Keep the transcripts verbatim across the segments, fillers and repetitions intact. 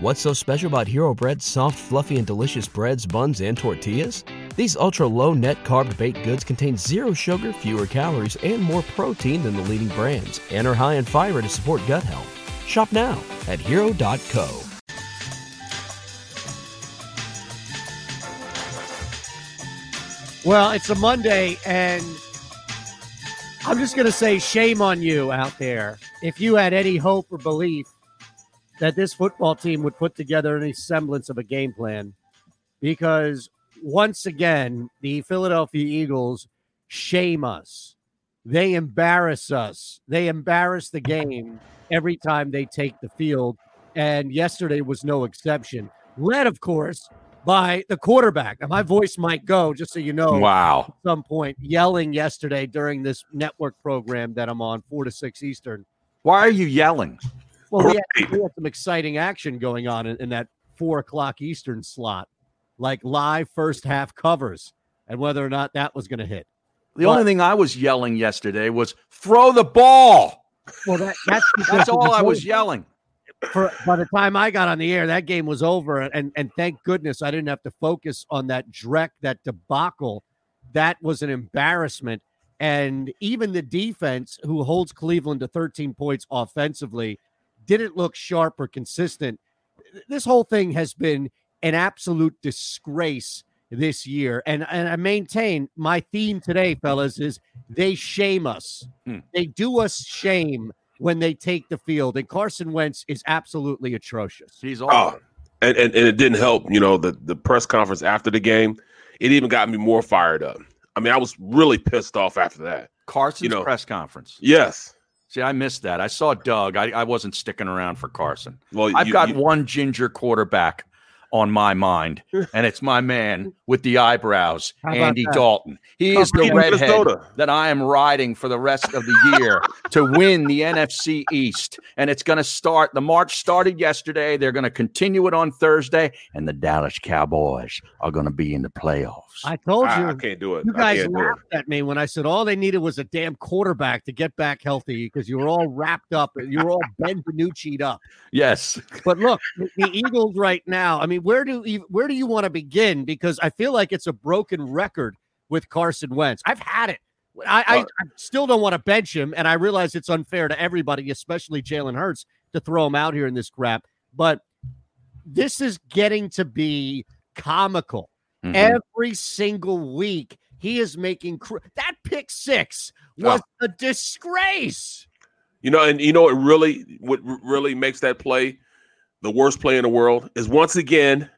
What's so special about Hero Bread's soft, fluffy, and delicious breads, buns, and tortillas? These ultra-low net-carb baked goods contain zero sugar, fewer calories, and more protein than the leading brands, and are high in fiber to support gut health. Shop now at Hero dot co. Well, it's a Monday, and I'm just going to say shame on you out there. If you had any hope or belief that this football team would put together any semblance of a game plan, because once again, the Philadelphia Eagles shame us. They embarrass us. They embarrass the game every time they take the field, and yesterday was no exception. Led, of course, by the quarterback. Now, my voice might go, just so you know, wow, at some point, yelling yesterday during this network program that I'm on, four to six Eastern. Why are you yelling? Well, we had, we had some exciting action going on in, in that four o'clock Eastern slot, like live first half covers, and whether or not that was going to hit. The but, only thing I was yelling yesterday was throw the ball. Well, that, that's that's all I was yelling. For, by the time I got on the air, that game was over, and and thank goodness I didn't have to focus on that dreck, that debacle. That was an embarrassment, and even the defense, who holds Cleveland to thirteen points offensively, didn't look sharp or consistent. This whole thing has been an absolute disgrace this year. And, and I maintain my theme today, fellas, is they shame us. Hmm. They do us shame when they take the field. And Carson Wentz is absolutely atrocious. He's awful. Oh, and, and, and it didn't help, you know, the, the press conference after the game. It even got me more fired up. I mean, I was really pissed off after that. Carson's you know, press conference. Yes. See, I missed that. I saw Doug. I, I wasn't sticking around for Carson. Well, I've you, got you, one ginger quarterback on my mind, and it's my man with the eyebrows, Andy that? Dalton. He is the redhead Minnesota that I am riding for the rest of the year to win the N F C East. And it's going to start. The march started yesterday. They're going to continue it on Thursday, and the Dallas Cowboys are going to be in the playoffs. I told you. I, I can't do it. You guys laughed at me when I said all they needed was a damn quarterback to get back healthy, because you were all wrapped up. You were all Ben Benucci'd up. Yes. But look, the Eagles right now, I mean, where do you, where do you want to begin? Because I feel like it's a broken record with Carson Wentz. I've had it. I, I, I still don't want to bench him, and I realize it's unfair to everybody, especially Jalen Hurts, to throw him out here in this crap. But this is getting to be comical. Mm-hmm. Every single week, he is making cr- that pick six was oh. a disgrace. You know, and you know, it really what really makes that play the worst play in the world is, once again,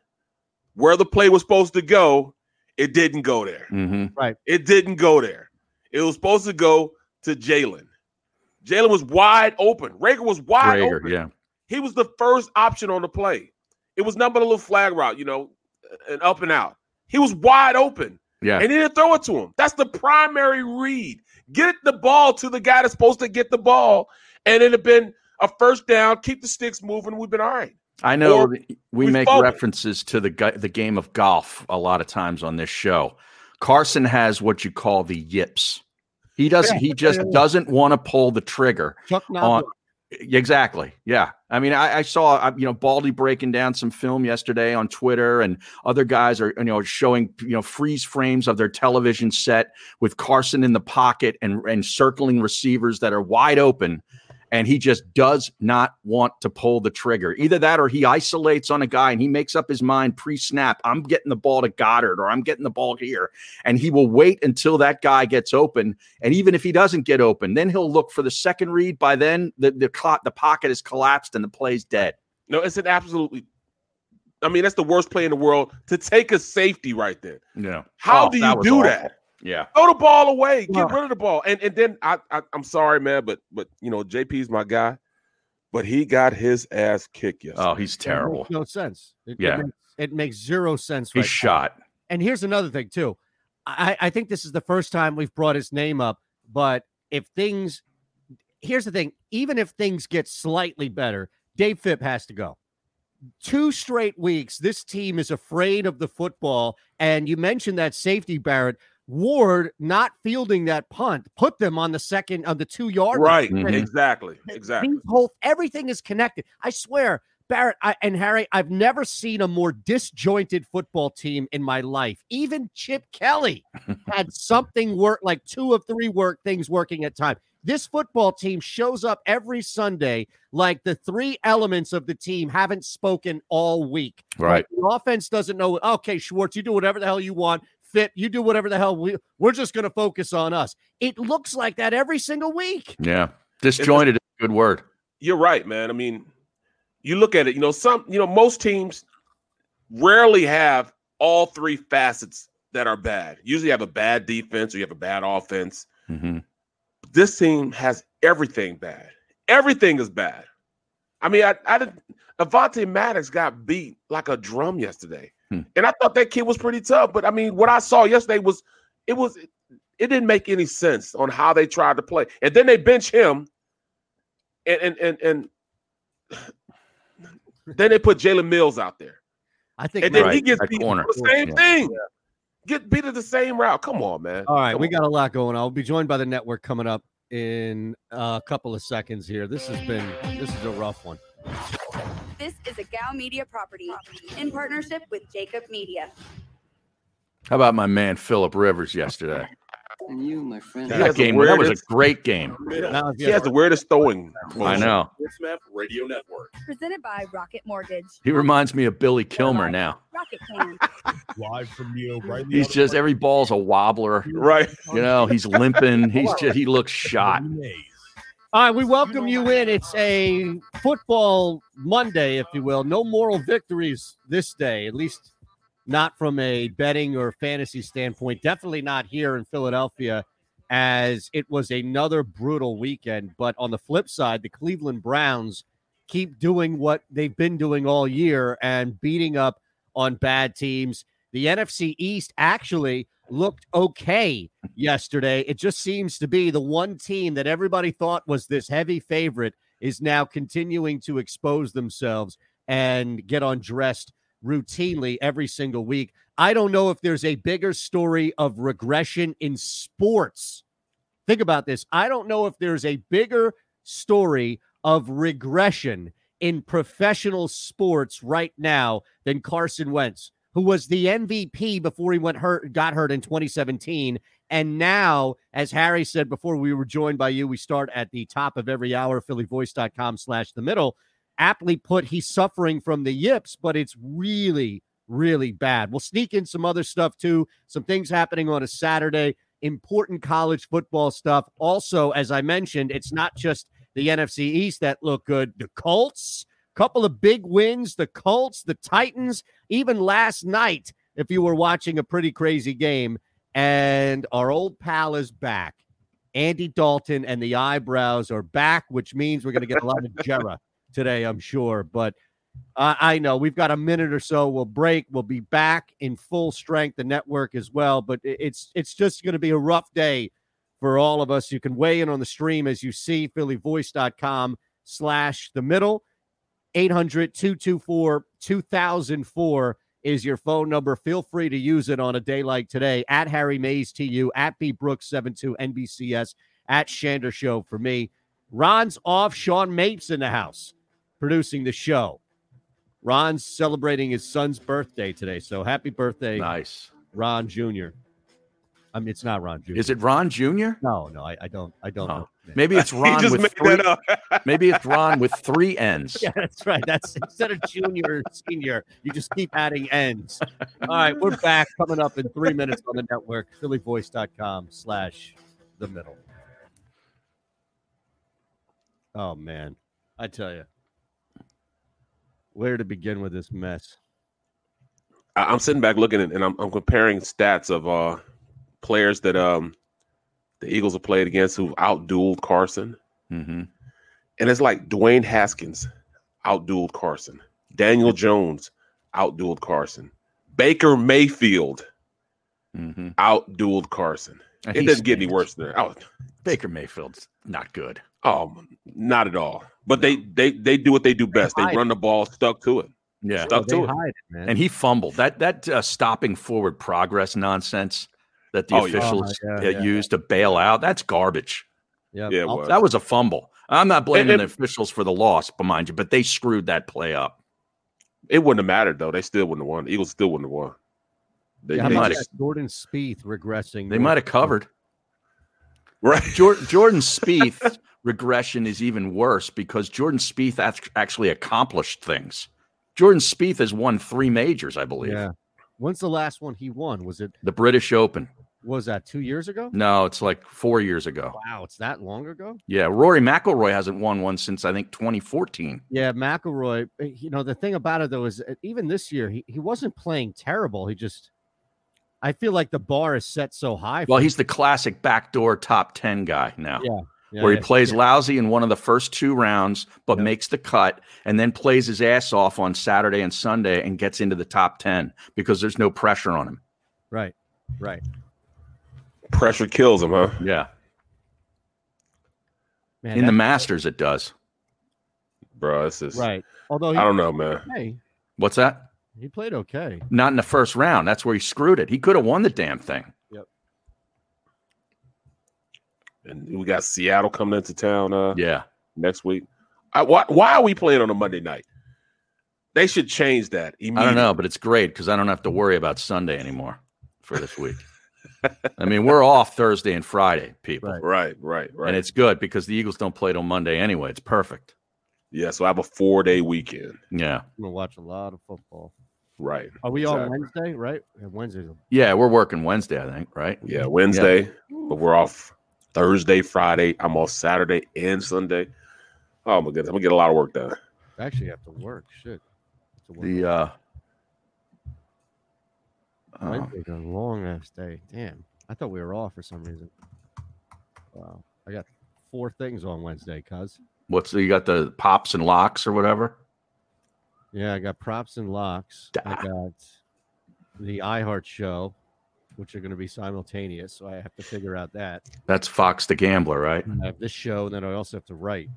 where the play was supposed to go, it didn't go there. Mm-hmm. Right? It didn't go there. It was supposed to go to Jalen. Jalen was wide open. Rager was wide Rager, open. Yeah, he was the first option on the play. It was not but a little flag route, you know, an up and out. He was wide open. Yeah. And he didn't throw it to him. That's the primary read. Get the ball to the guy that's supposed to get the ball, and it'd have been a first down, keep the sticks moving, we've been all right. I know or we make folded. references to the the game of golf a lot of times on this show. Carson has what you call the yips. He doesn't yeah. he just doesn't want to pull the trigger. Chuck on, Exactly. Yeah. I mean, I, I saw, you know, Baldy breaking down some film yesterday on Twitter, and other guys are, you know, showing, you know, freeze frames of their television set with Carson in the pocket and, and circling receivers that are wide open. And he just does not want to pull the trigger. Either that, or he isolates on a guy and he makes up his mind pre-snap, I'm getting the ball to Goddard, or I'm getting the ball here. And he will wait until that guy gets open. And even if he doesn't get open, then he'll look for the second read. By then, the the, clock, the pocket is collapsed and the play's dead. No, it's an absolutely – I mean, that's the worst play in the world, to take a safety right there. Yeah. How oh, do you do awful. that? Yeah, throw the ball away. Get yeah. rid of the ball, and and then I, I I'm sorry, man, but but you know J P's my guy, but he got his ass kicked yesterday. Oh, he's terrible. No sense. It, yeah, it makes, it makes zero sense. He's right shot. Now. And here's another thing too. I I think this is the first time we've brought his name up. But if things, here's the thing. Even if things get slightly better, Dave Phipp has to go. Two straight weeks, this team is afraid of the football. And you mentioned that safety, Barrett. Ward not fielding that punt put them on the second on the two yard line. Right, mm-hmm. exactly, exactly. Whole, everything is connected. I swear, Barrett I, and Harry, I've never seen a more disjointed football team in my life. Even Chip Kelly had something work, like two of three work things working at time. This football team shows up every Sunday like the three elements of the team haven't spoken all week. Right. Like the offense doesn't know, okay, Schwartz, you do whatever the hell you want. Fit, you do whatever the hell. We, we're just going to focus on us. It looks like that every single week. Yeah. Disjointed is a good word. You're right, man. I mean, you look at it, you know, some, you know, most teams rarely have all three facets that are bad. Usually you have a bad defense or you have a bad offense. Mm-hmm. This team has everything bad. Everything is bad. I mean, I, I did. Avonte Maddox got beat like a drum yesterday. Hmm. And I thought that kid was pretty tough. But I mean, what I saw yesterday was, it was, it didn't make any sense on how they tried to play. And then they bench him. And, and, and, and, then they put Jalen Mills out there. I think, and then right, he gets beat corner. The same yeah. thing. Yeah. Get beat at the same route. Come on, man. All right, Come we on. got a lot going on. We'll be joined by the network coming up in a couple of seconds here. This has been this is a rough one. This is a Gal Media property in partnership with Jacob Media. How about my man Phillip Rivers yesterday? And you, my friend. That game, weirdest, that was a great game. Yeah. He has the weirdest throwing. I know. SportsMap Radio Network. Presented by Rocket Mortgage. He reminds me of Billy Kilmer now. Rocket Can. Live from the O'Reilly. He's just every ball's a wobbler. Right. You know, he's limping. He's just he looks shot. All right, we welcome you in. It's a football Monday, if you will. No moral victories this day, at least not from a betting or fantasy standpoint, definitely not here in Philadelphia, as it was another brutal weekend. But on the flip side, the Cleveland Browns keep doing what they've been doing all year and beating up on bad teams. The N F C East actually looked okay yesterday. It just seems to be the one team that everybody thought was this heavy favorite is now continuing to expose themselves and get undressed routinely every single week. I don't know if there's a bigger story of regression in sports. Think about this. I don't know if there's a bigger story of regression in professional sports right now than Carson Wentz, who was the M V P before he went hurt, got hurt in twenty seventeen. And now, as Harry said before we were joined by you, we start at the top of every hour, phillyvoice.com slash the middle. Aptly put, he's suffering from the yips, but it's really, really bad. We'll sneak in some other stuff, too. Some things happening on a Saturday, important college football stuff. Also, as I mentioned, it's not just the N F C East that look good. The Colts, a couple of big wins. The Colts, the Titans, even last night, if you were watching a pretty crazy game. And our old pal is back. Andy Dalton and the eyebrows are back, which means we're going to get a lot of Jera today, I'm sure, but uh, I know we've got a minute or so. We'll break. We'll be back in full strength, the network as well, but it's it's just going to be a rough day for all of us. You can weigh in on the stream as you see, phillyvoice.com slash the middle. eight hundred two two four two thousand four is your phone number. Feel free to use it on a day like today. At Harry Mays T U, at B Brooks seven two N B C S, at Shander Show for me. Ron's off. Sean Mapes in the house producing the show. Ron's celebrating his son's birthday today, so happy birthday. Nice. Ron Junior I mean, it's not Ron Junior Is it Ron Junior? No, no, I, I don't I don't no. know. Maybe it's Ron just with made three, that up. Maybe it's Ron with three N's. Yeah, that's right. That's instead of junior and senior, you just keep adding N's. All right, we're back coming up in three minutes on the network, phillyvoice.com slash the middle. Oh, man, I tell you, where to begin with this mess? I'm sitting back looking at, and I'm, I'm comparing stats of uh, players that um, the Eagles have played against who outdueled Carson. Mm-hmm. And it's like Dwayne Haskins outdueled Carson. Daniel Jones outdueled Carson. Baker Mayfield mm-hmm. outdueled Carson. And it doesn't stinks. Get any worse than that. Oh. Baker Mayfield's not good. Oh, not at all. But no. they, they they do what they do best. They, they run the ball, stuck to it. Yeah, stuck to it. It, man. And he fumbled. That that uh, stopping forward progress nonsense that the oh, officials yeah. Oh, yeah, yeah. used to bail out, that's garbage. Yep. Yeah, it was. That was a fumble. I'm not blaming and, and, the officials for the loss, mind you, but they screwed that play up. It wouldn't have mattered, though. They still wouldn't have won. The Eagles still wouldn't have won. They, yeah, they might have Jordan Spieth regressing. They might have covered. Right. Jordan, Jordan Spieth regression is even worse because Jordan Spieth actually accomplished things. Jordan Spieth has won three majors, I believe. Yeah. When's the last one he won? Was it the British Open? Was that two years ago? No, it's like four years ago. Wow, it's that long ago? Yeah, Rory McIlroy hasn't won one since, I think, twenty fourteen. Yeah, McIlroy, you know, the thing about it, though, is even this year, he, he wasn't playing terrible. He just, I feel like the bar is set so high. Well, he's the classic backdoor top ten guy now. Yeah. Yeah, where he yeah, plays yeah. lousy in one of the first two rounds, but yeah. makes the cut, and then plays his ass off on Saturday and Sunday and gets into the top ten because there's no pressure on him. Right, right. Pressure kills him, huh? Yeah. Man, in the Masters, it does. Bro, this is... Right. Although he I don't know, man. Okay. What's that? He played okay. Not in the first round. That's where he screwed it. He could have won the damn thing. And we got Seattle coming into town uh, yeah. next week. I, why, why are we playing on a Monday night? They should change that immediately. I don't know, but it's great because I don't have to worry about Sunday anymore for this week. I mean, we're off Thursday and Friday, people. Right, right, right, right. And it's good because the Eagles don't play till Monday anyway. It's perfect. Yeah, so I have a four-day weekend. Yeah. I'm going to watch a lot of football. Right. Are we exactly. on Wednesday, right? Wednesday. Yeah, we're working Wednesday, I think, right? Yeah, Wednesday, yeah. But we're off Thursday, Friday. I'm off Saturday and Sunday. Oh, my goodness. I'm going to get a lot of work done. I actually have to work. Shit. To work. The, uh, Wednesday's a long ass day. Damn. I thought we were off for some reason. Wow. I got four things on Wednesday, cuz. What's the, you got the pops and locks or whatever? Yeah, I got props and locks. Da. I got the iHeart show, which are going to be simultaneous, so I have to figure out that. That's Fox the Gambler, right? I have this show, and then I also have to write.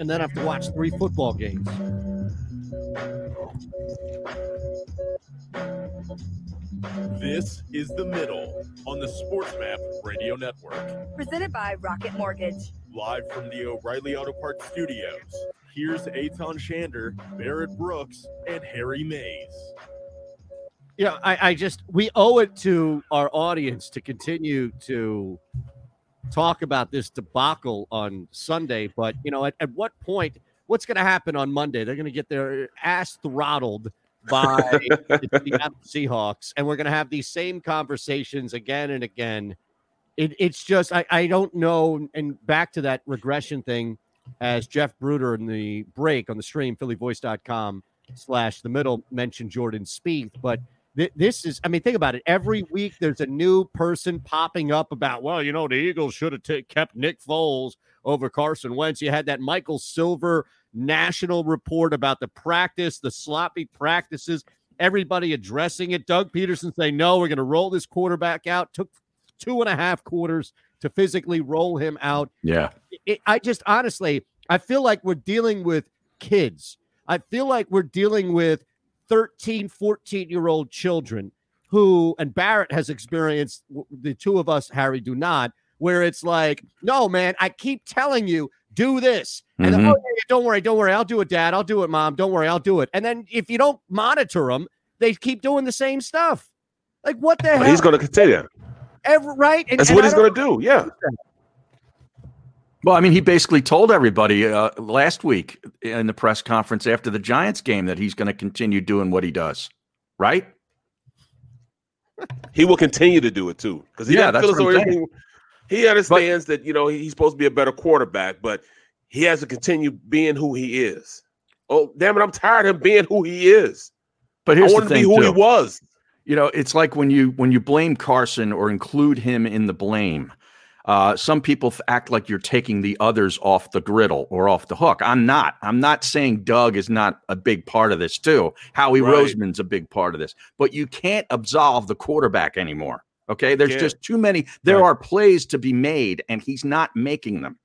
And then I have to watch three football games. This is The Middle on the SportsMap Radio Network. Presented by Rocket Mortgage. Live from the O'Reilly Auto Parts studios. Here's Eitan Shander, Barrett Brooks, and Harry Mays. Yeah, I, I just, we owe it to our audience to continue to talk about this debacle on Sunday. But, you know, at, at what point, what's going to happen on Monday? They're going to get their ass throttled by the Seattle Seahawks. And we're going to have these same conversations again and again. It, it's just, I, I don't know. And back to that regression thing. As Jeff Bruder in the break on the stream, phillyvoice.com slash the middle mentioned Jordan Spieth. But th- this is, I mean, think about it. Every week there's a new person popping up about, well, you know, the Eagles should have t- kept Nick Foles over Carson Wentz. You had that Michael Silver national report about the practice, the sloppy practices, everybody addressing it. Doug Peterson saying, no, we're going to roll this quarterback out. Took two and a half quarters to physically roll him out. Yeah. It, I just honestly, I feel like we're dealing with kids. I feel like we're dealing with thirteen, fourteen-year-old children who, and Barrett has experienced, the two of us, Harry, do not, where it's like, no, man, I keep telling you, do this. Mm-hmm. And then, oh, yeah, don't worry, don't worry. I'll do it, Dad. I'll do it, Mom. Don't worry, I'll do it. And then if you don't monitor them, they keep doing the same stuff. Like, what the well, hell? He's going to continue. Every, right? And, That's and what I he's going to do, yeah. Well, I mean, he basically told everybody uh, last week in the press conference after the Giants game that he's going to continue doing what he does, right? He will continue to do it, too. Because he, yeah, he, he understands but, that, you know, he's supposed to be a better quarterback, but he has to continue being who he is. Oh, damn it, I'm tired of him being who he is. But here's I want the thing, to be who too. he was. You know, it's like when you when you blame Carson or include him in the blame, uh, some people act like you're taking the others off the griddle or off the hook. I'm not. I'm not saying Doug is not a big part of this, too. Howie right. Roseman's a big part of this. But you can't absolve the quarterback anymore. OK, there's just too many. There right. are plays to be made and he's not making them.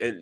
And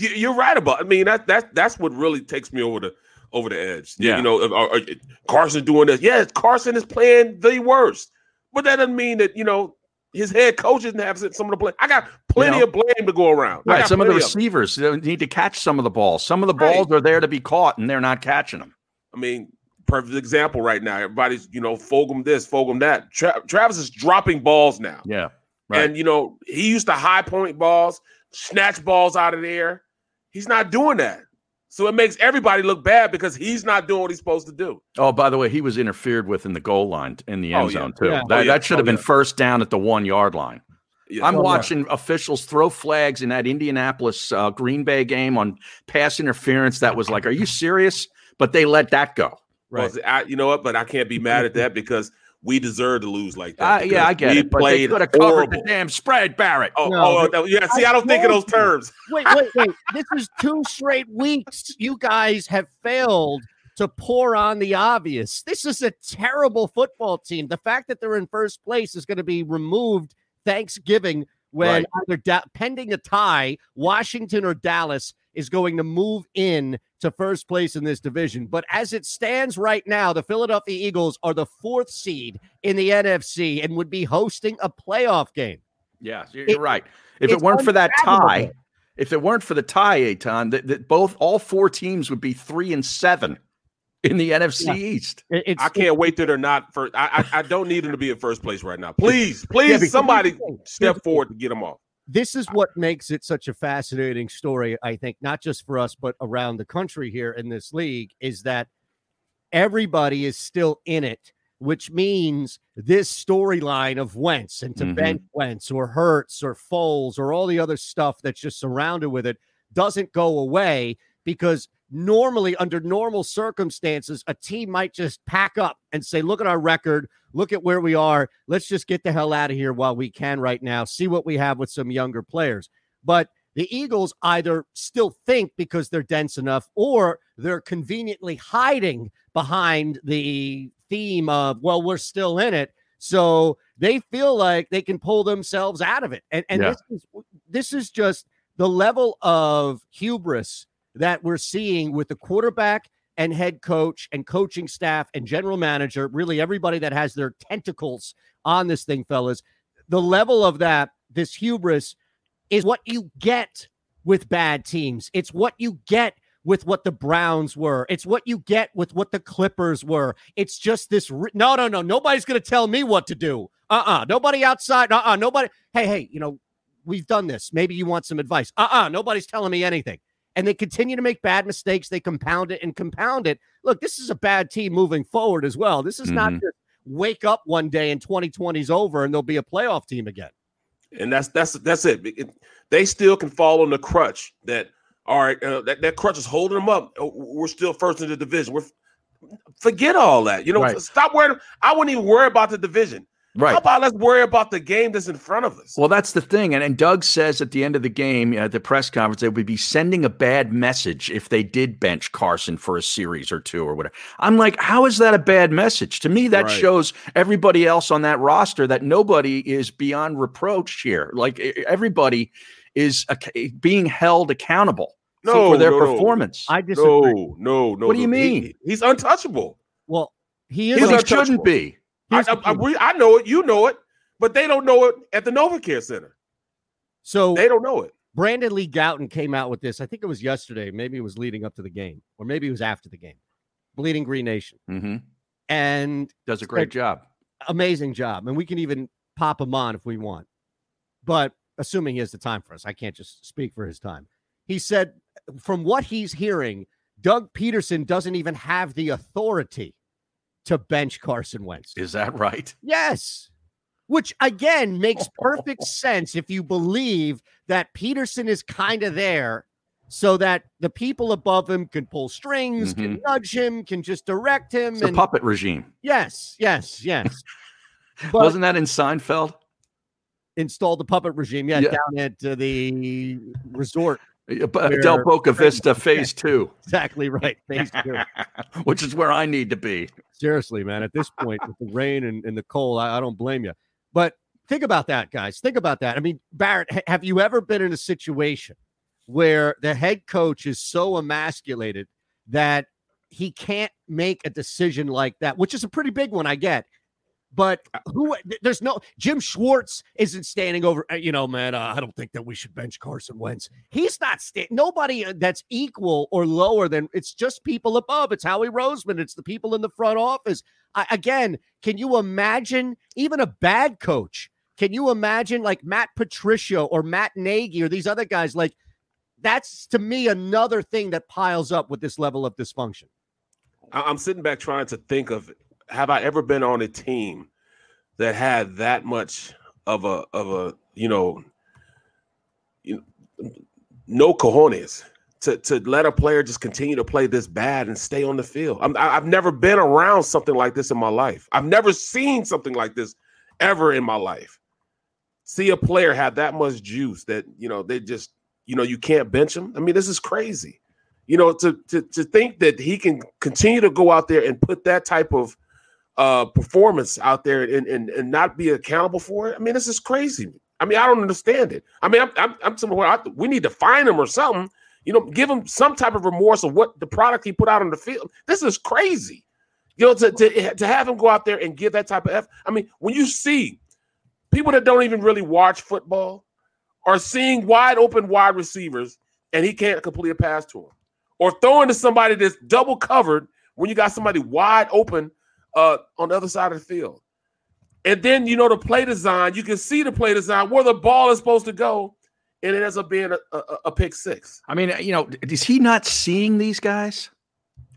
you're right about I mean, that that that's what really takes me over the. Over the edge, yeah. You know, are, are, Carson's doing this. Yes, Carson is playing the worst, but that doesn't mean that you know his head coach isn't absent. Some of the play, I got plenty you know, of blame to go around. Right, some of the receivers of need to catch some of the balls. Some of the balls right. are there to be caught, and they're not catching them. I mean, perfect example right now. Everybody's, you know, Fogum this, Fogum that. Tra- Travis is dropping balls now. Yeah, right. And, you know, he used to high point balls, snatch balls out of the air. He's not doing that. So it makes everybody look bad because he's not doing what he's supposed to do. Oh, by the way, he was interfered with in the goal line in the end oh, yeah. zone, too. Yeah. That, oh, yeah. that should have oh, been yeah. first down at the one-yard line. Yeah. I'm oh, watching yeah. officials throw flags in that Indianapolis uh, Green Bay game on pass interference. That was like, are you serious? But they let that go. Right. Well, I, you know what? But I can't be mad at that because we deserve to lose like that. Uh, yeah, I get it. But they could have covered the damn spread, Barrett. Oh, no, oh yeah. See, I, I don't think in those terms. Wait, wait, wait. This is two straight weeks. You guys have failed to pour on the obvious. This is a terrible football team. The fact that they're in first place is going to be removed Thanksgiving when right. either da- pending a tie, Washington or Dallas is going to move in to first place in this division. But as it stands right now, the Philadelphia Eagles are the fourth seed in the N F C and would be hosting a playoff game. Yes, you're it, right. If it weren't for that tie, if it weren't for the tie, Eitan, that, that both all four teams would be three and seven in the N F C yeah. East. It's, I can't wait till they're not first. I, I, I don't need them to be in first place right now. Please, please, yeah, somebody step forward and get them off. This is what makes it such a fascinating story, I think, not just for us, but around the country here in this league, is that everybody is still in it, which means this storyline of Wentz and to mm-hmm. bench Wentz or Hurts or Foles or all the other stuff that's just surrounded with it doesn't go away because normally, under normal circumstances, a team might just pack up and say, look at our record. Look at where we are. Let's just get the hell out of here while we can right now. See what we have with some younger players. But the Eagles either still think because they're dense enough or they're conveniently hiding behind the theme of, well, we're still in it. So they feel like they can pull themselves out of it. And, and yeah. this is, this is just the level of hubris that we're seeing with the quarterback and head coach and coaching staff and general manager, really everybody that has their tentacles on this thing, fellas. The level of that, this hubris, is what you get with bad teams. It's what you get with what the Browns were. It's what you get with what the Clippers were. It's just this, ri- no, no, no, nobody's going to tell me what to do. Uh-uh, nobody outside, uh-uh, nobody. Hey, hey, you know, we've done this. Maybe you want some advice. Uh-uh, nobody's telling me anything. And they continue to make bad mistakes. They compound it and compound it. Look, this is a bad team moving forward as well. This is mm-hmm. not just wake up one day and twenty twenty is over and they'll be a playoff team again. And that's that's that's it. it they still can fall on the crutch that, all right, uh, that, that crutch is holding them up. We're still first in the division. We're forget all that. You know, right. stop worrying. I wouldn't even worry about the division. Right. How about let's worry about the game that's in front of us? Well, that's the thing. And, and Doug says at the end of the game, at the press conference, they would be sending a bad message if they did bench Carson for a series or two or whatever. I'm like, how is that a bad message? To me, that right. shows everybody else on that roster that nobody is beyond reproach here. Like, everybody is being held accountable no, for their no, performmance. No. I disagree. No, no, no. What do you mean? He, he's untouchable. Well, he is. He shouldn't be. I, I, I, I know it. You know it. But they don't know it at the NovaCare Center. So they don't know it. Brandon Lee Gouton came out with this. I think it was yesterday. Maybe it was leading up to the game. Or maybe it was after the game. Bleeding Green Nation. Mm-hmm. And does a great a, job. Amazing job. And we can even pop him on if we want. But assuming he has the time for us. I can't just speak for his time. He said, from what he's hearing, Doug Peterson doesn't even have the authority to bench Carson Wentz. Is that right? Yes. Which, again, makes perfect sense if you believe that Peterson is kind of there so that the people above him can pull strings, mm-hmm. can nudge him, can just direct him. It's and... a puppet regime. Yes, yes, yes. But wasn't that in Seinfeld? Installed the puppet regime, yeah, yeah. down at uh, the resort. But Del Boca Vista phase two. Exactly right. Phase two. Which is where I need to be. Seriously, man. At this point, with the rain and, and the cold, I, I don't blame you. But think about that, guys. Think about that. I mean, Barrett, ha- have you ever been in a situation where the head coach is so emasculated that he can't make a decision like that, which is a pretty big one, I get, But who? There's no Jim Schwartz isn't standing over. You know, man, uh, I don't think that we should bench Carson Wentz. He's not sta- nobody that's equal or lower than. It's just people above. It's Howie Roseman. It's the people in the front office. I, again, can you imagine even a bad coach? Can you imagine like Matt Patricia or Matt Nagy or these other guys? Like that's to me another thing that piles up with this level of dysfunction. I'm sitting back trying to think of it. Have I ever been on a team that had that much of a of a you know, you know no cojones to, to let a player just continue to play this bad and stay on the field? I'm, I've never been around something like this in my life. I've never seen something like this ever in my life. See a player have that much juice that you know they just you know you can't bench him. I mean, this is crazy. You know, to to to think that he can continue to go out there and put that type of uh performance out there and, and and not be accountable for it. I mean, this is crazy. I mean, I don't understand it. I mean, I'm I'm, I'm somewhere I, we need to find him or something, you know, give him some type of remorse of what the product he put out on the field. This is crazy, you know, to to, to have him go out there and give that type of F. I mean, when you see people that don't even really watch football are seeing wide open wide receivers and he can't complete a pass to him, or throwing to somebody that's double covered when you got somebody wide open Uh, on the other side of the field. And then, you know, the play design, you can see the play design where the ball is supposed to go, and it ends up being a, a, a pick six. I mean, you know, is he not seeing these guys?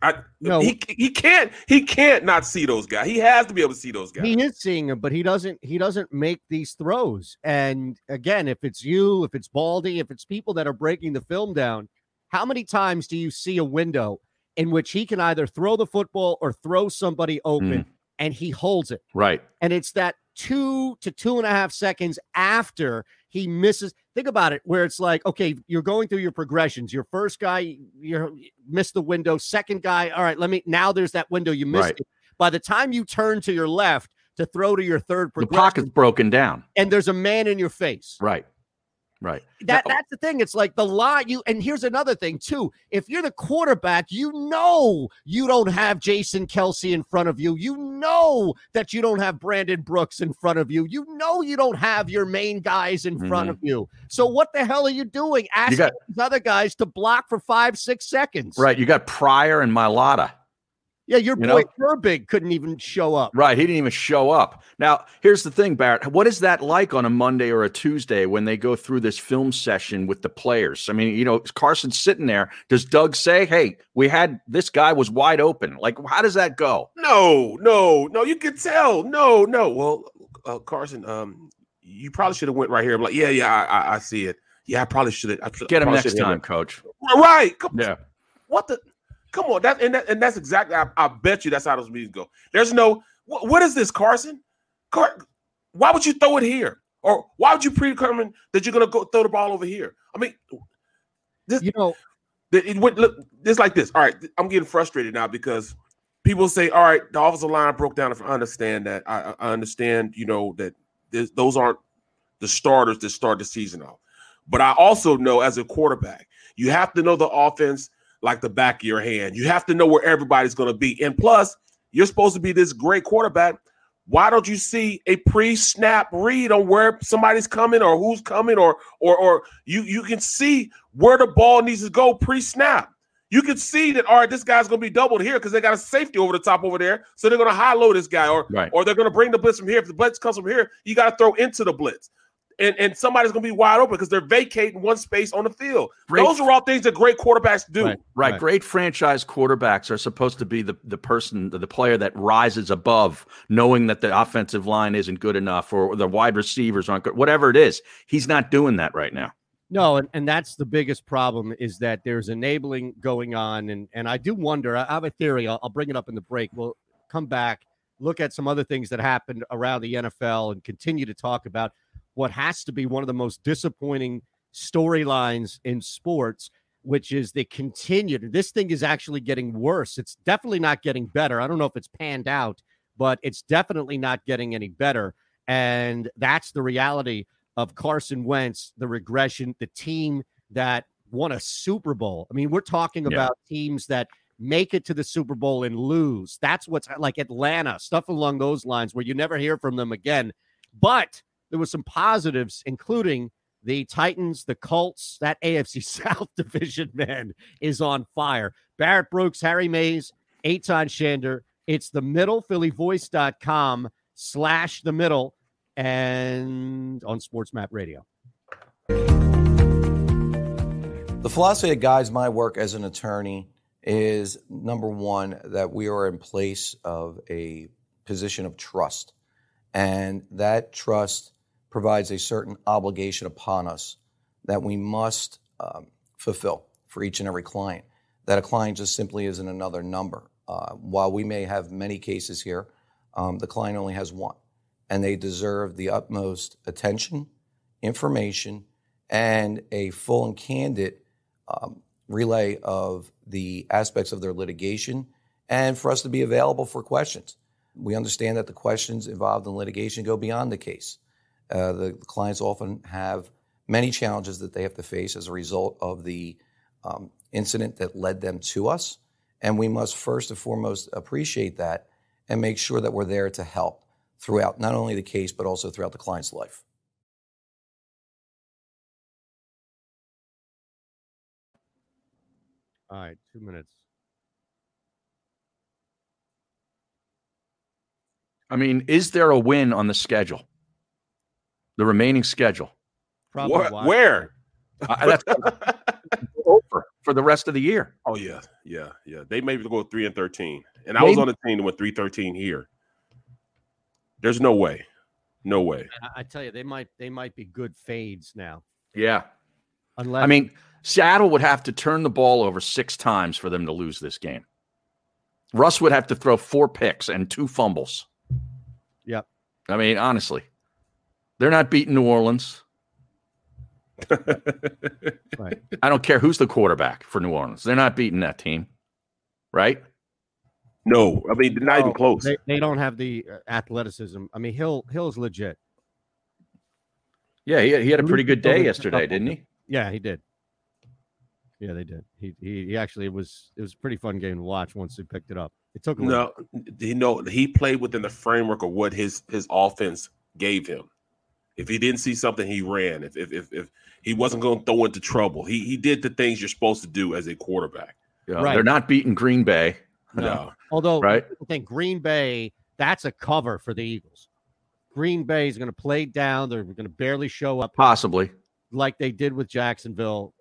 I, no, he he can't he can't not see those guys. He has to be able to see those guys. He is seeing them, but he doesn't he doesn't make these throws. And again, if it's you, if it's Baldy, if it's people that are breaking the film down, how many times do you see a window in which he can either throw the football or throw somebody open, mm. and he holds it? Right. And it's that two to two and a half seconds after he misses. Think about it, where it's like, okay, you're going through your progressions. Your first guy, you missed the window. Second guy, all right, let me, now there's that window you missed. Right. It. By the time you turn to your left to throw to your third progression, the pocket's broken down. And there's a man in your face. Right. Right. That no. That's the thing. It's like the lie. You and here's another thing, too. If you're the quarterback, you know you don't have Jason Kelsey in front of you. You know that you don't have Brandon Brooks in front of you. You know you don't have your main guys in mm-hmm. front of you. So what the hell are you doing? Asking you got, these other guys to block for five, six seconds. Right. You got Pryor and Mailata. Yeah, your you boy Herbig couldn't even show up. Right, he didn't even show up. Now, here's the thing, Barrett. What is that like on a Monday or a Tuesday when they go through this film session with the players? I mean, you know, Carson's sitting there. Does Doug say, hey, we had this guy was wide open? Like, how does that go? No, no, no, you can tell. No, no. Well, uh, Carson, um, you probably should have went right here. I'm like, yeah, yeah, I, I, I see it. Yeah, I probably should have. Get him next time, coach. Right. Yeah. What the? Come on, that and, that and that's exactly. I, I bet you that's how those meetings go. There's no wh- what is this, Carson? Car- why would you throw it here, or why would you predetermine that you're gonna go throw the ball over here? I mean, this you know, it, it would look this like this. All right, I'm getting frustrated now because people say, all right, the offensive line broke down. If I understand that, I, I understand, you know, that those aren't the starters that start the season off. But I also know as a quarterback, you have to know the offense like the back of your hand. You have to know where everybody's going to be. And plus, you're supposed to be this great quarterback. Why don't you see a pre-snap read on where somebody's coming or who's coming, or or or you you can see where the ball needs to go pre-snap. You can see that, all right, this guy's going to be doubled here because they got a safety over the top over there, so they're going to high-low this guy, or, right. or they're going to bring the blitz from here. If the blitz comes from here, you got to throw into the blitz. And and somebody's going to be wide open because they're vacating one space on the field. Great. Those are all things that great quarterbacks do. Right. right. right. Great franchise quarterbacks are supposed to be the, the person, the, the player that rises above, knowing that the offensive line isn't good enough or the wide receivers aren't good, whatever it is. He's not doing that right now. No, and, and that's the biggest problem is that there's enabling going on. And, and I do wonder, I have a theory. I'll, I'll bring it up in the break. We'll come back, look at some other things that happened around the N F L and continue to talk about what has to be one of the most disappointing storylines in sports, which is the continued. This thing is actually getting worse. It's definitely not getting better. I don't know if it's panned out, but it's definitely not getting any better. And that's the reality of Carson Wentz, the regression, the team that won a Super Bowl. I mean, we're talking yeah. about teams that make it to the Super Bowl and lose. That's what's like Atlanta, stuff along those lines where you never hear from them again. But there were some positives, including the Titans, the Colts. That A F C South division, man, is on fire. Barrett Brooks, Harry Mays, Eitan Shander. It's the middle, phillyvoice.com slash the middle, and on SportsMap Radio. The philosophy that guides my work as an attorney is, number one, that we are in place of a position of trust. And that trust provides a certain obligation upon us that we must um, fulfill for each and every client. That a client just simply isn't another number. Uh, while we may have many cases here, um, the client only has one. And they deserve the utmost attention, information, and a full and candid um, relay of the aspects of their litigation, and for us to be available for questions. We understand that the questions involved in litigation go beyond the case. Uh, the clients often have many challenges that they have to face as a result of the um, incident that led them to us, and we must first and foremost appreciate that and make sure that we're there to help throughout not only the case but also throughout the client's life. All right, two minutes. I mean, is there a win on the schedule? The remaining schedule? Probably. Wh- where? Uh, that's over for the rest of the year. Oh, yeah, yeah, yeah. They may go three and thirteen. And maybe. I was on the team that went three thirteen here. There's no way. No way. I, I tell you, they might they might be good fades now. Yeah. Unless- I mean, Seattle would have to turn the ball over six times for them to lose this game. Russ would have to throw four picks and two fumbles. Yep. I mean, honestly, they're not beating New Orleans. Right. I don't care who's the quarterback for New Orleans. They're not beating that team, right? No, I mean, they're not oh, even close. They, they don't have the athleticism. I mean, Hill Hill's legit. Yeah, he, he had a pretty good day yesterday, didn't he? Yeah, he did. Yeah, they did. He he, he actually it was it was a pretty fun game to watch once they picked it up. It took a no, you know, he played within the framework of what his his offense gave him. If he didn't see something, he ran. If if if, if he wasn't going to throw into trouble, he he did the things you're supposed to do as a quarterback. Yeah, right. They're not beating Green Bay. No, no. Although right? I think Green Bay, that's a cover for the Eagles. Green Bay is going to play down. They're going to barely show up, possibly like they did with Jacksonville.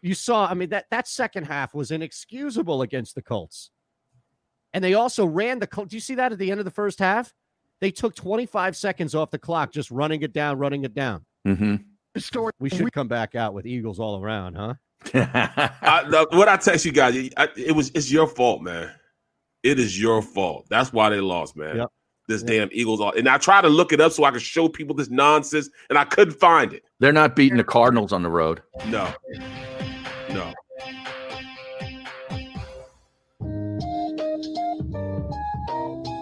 You saw, I mean, that, that second half was inexcusable against the Colts. And they also ran the Colts. Do you see that at the end of the first half? They took twenty-five seconds off the clock, just running it down, running it down. Mm-hmm. We should come back out with Eagles all around, huh? I, no, what I text you guys, I, it was it's your fault, man. It is your fault. That's why they lost, man. Yep. This yep. damn Eagles. All, and I tried to look it up so I could show people this nonsense, and I couldn't find it. They're not beating the Cardinals on the road. No. No.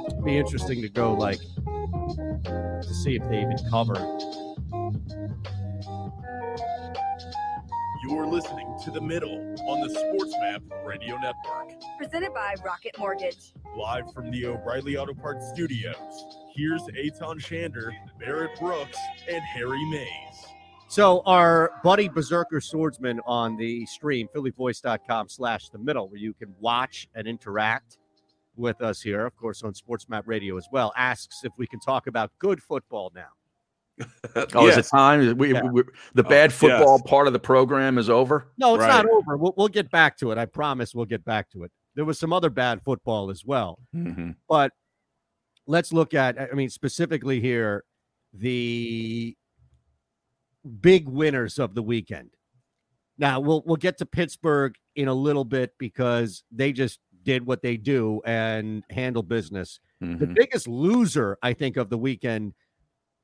It'd be interesting to go like to see if they even cover. You're listening to The Middle on the SportsMap Radio Network. Presented by Rocket Mortgage. Live from the O'Reilly Auto Parts Studios. Here's Eitan Shander, Barrett Brooks, and Harry Mays. So our buddy Berserker Swordsman on the stream, phillyvoice.com slash the middle, where you can watch and interact with us here, of course, on SportsMap Radio as well, asks if we can talk about good football now. oh, yes. Is it time? We, yeah. we, we, the bad oh, football yes. part of the program is over? No, it's right. not over. We'll, we'll get back to it. I promise we'll get back to it. There was some other bad football as well. Mm-hmm. But let's look at, I mean, specifically here, the big winners of the weekend. Now we'll we'll get to Pittsburgh in a little bit because they just did what they do and handle business. Mm-hmm. The biggest loser, I think, of the weekend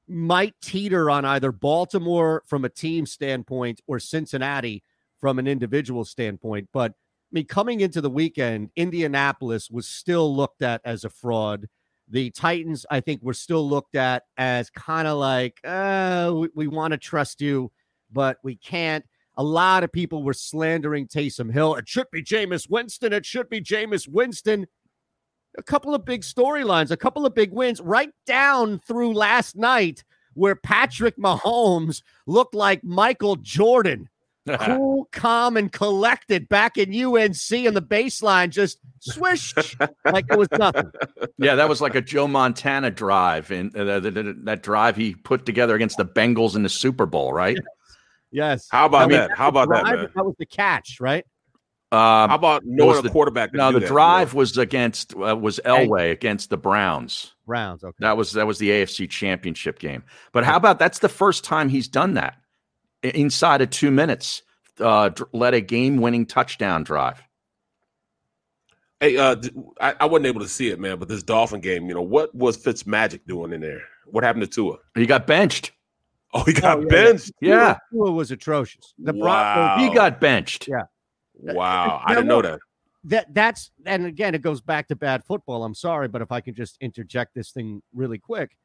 might teeter on either Baltimore from a team standpoint or Cincinnati from an individual standpoint. But I mean, coming into the weekend, Indianapolis was still looked at as a fraud. The Titans, I think, were still looked at as kind of like, uh, we, we want to trust you, but we can't. A lot of people were slandering Taysom Hill. It should be Jameis Winston. It should be Jameis Winston. A couple of big storylines, a couple of big wins right down through last night where Patrick Mahomes looked like Michael Jordan. Cool, calm, and collected back in U N C, and the baseline just swished like it was nothing. Yeah, that was like a Joe Montana drive, and uh, that drive he put together against the Bengals in the Super Bowl, right? Yes. yes. How about I mean, that? that? How about drive, that? Man? That was the catch, right? Um, How about no the quarterback? No, the that, drive yeah. was against uh, was Elway against the Browns. Browns, okay. That was that was the A F C Championship game. But how about that's the first time he's done that. Inside of two minutes, uh, led a game-winning touchdown drive. Hey, uh, I, I wasn't able to see it, man, but this Dolphin game, you know, what was Fitzmagic doing in there? What happened to Tua? He got benched. Oh, he got oh, yeah, benched? Yeah. yeah. Tua was atrocious. The wow. Broncos, he got benched. Yeah. Wow. I didn't know that. That that's and again, it goes back to bad football. I'm sorry, but if I can just interject this thing really quick.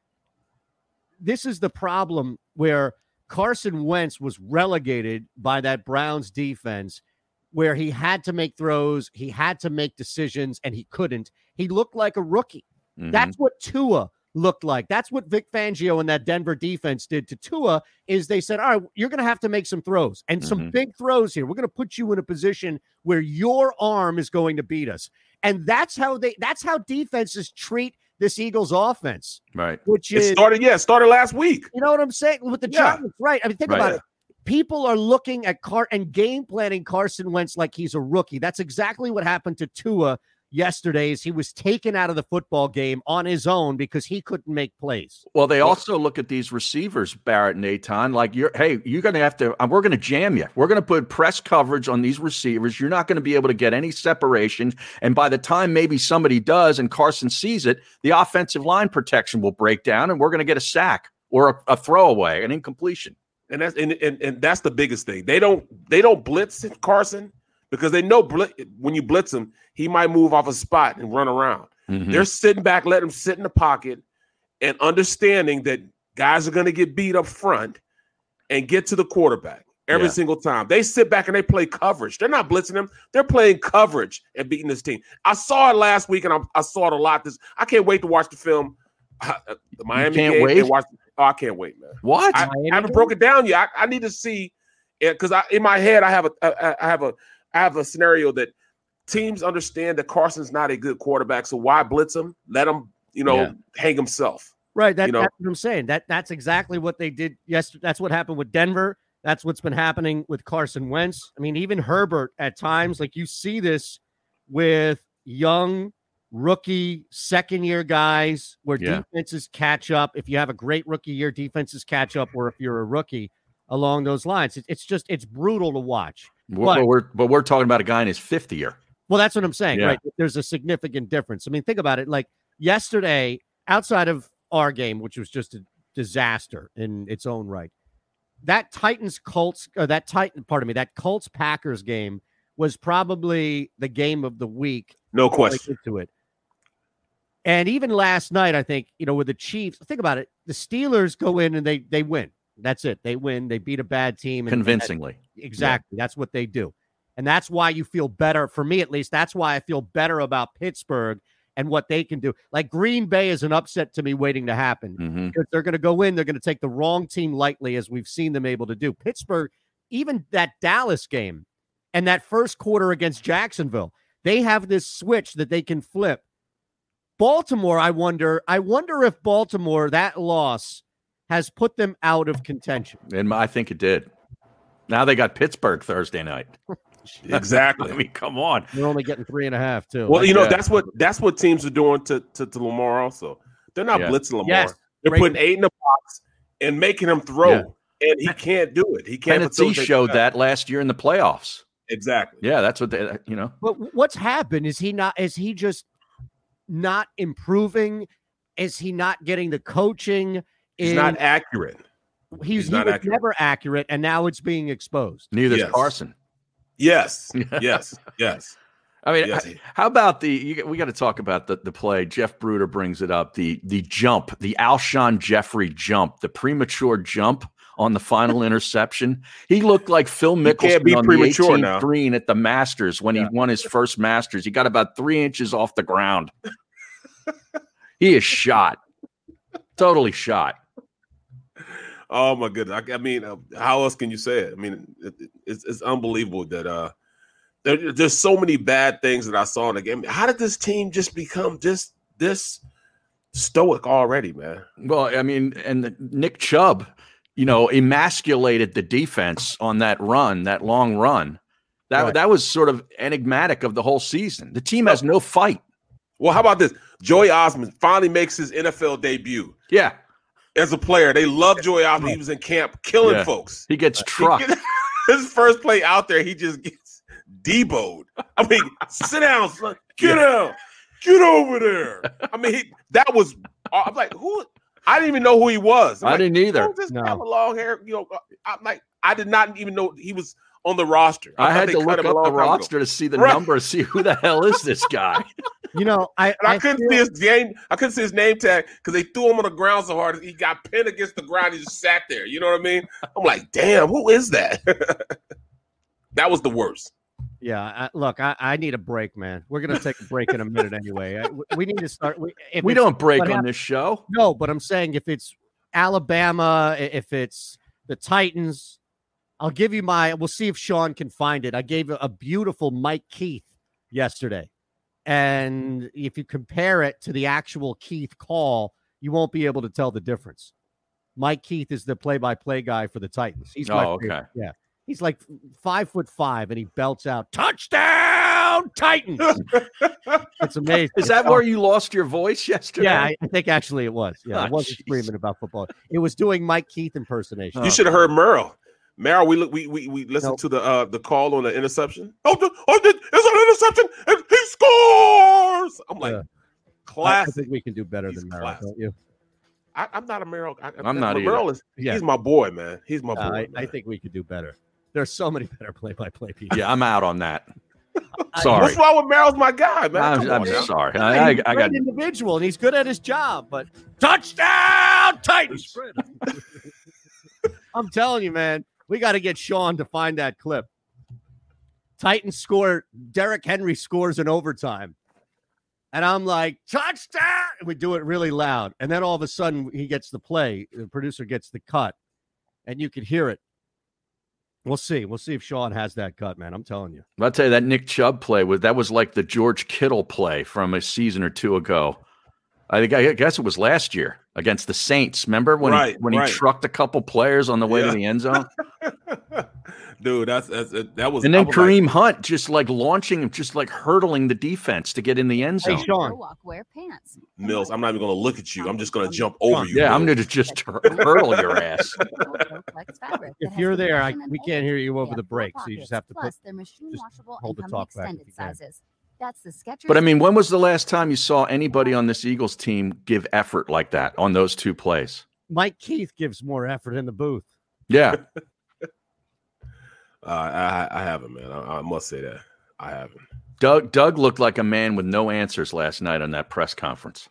This is the problem where Carson Wentz was relegated by that Browns defense where he had to make throws, he had to make decisions, and he couldn't. He looked like a rookie. Mm-hmm. That's what Tua looked like. That's what Vic Fangio and that Denver defense did to Tua is they said, all right, you're going to have to make some throws and mm-hmm. some big throws here. We're going to put you in a position where your arm is going to beat us. And that's how they, that's how defenses treat this Eagles offense, right? Which is it started, yeah, it started last week. You know what I'm saying? With the yeah. Giants, right? I mean, think right. about it. People are looking at Car and game planning Carson Wentz like he's a rookie. That's exactly what happened to Tua yesterday. Is he was taken out of the football game on his own because he couldn't make plays. Well, they yeah. also look at these receivers, Barrett and Eitan, like you're. Hey, you're going to have to. We're going to jam you. We're going to put press coverage on these receivers. You're not going to be able to get any separation. And by the time maybe somebody does, and Carson sees it, the offensive line protection will break down, and we're going to get a sack or a, a throwaway, an incompletion. And that's and, and and that's the biggest thing. They don't they don't blitz Carson. Because they know bl- when you blitz him, he might move off a spot and run around. Mm-hmm. They're sitting back, letting him sit in the pocket and understanding that guys are going to get beat up front and get to the quarterback every yeah. single time. They sit back and they play coverage. They're not blitzing him. They're playing coverage and beating this team. I saw it last week, and I, I saw it a lot. This I can't wait to watch the film. I, the Miami you can't game. Wait? Watch the, oh, I can't wait, man. What? I, I haven't broken down yet. I, I need to see it because in my head I have a I, I have a – I have a scenario that teams understand that Carson's not a good quarterback, so why blitz him? Let him, you know, yeah. hang himself. Right, that, you know? That's what I'm saying. That That's exactly what they did yesterday. That's what happened with Denver. That's what's been happening with Carson Wentz. I mean, even Herbert at times, like you see this with young, rookie, second-year guys where yeah. defenses catch up. If you have a great rookie year, defenses catch up, or if you're a rookie along those lines. It, it's just it's brutal to watch. But we're, we're but we're talking about a guy in his fifth year. Well, that's what I'm saying, yeah. right? There's a significant difference. I mean, think about it. Like yesterday, outside of our game, which was just a disaster in its own right, that Titans Colts or that Titan, pardon me, that Colts Packers game was probably the game of the week. No question to it. And even last night, I think you know with the Chiefs. Think about it. The Steelers go in and they they win. That's it. They win. They beat a bad team. And convincingly. That, exactly. Yeah. That's what they do. And that's why you feel better. For me, at least, that's why I feel better about Pittsburgh and what they can do. Like Green Bay is an upset to me waiting to happen. Mm-hmm. If they're going to go in, they're going to take the wrong team lightly, as we've seen them able to do. Pittsburgh, even that Dallas game and that first quarter against Jacksonville, they have this switch that they can flip. Baltimore, I wonder, I wonder if Baltimore, that loss, has put them out of contention. And I think it did. Now they got Pittsburgh Thursday night. Exactly. I mean, come on. They're only getting three and a half, too. Well, like, you know, yeah. that's what that's what teams are doing to, to, to Lamar also. They're not yeah. blitzing Lamar. Yes. They're Breaking. putting eight in the box and making him throw. Yeah. And he can't do it. He can't. Tennessee showed that last year in the playoffs. Exactly. Yeah, that's what they, you know. But what's happened? Is he not, is he just not improving? Is he not getting the coaching? He's in, not accurate. He's, he's not he was accurate. never accurate, and now it's being exposed. Neither is yes. Carson. Yes, yes, yes. I mean, yes. how about the? You, we got to talk about the the play. Jeff Bruder brings it up. The the jump, the Alshon Jeffrey jump, the premature jump on the final interception. He looked like Phil Mickelson on the eighteenth now. green at the Masters when yeah. he won his first Masters. He got about three inches off the ground. He is shot. Totally shot. Oh, my goodness. I, I mean, uh, how else can you say it? I mean, it, it's, it's unbelievable that uh, there, there's so many bad things that I saw in the game. How did this team just become this this stoic already, man? Well, I mean, and the, Nick Chubb, you know, emasculated the defense on that run, that long run. That, right. that was sort of enigmatic of the whole season. The team has no fight. Well, how about this? Joey Osmond finally makes his N F L debut. Yeah. As a player, they love Joey Osmond. He was in camp killing yeah. folks. He gets trucked. He gets, his first play out there, he just gets deboed. I mean, sit down, son. Get yeah. out. Get over there. I mean, he, that was – I'm like, who – I didn't even know who he was. I'm I like, didn't either. This no. kind of long hair, you know, I'm like, I did not even know he was on the roster. I, I had to look up the roster ago. to see the right. number, see who the hell is this guy. You know, I and I, I couldn't feel, see his name. I couldn't see his name tag because they threw him on the ground so hard he got pinned against the ground. He just sat there. You know what I mean? I'm like, damn, who is that? That was the worst. Yeah, I, look, I, I need a break, man. We're gonna take a break in a minute anyway. I, we need to start. We, if we don't break on I, this show. No, but I'm saying if it's Alabama, if it's the Titans, I'll give you my. We'll see if Sean can find it. I gave a beautiful Mike Keith yesterday. And if you compare it to the actual Keith call, you won't be able to tell the difference. Mike Keith is the play-by-play guy for the Titans. He's oh, okay. Yeah, he's like five foot five, and he belts out touchdown Titans. It's amazing. Is that where you lost your voice yesterday? Yeah, I, I think actually it was. Yeah, oh, I wasn't geez. screaming about football. It was doing Mike Keith impersonation. You should have heard Merle. Merrill, we look, we we we listened nope. to the uh, the call on the interception. Oh, the, oh the, it's an interception, and he scores. I'm like, yeah. class. I, I think we can do better he's than Merrill, classic. don't you? I, I'm not a Merrill. I, I'm not Merrill is yeah. he's my boy, man. He's my uh, boy. I, I think we could do better. There's so many better play-by-play people. Yeah, I'm out on that. Sorry. What's wrong with Merrill's my guy, man? I'm, I'm on, sorry. Man. I, I, he's I, I got an individual, and he's good at his job. But touchdown Titans. I'm telling you, man. We got to get Sean to find that clip. Titans score. Derrick Henry scores in overtime. And I'm like, touchdown. We do it really loud. And then all of a sudden he gets the play. The producer gets the cut and you could hear it. We'll see. We'll see if Sean has that cut, man. I'm telling you. I'll tell you that Nick Chubb play was, that was like the George Kittle play from a season or two ago. I think I guess it was last year against the Saints. Remember when right, he, when right. he trucked a couple players on the way yeah. to the end zone? Dude, that's, that's that was. And then was Kareem like, Hunt just like launching him, just like hurtling the defense to get in the end zone. Hey, Sean, wear pants. Mills, I'm not even going to look at you. I'm just going to jump over you. Yeah, Mills. I'm going to just hurl your ass. If you're there, I, we can't hear you over the break, so you just have to put, just hold the talk back if you can. That's the Skechers. But I mean, when was the last time you saw anybody on this Eagles team give effort like that on those two plays? Mike Keith gives more effort in the booth. Yeah. uh, I, I haven't, man. I, I must say that I haven't. Doug Doug looked like a man with no answers last night on that press conference.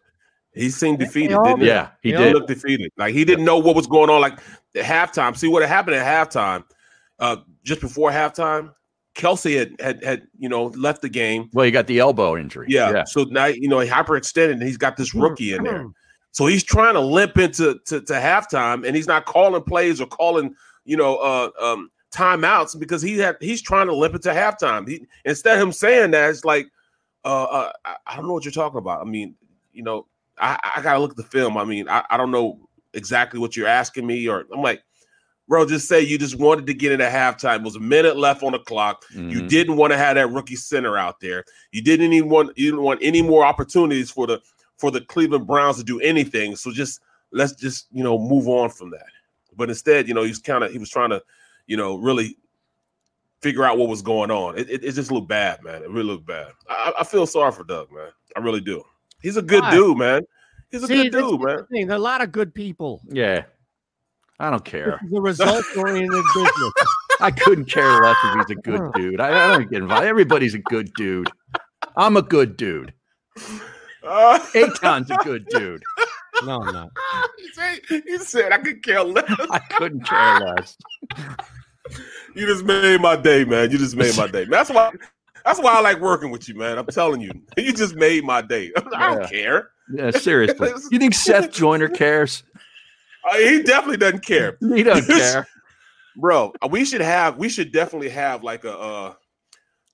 He seemed defeated, didn't he? Yeah, he, he did look defeated. Like he didn't know what was going on. Like at halftime. See what happened at halftime. Uh, just before halftime. Kelsey had, had had you know left the game. Well, he got the elbow injury. Yeah. yeah. So now you know he hyperextended and he's got this rookie in there. So he's trying to limp into to, to halftime and he's not calling plays or calling, you know, uh, um, timeouts because he had he's trying to limp into halftime. He instead of him saying that, it's like, uh, uh I, I don't know what you're talking about. I mean, you know, I, I gotta look at the film. I mean, I, I don't know exactly what you're asking me, or I'm like, bro, just say you just wanted to get into halftime. It was a minute left on the clock. Mm-hmm. You didn't want to have that rookie center out there. You didn't even want you didn't want any more opportunities for the for the Cleveland Browns to do anything. So just let's just you know move on from that. But instead, you know, he's kind of he was trying to you know really figure out what was going on. It, it, it just looked bad, man. It really looked bad. I, I feel sorry for Doug, man. I really do. He's a good Why? dude, man. He's a See, good dude, man. The there are a lot of good people. Yeah. I don't care. This is a result-oriented business. I couldn't care less if he's a good dude. I, I don't get involved. Everybody's a good dude. I'm a good dude. Uh, Aton's a good dude. No, I'm not. You said I could care less. I couldn't care less. You just made my day, man. You just made my day. That's why. That's why I like working with you, man. I'm telling you, you just made my day. I don't yeah. care. Yeah, seriously. You think Seth Joyner cares? Uh, he definitely doesn't care. He doesn't care, bro. We should have. We should definitely have like a, uh,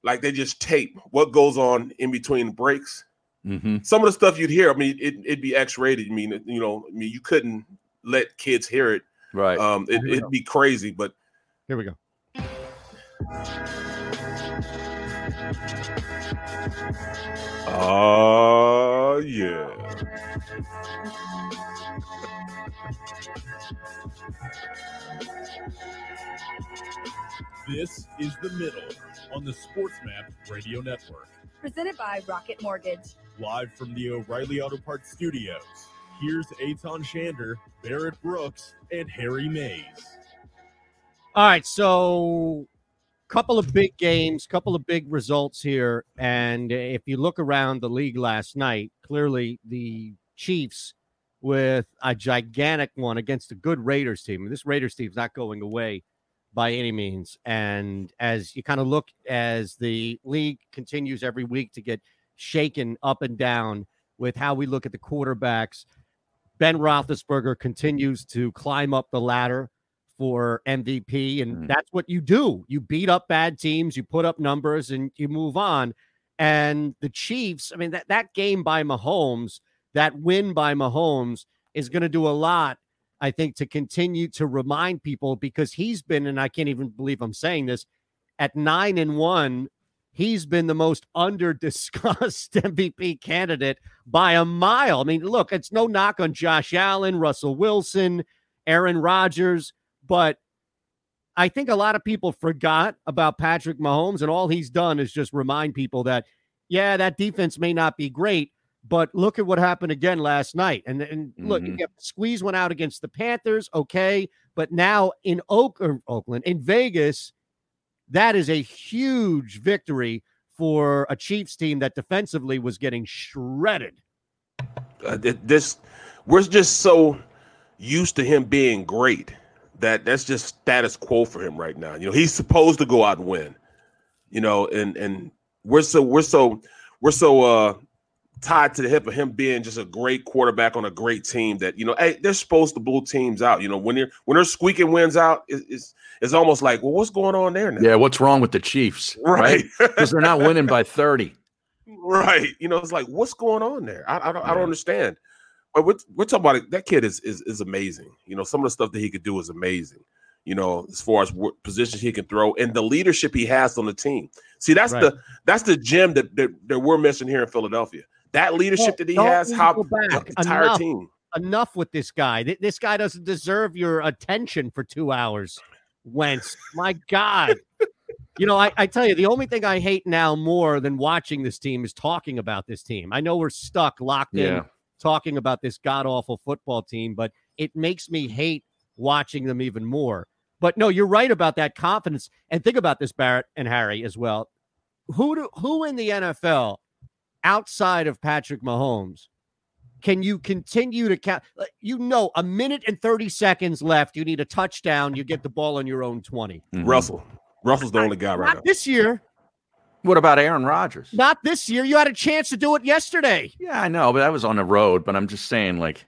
like they just tape what goes on in between breaks. Mm-hmm. Some of the stuff you'd hear, I mean, it, it'd be X-rated. I mean, you know, I mean, you couldn't let kids hear it. Right. Um, it, it'd be crazy, but here we go. Oh, uh, yeah. This is The Middle on the SportsMap Radio Network. Presented by Rocket Mortgage. Live from the O'Reilly Auto Parts studios, here's Eitan Shander, Barrett Brooks, and Harry Mays. All right, so couple of big games, couple of big results here. And if you look around the league last night, clearly the Chiefs with a gigantic one against a good Raiders team. This Raiders team's not going away by any means. And as you kind of look as the league continues every week to get shaken up and down with how we look at the quarterbacks, Ben Roethlisberger continues to climb up the ladder for M V P, and that's what you do. You beat up bad teams, you put up numbers, and you move on. And the Chiefs, I mean, that, that game by Mahomes, that win by Mahomes is going to do a lot, I think, to continue to remind people, because he's been, and I can't even believe I'm saying this, at nine and one, he's been the most under-discussed M V P candidate by a mile. I mean, look, it's no knock on Josh Allen, Russell Wilson, Aaron Rodgers, but I think a lot of people forgot about Patrick Mahomes, and all he's done is just remind people that, yeah, that defense may not be great, but look at what happened again last night. And, and look, mm-hmm. you squeeze one out against the Panthers, okay, but now in Oak, or Oakland, in Vegas, that is a huge victory for a Chiefs team that defensively was getting shredded. Uh, this, we're just so used to him being great. That that's just status quo for him right now. You know, he's supposed to go out and win. You know, and and we're so we're so we're so uh, tied to the hip of him being just a great quarterback on a great team that, you know, hey, they're supposed to blow teams out. You know, when they're when they're squeaking wins out, it's it's, it's almost like, well, what's going on there now? Yeah, what's wrong with the Chiefs? Right, because right? they're not winning by thirty. Right, you know, it's like, what's going on there? I I don't, I don't understand. We're, we're talking about it. That kid is, is is amazing. You know, some of the stuff that he could do is amazing, you know, as far as what positions he can throw and the leadership he has on the team. See, that's right. the that's the gem that, that, that we're missing here in Philadelphia. That leadership yeah, that he has, how the entire enough, team. Enough with this guy. This guy doesn't deserve your attention for two hours, Wentz. My God. You know, I, I tell you, the only thing I hate now more than watching this team is talking about this team. I know we're stuck, locked yeah. in. Talking about this god-awful football team, but it makes me hate watching them even more. But no, you're right about that confidence. And think about this, Barrett and Harry, as well. Who do, who in the N F L, outside of Patrick Mahomes, can you continue to count? You know, a minute and thirty seconds left, you need a touchdown, you get the ball on your own twenty. Mm-hmm. Russell. Russell's the only guy right now. Not this year. What about Aaron Rodgers? Not this year. You had a chance to do it yesterday. Yeah, I know, but that was on the road. But I'm just saying, like,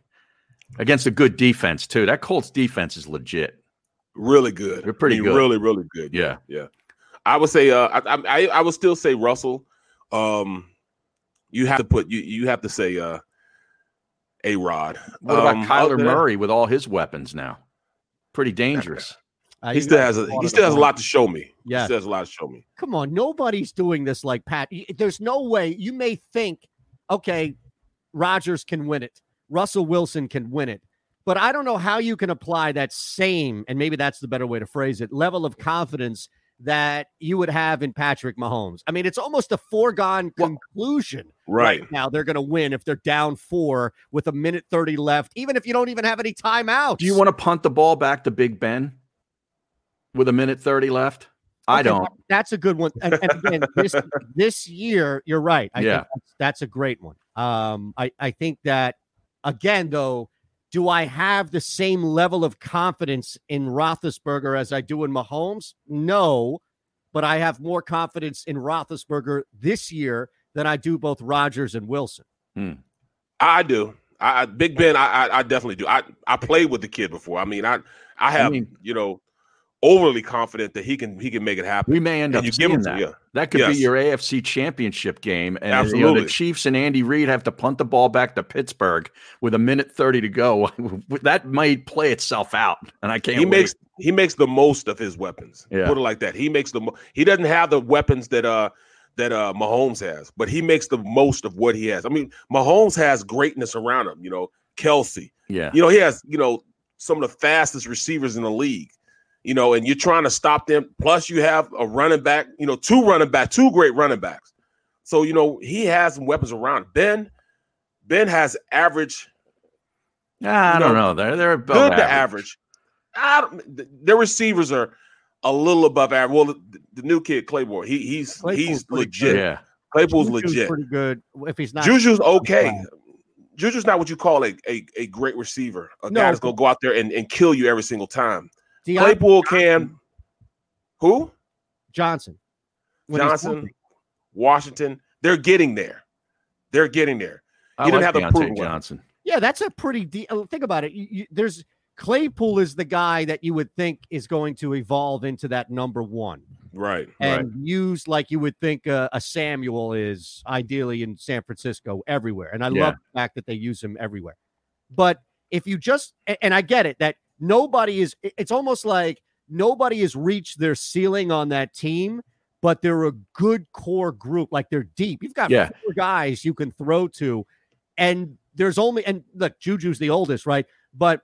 against a good defense, too. That Colts defense is legit. Really good. They're pretty I mean, good. Really, really good. Yeah. Yeah. I would say uh, I, I I would still say Russell. Um, you have to put – you you have to say uh, A-Rod. What about um, Kyler Murray with all his weapons now? Pretty dangerous. Uh, he still has a, he still has a lot to show me. Yeah. He still has a lot to show me. Come on, nobody's doing this like Pat. There's no way. You may think, okay, Rodgers can win it. Russell Wilson can win it. But I don't know how you can apply that same, and maybe that's the better way to phrase it, level of confidence that you would have in Patrick Mahomes. I mean, it's almost a foregone conclusion right, right now. They're going to win if they're down four with a minute thirty left, even if you don't even have any timeouts. Do you want to punt the ball back to Big Ben? With a minute thirty left? I okay, don't. That's a good one. And, and again, this, this year, you're right. I yeah. think that's, that's a great one. Um, I, I think that Again, though, do I have the same level of confidence in Roethlisberger as I do in Mahomes? No, but I have more confidence in Roethlisberger this year than I do both Rodgers and Wilson. Hmm. I do. I, Big Ben, I, I definitely do. I, I played with the kid before. I mean, I I have, I mean, you know, overly confident that he can he can make it happen. We may end up seeing that. Yeah. That could yes. be your A F C championship game. And you know, the Chiefs and Andy Reid have to punt the ball back to Pittsburgh with a minute thirty to go. That might play itself out. And I can't he wait. Makes, he makes the most of his weapons. Yeah. Put it like that. He makes the mo- He doesn't have the weapons that uh that uh Mahomes has, but he makes the most of what he has. I mean, Mahomes has greatness around him. You know, Kelsey. Yeah. You know, he has, you know, some of the fastest receivers in the league. You know, and you're trying to stop them. Plus, you have a running back, you know, two running back, two great running backs. So, you know, he has some weapons around. Ben, Ben has average. Nah, I know, don't know. They're they're above good average. To average. I don't, their receivers are a little above average. Well, the, the new kid, Claiborne, he he's Claypool's he's legit. Yeah. Claypool's Juju's legit. Pretty good. If he's not, Juju's okay. Juju's not what you call a a, a great receiver. A no, guy that's gonna go out there and, and kill you every single time. Deion Claypool Johnson. Can who? Johnson. When Johnson, Washington. They're getting there. They're getting there. You didn't like have to prove Johnson. One. Yeah, that's a pretty de- think about it. You, you, there's Claypool is the guy that you would think is going to evolve into that number one. Right. And right. used like you would think uh, a Samuel is ideally in San Francisco everywhere. And I yeah. love the fact that they use him everywhere. But if you just and I get it that Nobody is, it's almost like nobody has reached their ceiling on that team, but they're a good core group. Like they're deep. You've got yeah. four guys you can throw to, and there's only, and look, Juju's the oldest, right? But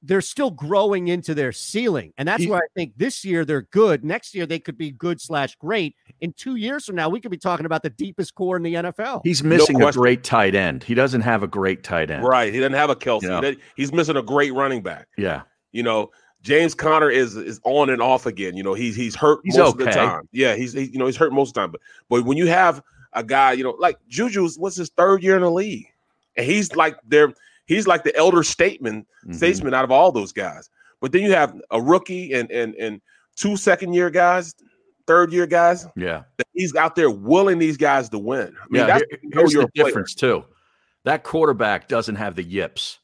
they're still growing into their ceiling. And that's where I think this year they're good. Next year they could be good slash great. In two years from now, we could be talking about the deepest core in the N F L. He's missing no a great tight end. He doesn't have a great tight end. Right. He doesn't have a Kelsey. Yeah. He's missing a great running back. Yeah. You know, James Conner is is on and off again. You know, he's he's hurt he's most okay. of the time. Yeah, he's he, you know, he's hurt most of the time. But but when you have a guy, you know, like Juju's, what's his third year in the league? And he's like their he's like the elder statesman mm-hmm. statesman out of all those guys. But then you have a rookie and and and two second year guys, third year guys. Yeah. He's out there willing these guys to win. I mean, yeah, that's here, here's the difference player. Too. That quarterback doesn't have the yips.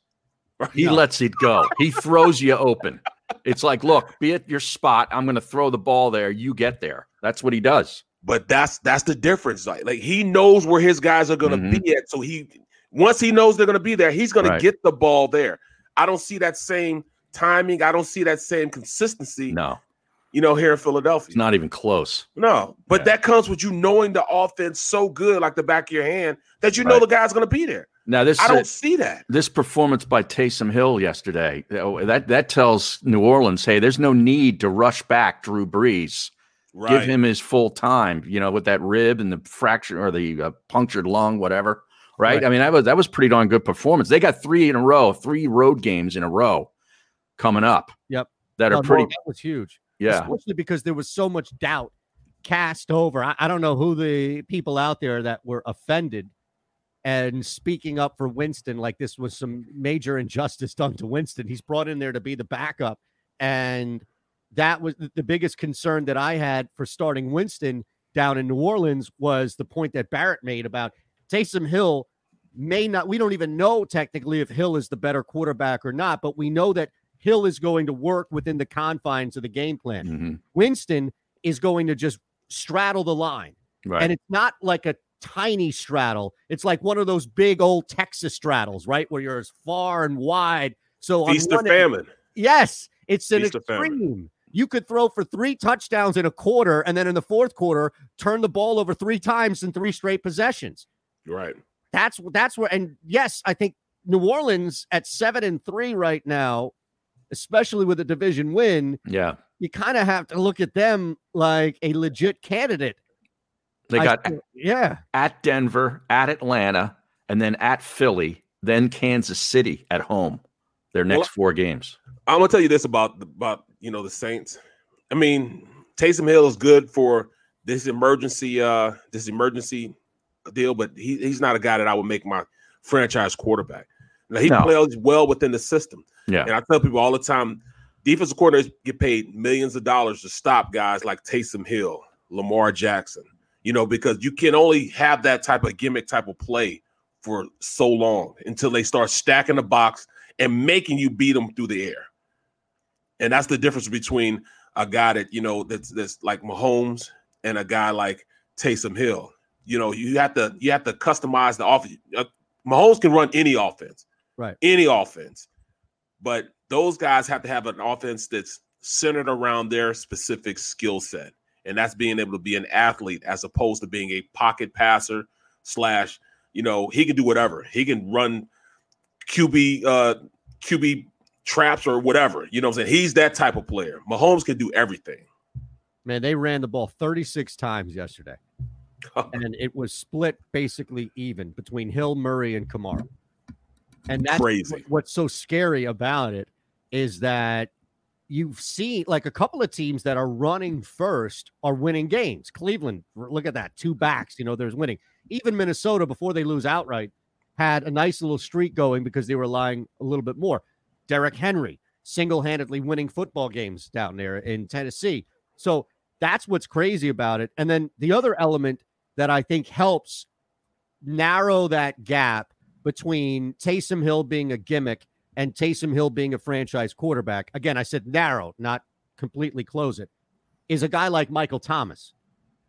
He no. lets it go. He throws you open. It's like, look, be at your spot. I'm going to throw the ball there. You get there. That's what he does. But that's that's the difference. Like, like he knows where his guys are going to mm-hmm. be at. So he once he knows they're going to be there, he's going right. to get the ball there. I don't see that same timing. I don't see that same consistency. No, you know, here in Philadelphia, it's not even close. No, but yeah. that comes with you knowing the offense so good, like the back of your hand, that you right. know the guy's going to be there. Now this I don't uh, see that this performance by Taysom Hill yesterday that that tells New Orleans, hey, there's no need to rush back Drew Brees, right. give him his full time, you know, with that rib and the fracture or the uh, punctured lung, whatever. Right? right. I mean, that was that was pretty darn good performance. They got three in a row, three road games in a row coming up. Yep, that are oh, pretty. No, that was huge. Yeah, especially because there was so much doubt cast over. I, I don't know who the people out there that were offended and speaking up for Winston, like this was some major injustice done to Winston. He's brought in there to be the backup. And that was the biggest concern that I had for starting Winston down in New Orleans was the point that Barrett made about Taysom Hill may not, we don't even know technically if Hill is the better quarterback or not, but we know that Hill is going to work within the confines of the game plan. Mm-hmm. Winston is going to just straddle the line. Right. And it's not like a tiny straddle. It's like one of those big old Texas straddles, right? Where you're as far and wide. So feast on of famine. End, yes, it's an feast extreme. You could throw for three touchdowns in a quarter, and then in the fourth quarter, turn the ball over three times in three straight possessions. Right. That's that's where. And yes, I think New Orleans at seven and three right now, especially with a division win. Yeah, you kind of have to look at them like a legit candidate. They got I, yeah at Denver, at Atlanta, and then at Philly, then Kansas City at home. Their next well, four games. I'm gonna tell you this about about you know the Saints. I mean, Taysom Hill is good for this emergency uh, this emergency deal, but he, he's not a guy that I would make my franchise quarterback. Now, he no. plays well within the system. Yeah. And I tell people all the time, defensive coordinators get paid millions of dollars to stop guys like Taysom Hill, Lamar Jackson, you know, because you can only have that type of gimmick type of play for so long until they start stacking the box and making you beat them through the air. And that's the difference between a guy that, you know, that's, that's like Mahomes and a guy like Taysom Hill. You know, you have to you have to customize the offense. Uh, Mahomes can run any offense, right? Any offense, but those guys have to have an offense that's centered around their specific skill set, and that's being able to be an athlete as opposed to being a pocket passer slash. You know, he can do whatever. He can run Q B uh, Q B traps or whatever. You know what I'm saying? He's that type of player. Mahomes can do everything. Man, they ran the ball thirty-six times yesterday. And it was split basically even between Hill, Murray, and Kamara. And that's crazy. What's so scary about it is that you've seen like a couple of teams that are running first are winning games. Cleveland, look at that. Two backs, you know, there's winning. Even Minnesota, before they lose outright, had a nice little streak going because they were relying a little bit more. Derrick Henry single-handedly winning football games down there in Tennessee. So that's what's crazy about it. And then the other element that I think helps narrow that gap between Taysom Hill being a gimmick and Taysom Hill being a franchise quarterback, again, I said narrow, not completely close it, is a guy like Michael Thomas,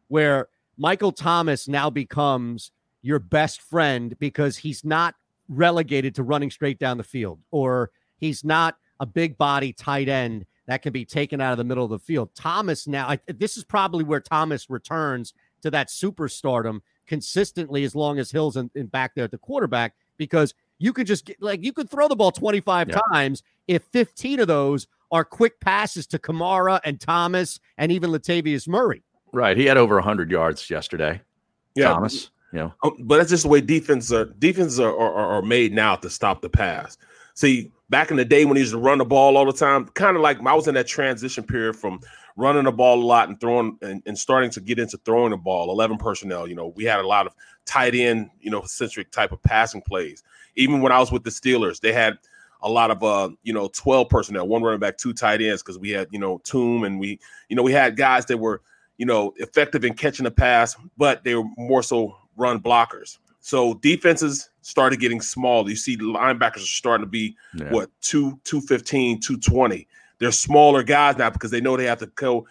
where Michael Thomas now becomes your best friend because he's not relegated to running straight down the field, or he's not a big body tight end that can be taken out of the middle of the field. Thomas now, I, this is probably where Thomas returns to that superstardom consistently as long as Hill's in, in back there at the quarterback, because you could just get, like, you could throw the ball twenty-five yeah. times if fifteen of those are quick passes to Kamara and Thomas and even Latavius Murray. Right. He had over one hundred yards yesterday. Yeah. Thomas, you know. But that's just the way defense are, defenses are, are, are made now to stop the pass. See, back in the day when he used to run the ball all the time, kind of like I was in that transition period from running the ball a lot and throwing and, and starting to get into throwing the ball, eleven personnel. You know, we had a lot of tight end, you know, centric type of passing plays. Even when I was with the Steelers, they had a lot of, uh, you know, twelve personnel, one running back, two tight ends, because we had, you know, Toom and we, you know, we had guys that were, you know, effective in catching the pass, but they were more so run blockers. So defenses started getting small. You see linebackers are starting to be, yeah. what, two fifteen, two twenty. They're smaller guys now because they know they have to go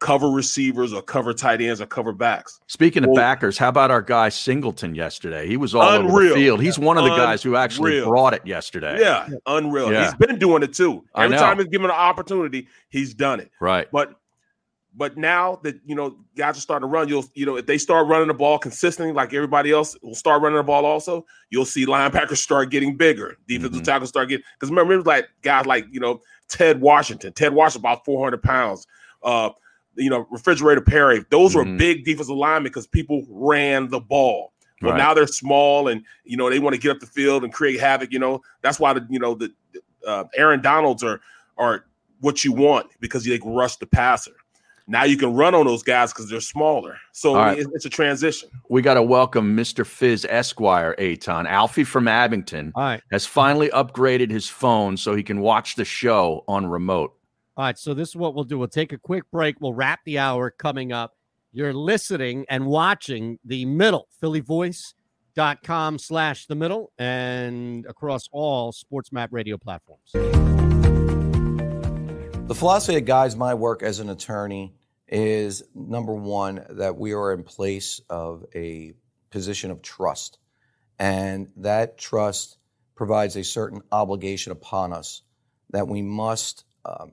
cover receivers or cover tight ends or cover backs. Speaking well, of backers, how about our guy Singleton yesterday? He was all unreal. over the field. He's one of the unreal. guys who actually brought it yesterday. Yeah, unreal. Yeah. He's been doing it too. Every time he's given an opportunity, he's done it. Right. But But now that, you know, guys are starting to run, you'll, you know, if they start running the ball consistently, like everybody else will start running the ball also, you'll see linebackers start getting bigger. Defensive mm-hmm. tackles start getting, because remember, it was like guys like, you know, Ted Washington. Ted Washington, about four hundred pounds. Uh, you know, Refrigerator Perry. Those mm-hmm. were big defensive linemen because people ran the ball. But right. now they're small and, you know, they want to get up the field and create havoc. You know, that's why, the, you know, the uh, Aaron Donalds are, are what you want because they can rush the passer. Now you can run on those guys because they're smaller. So right. it's, it's a transition. We got to welcome Mister Fizz Esquire, Aton. Alfie from Abington right. has finally upgraded his phone so he can watch the show on remote. All right, so this is what we'll do. We'll take a quick break. We'll wrap the hour coming up. You're listening and watching The Middle, phillyvoice.com slash The Middle, and across all SportsMap radio platforms. The philosophy that guides my work as an attorney is, number one, that we are in place of a position of trust. And that trust provides a certain obligation upon us that we must um,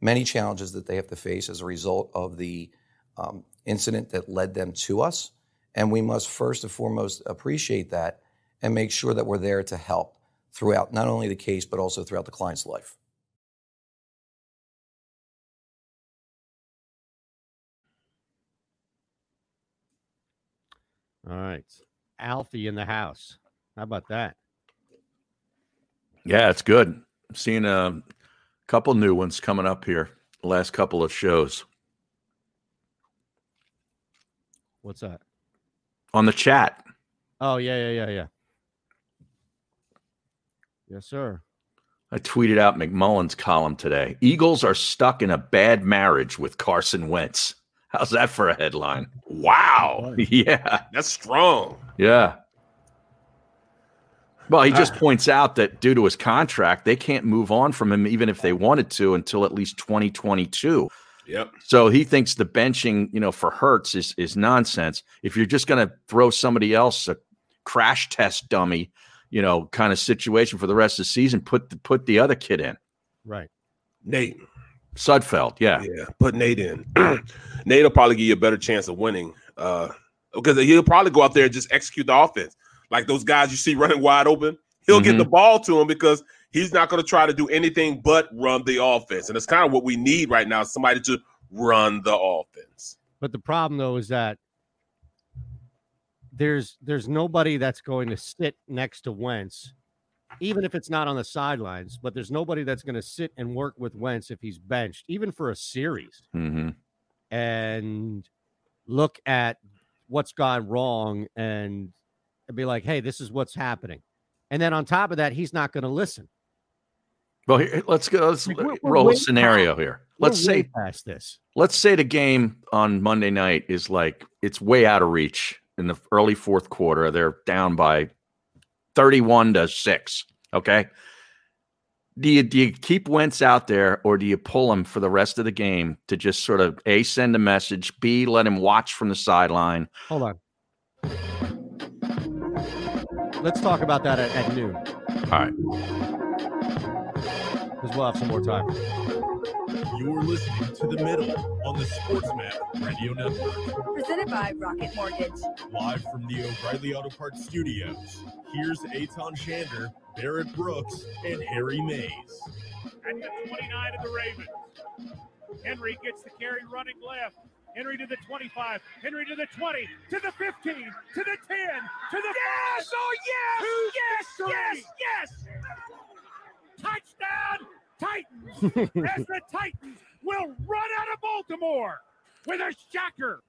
many challenges that they have to face as a result of the um, incident that led them to us. And we must first and foremost appreciate that and make sure that we're there to help throughout not only the case, but also throughout the client's life. All right. Alfie in the house. How about that? Yeah, it's good. I'm seeing a couple new ones coming up here the last couple of shows. What's that? On the chat. Oh, yeah, yeah, yeah, yeah. Yes, sir. I tweeted out McMullen's column today. Eagles are stuck in a bad marriage with Carson Wentz. How's that for a headline? Wow. Yeah. That's strong. Yeah. Well, he just points out that due to his contract, they can't move on from him even if they wanted to until at least twenty twenty-two. Yep. So he thinks the benching, you know, for Hurts is is nonsense. If you're just going to throw somebody else a crash test dummy, you know, kind of situation for the rest of the season, put the, put the other kid in. Right. Nate. Sudfeld, yeah. Yeah, put Nate in. Nate will probably give you a better chance of winning uh, because he'll probably go out there and just execute the offense. Like those guys you see running wide open, he'll mm-hmm. get the ball to him because he's not going to try to do anything but run the offense. And it's kind of what we need right now, somebody to run the offense. But the problem, though, is that There's there's nobody that's going to sit next to Wentz, even if it's not on the sidelines, but there's nobody that's going to sit and work with Wentz if he's benched, even for a series, mm-hmm. and look at what's gone wrong and be like, hey, this is what's happening. And then on top of that, he's not going to listen. Well, here, let's go. Let's like, we're, roll we're a scenario past, here. Let's say past this. Let's say the game on Monday night is like it's way out of reach. In the early fourth quarter, they're down by thirty-one to six. Okay. Do you, do you keep Wentz out there or do you pull him for the rest of the game to just sort of A, send a message, B, let him watch from the sideline? Hold on. Let's talk about that at, at noon. All right. Because we'll have some more time. You're listening to The Middle on the SportsMap Radio Network. Presented by Rocket Mortgage. Live from the O'Reilly Auto Parts Studios, here's Eitan Shander, Barrett Brooks, and Harry Mays. At the twenty-nine of the Ravens, Henry gets the carry running left. Henry to the twenty-five, Henry to the twenty, to the fifteen, to the ten, to the... Yes! Oh, yes! Two, yes, yes, yes! Touchdown! Titans, as the Titans will run out of Baltimore with a shocker.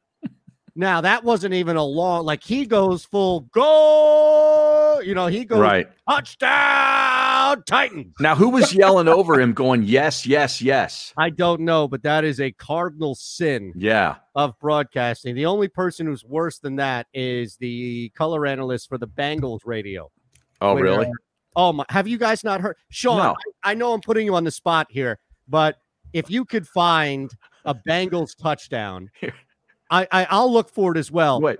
Now, that wasn't even a long, like he goes full goal. You know, he goes right. Touchdown Titans. Now, who was yelling over him going, yes, yes, yes? I don't know, but that is a cardinal sin yeah. of broadcasting. The only person who's worse than that is the color analyst for the Bengals radio. Oh, when, really? Uh, Oh my! Have you guys not heard, Sean? No. I, I know I'm putting you on the spot here, but if you could find a Bengals touchdown, I, I I'll look for it as well. Wait,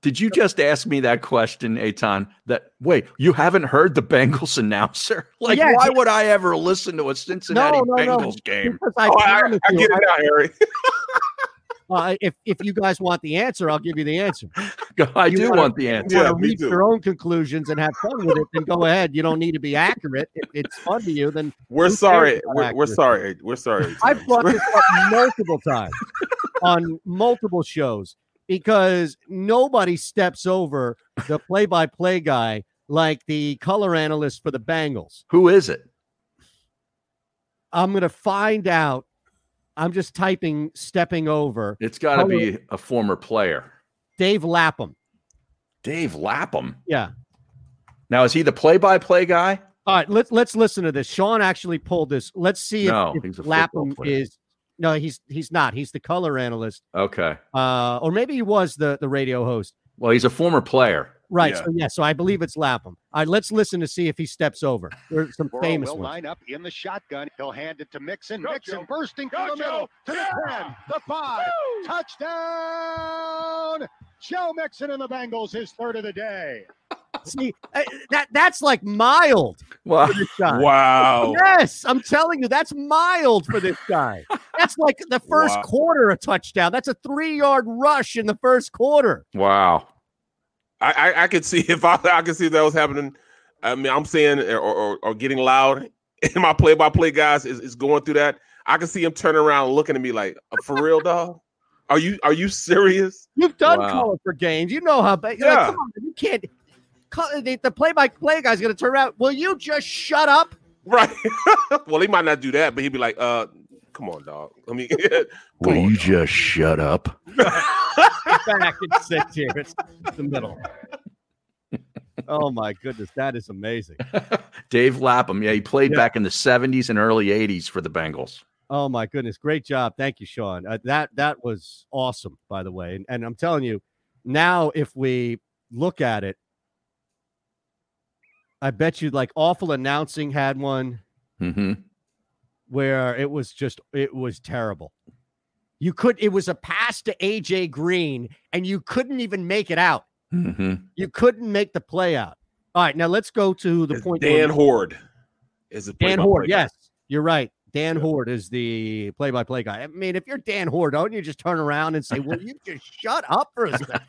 did you just ask me that question, Eitan? That wait, you haven't heard the Bengals announcer? Like, yeah, why would I ever listen to a Cincinnati no, no, Bengals no. game? I, oh, I, I, I get it out, Harry. Uh, if if you guys want the answer, I'll give you the answer. I you do wanna, want the answer. You yeah, reach do. your own conclusions and have fun with it, then go ahead. You don't need to be accurate. If it's fun to you, then we're sorry. We're, we're sorry. We're sorry. I've brought this up multiple times on multiple shows because nobody steps over the play-by-play guy like the color analyst for the Bengals. Who is it? I'm gonna find out. I'm just typing stepping over. It's got to be a former player. Dave Lapham. Dave Lapham? Yeah. Now, is he the play-by-play guy? All right, let's let's listen to this. Sean actually pulled this. Let's see no, if, if Lapham is – no, he's he's not. He's the color analyst. Okay. Uh, or maybe he was the, the radio host. Well, he's a former player. Right. Yeah. So, yeah, so I believe it's Lapham. All right, let's listen to see if he steps over. There's some Burrow famous will ones. Line up in the shotgun. He'll hand it to Mixon. Go Mixon Joe. bursting Go through the Joe. middle to yeah. the ten, the five. Woo. Touchdown! Joe Mixon and the Bengals, his third of the day. See, that that's like mild. Wow. For this guy. Wow. Yes, I'm telling you, that's mild for this guy. That's like the first wow. quarter a touchdown. That's a three-yard rush in the first quarter. Wow. I, I, I could see if I, I could see that was happening. I mean, I'm saying or, or, or getting loud in my play-by-play guys is, is going through that. I can see him turning around, looking at me like, for real, dog? Are you are you serious? You've done wow. color for games. You know how bad. Yeah. Like, come on, you can't. The play-by-play guy's going to turn around. Will you just shut up? Right. Well, he might not do that, but he'd be like, "Uh, come on, dog. I mean, will on, you dog. just shut up?" Back and sit here. It's the middle. Oh my goodness, that is amazing. Dave Lapham. Yeah, he played yeah. back in the seventies and early eighties for the Bengals. Oh my goodness, great job. Thank you, Sean. Uh, that that was awesome, by the way. And, and I'm telling you, now if we look at it, I bet you like Awful Announcing had one mm-hmm. where it was just it was terrible. You could it was a pass to A J Green and you couldn't even make it out. Mm-hmm. You couldn't make the play out. All right, now let's go to the it's point. Dan Horde is a Dan Horde. Yes, guy. You're right. Dan yeah. Horde is the play-by-play guy. I mean, if you're Dan Horde, don't you just turn around and say, "Will you just shut up for a second?"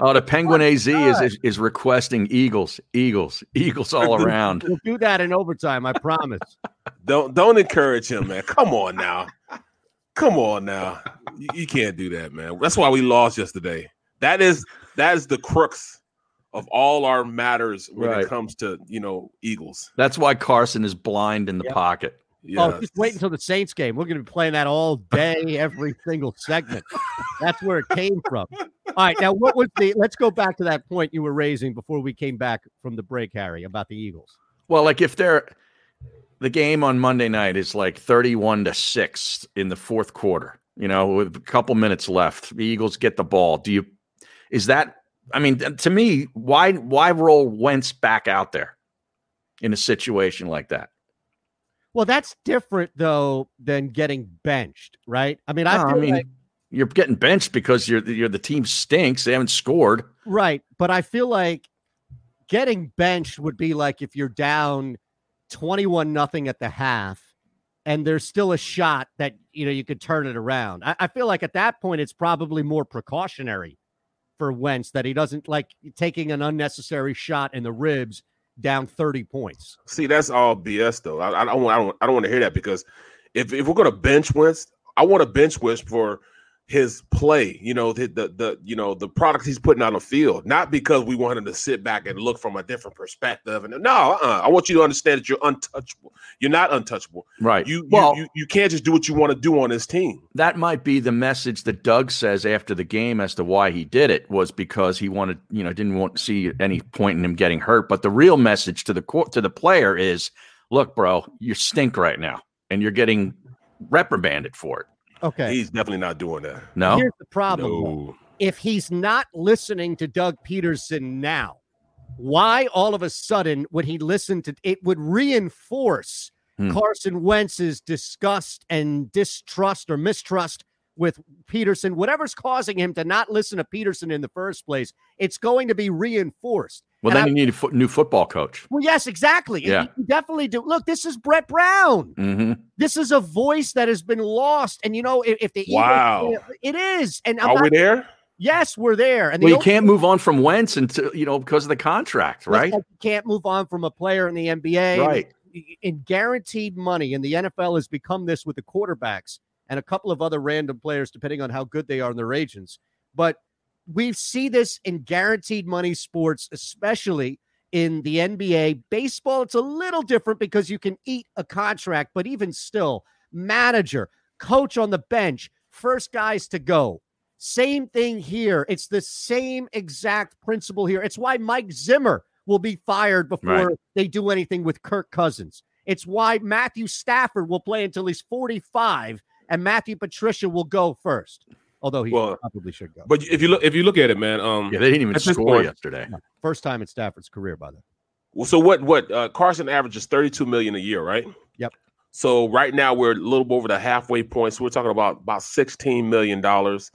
Oh, the Penguin oh, A Z is, is is requesting Eagles, Eagles, Eagles all around. We'll do that in overtime, I promise. Don't don't encourage him, man. Come on now, come on now. You, you can't do that, man. That's why we lost yesterday. That is that is the crux of all our matters when right. it comes to, you know, Eagles. That's why Carson is blind in the yep. pocket. Yeah. Oh, just wait until the Saints game. We're going to be playing that all day, every single segment. That's where it came from. All right, now what was the? Let's go back to that point you were raising before we came back from the break, Harry, about the Eagles. Well, like if they're the game on Monday night is like thirty-one to six in the fourth quarter. You know, with a couple minutes left, the Eagles get the ball. Do you? Is that? I mean, to me, why why roll Wentz back out there in a situation like that? Well, that's different, though, than getting benched, right? I mean, I, no, feel I mean, like, you're getting benched because you're, you're the team stinks. They haven't scored. Right. But I feel like getting benched would be like if you're down twenty-one nothing at the half and there's still a shot that, you know, you could turn it around. I, I feel like at that point, it's probably more precautionary for Wentz that he doesn't like taking an unnecessary shot in the ribs down thirty points. See, that's all B S, though. I, I don't, I don't, I don't want to hear that because if, if we're going to bench Wentz, I want to bench Wentz for his play. You know, the, the the you know the product he's putting on the field, not because we want him to sit back and look from a different perspective. And no, uh-uh. I want you to understand that you're untouchable. You're not untouchable, right? You well, you, you, you can't just do what you want to do on this team. That might be the message that Doug says after the game as to why he did it was because he wanted, you know, didn't want to see any point in him getting hurt. But the real message to the court to the player is, look, bro, you stink right now, and you're getting reprimanded for it. Okay. He's definitely not doing that. No. Here's the problem. No. If he's not listening to Doug Peterson now, why all of a sudden would he listen to it? Would reinforce hmm. Carson Wentz's disgust and distrust or mistrust with Peterson. Whatever's causing him to not listen to Peterson in the first place, it's going to be reinforced. Well, and then I, you need a fo- new football coach. Well, yes, exactly. Yeah. You definitely do. Look, this is Brett Brown. Mm-hmm. This is a voice that has been lost. And, you know, if, if the wow. Eagles, it is. And I'm Are not, we there? Yes, we're there. And well, the you only, can't move on from Wentz until, you know, because of the contract, right? Like you can't move on from a player in the N B A. Right. And, and guaranteed money. And the N F L has become this with the quarterbacks and a couple of other random players, depending on how good they are in their agents. But we see this in guaranteed money sports, especially in the N B A. Baseball, it's a little different because you can eat a contract, but even still, manager, coach on the bench, first guys to go. Same thing here. It's the same exact principle here. It's why Mike Zimmer will be fired before right. they do anything with Kirk Cousins. It's why Matthew Stafford will play until he's forty-five, and Matthew Patricia will go first. Although he well, probably should go. But if you look, if you look at it, man, um, yeah, they didn't even score point, yesterday. No, first time in Stafford's career, by the way. Well, so what? What uh, Carson averages thirty-two million a year, right? Yep. So right now we're a little over the halfway point. So we're talking about about sixteen million dollars.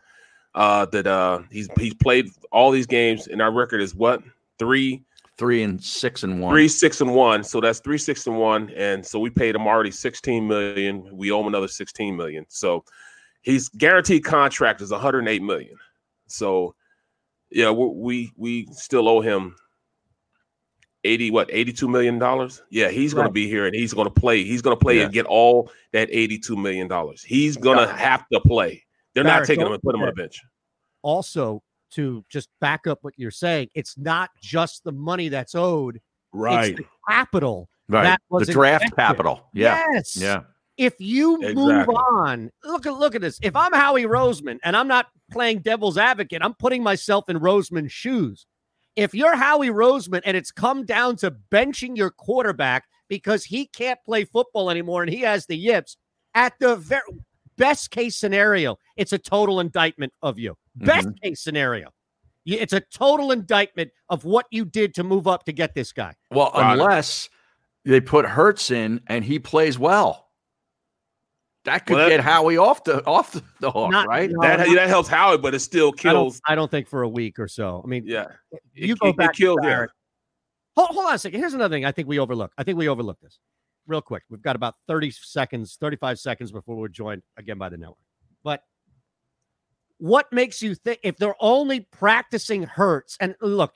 Uh, that uh, he's he's played all these games, and our record is what three, three and six and one, three six and one. So that's three six and one, and so we paid him already sixteen million. We owe him another sixteen million. So. He's guaranteed contract is one hundred eight million dollars. So, yeah, we we still owe him eighty what eighty-two million dollars. Yeah, he's right. going to be here and he's going to play. He's going to play yeah. and get all that eighty-two million dollars. He's going to yeah. have to play. They're Barrett, not taking him and putting him on a bench. Also, to just back up what you're saying, it's not just the money that's owed. Right. It's the capital. Right. That was the draft expected. Capital. Yeah. Yes. Yeah. If you exactly. move on, look at look at this. If I'm Howie Roseman, and I'm not playing devil's advocate, I'm putting myself in Roseman's shoes. If you're Howie Roseman and it's come down to benching your quarterback because he can't play football anymore and he has the yips, at the very best case scenario, it's a total indictment of you. Mm-hmm. Best case scenario. It's a total indictment of what you did to move up to get this guy. Well, unless they put Hurts in and he plays well. That could well, that, get Howie off the off the, the hook, not, right? No, that, that helps Howie, but it still kills. I don't, I don't think for a week or so. I mean, yeah, you it, go it, back. It killed him. Hold, hold on a second. Here's another thing I think we overlook. I think we overlook this real quick. We've got about thirty seconds, thirty-five seconds before we're joined again by the network. But what makes you think if they're only practicing Hurts? And look,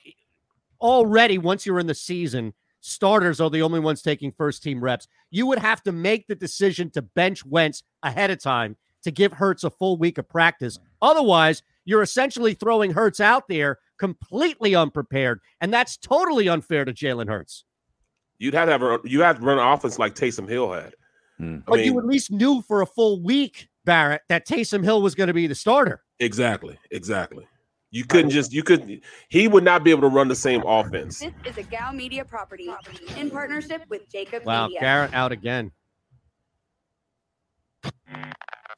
already once you're in the season, starters are the only ones taking first team reps. You would have to make the decision to bench Wentz ahead of time to give Hurts a full week of practice. Otherwise, you're essentially throwing Hurts out there completely unprepared, and that's totally unfair to Jalen Hurts. You'd have to have a, you have to run an offense like Taysom Hill had. Hmm. But I mean, you at least knew for a full week, Barrett, that Taysom Hill was going to be the starter. Exactly, exactly. You couldn't just, you couldn't, he would not be able to run the same offense. This is a Gal Media property in partnership with Jacob wow, Media. Wow, Garrett out again.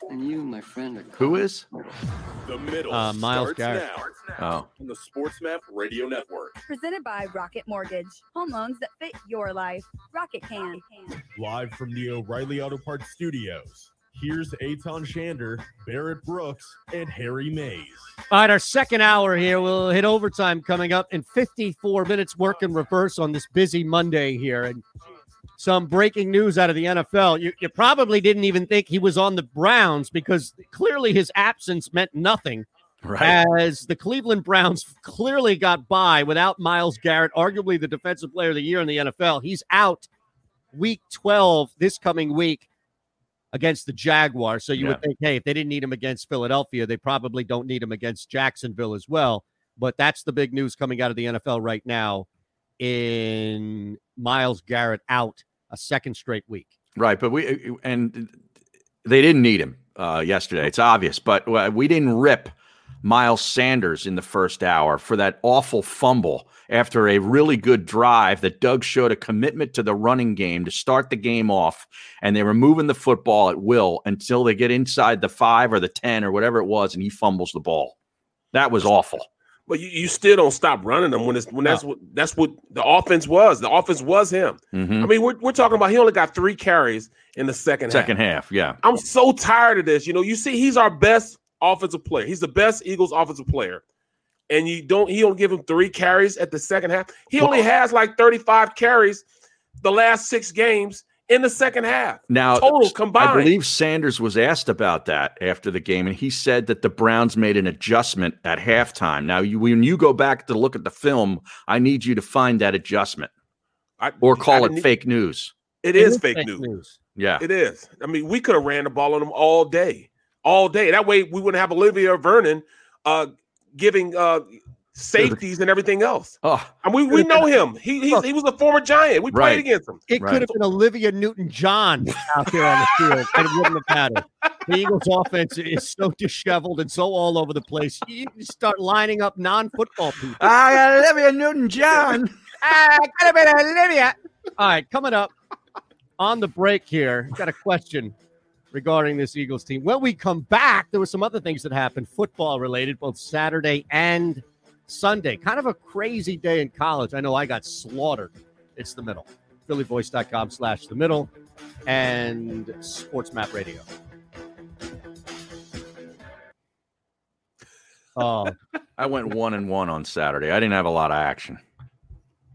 And you, my friend, are who is? The middle. Uh, Miles Garrett. Now. Oh. On the SportsMap Radio Network. Presented by Rocket Mortgage. Home loans that fit your life. Rocket can. Live from the O'Reilly Auto Parts Studios. Here's Eitan Shander, Barrett Brooks, and Harry Mays. All right, our second hour here. We'll hit overtime coming up in fifty-four minutes. Work in reverse on this busy Monday here. And some breaking news out of the N F L. You, you probably didn't even think he was on the Browns because clearly his absence meant nothing. Right. As the Cleveland Browns clearly got by without Myles Garrett, arguably the defensive player of the year in the N F L. He's out week twelve this coming week against the Jaguars. So you yeah. would think, hey, if they didn't need him against Philadelphia, they probably don't need him against Jacksonville as well. But that's the big news coming out of the N F L right now in Myles Garrett out a second straight week. Right. But we, and they didn't need him uh, yesterday. It's obvious, but we didn't rip Miles Sanders in the first hour for that awful fumble after a really good drive that Doug showed a commitment to the running game to start the game off, and they were moving the football at will until they get inside the five or the ten or whatever it was, and he fumbles the ball. That was awful. But you, you still don't stop running them when it's when that's no. what that's what the offense was. The offense was him. Mm-hmm. I mean, we're we're talking about he only got three carries in the second half. Second half, yeah. I'm so tired of this. You know, you see he's our best offensive player. He's the best Eagles offensive player. And you don't, he don't give him three carries at the second half. He well, only has like thirty-five carries the last six games in the second half. Now, total combined. I believe Sanders was asked about that after the game, and he said that the Browns made an adjustment at halftime. Now, you, when you go back to look at the film, I need you to find that adjustment I, or call I it need, fake news. It, it is, is fake, fake news. news. Yeah, it is. I mean, we could have ran the ball on them all day. All day. That way we wouldn't have Olivia Vernon uh, giving uh, safeties and everything else. Oh, and we, we know him. He he's, he was a former Giant. We right. played against him. It right. could have been Olivia Newton-John out there on the field and it wouldn't have mattered. The Eagles' offense is so disheveled and so all over the place. You start lining up non-football people. I got Olivia Newton-John. I could have been Olivia. All right, coming up on the break here, got a question regarding this Eagles team. When we come back, there were some other things that happened football related, both Saturday and Sunday. Kind of a crazy day in college. I know I got slaughtered. It's The Middle. phillyvoice.com slash The Middle and SportsMap Radio. Oh, I went one and one on Saturday. I didn't have a lot of action.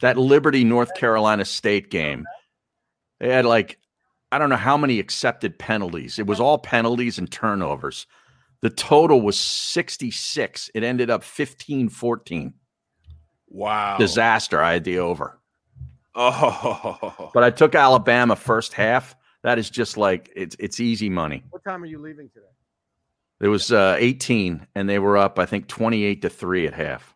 That Liberty, North Carolina State game, they had like, I don't know how many accepted penalties. It was all penalties and turnovers. The total was sixty-six. It ended up fifteen fourteen. Wow. Disaster. I had the over. Oh. But I took Alabama first half. That is just like, it's it's easy money. What time are you leaving today? It was uh, eighteen, and they were up, I think, twenty-eight to three at half.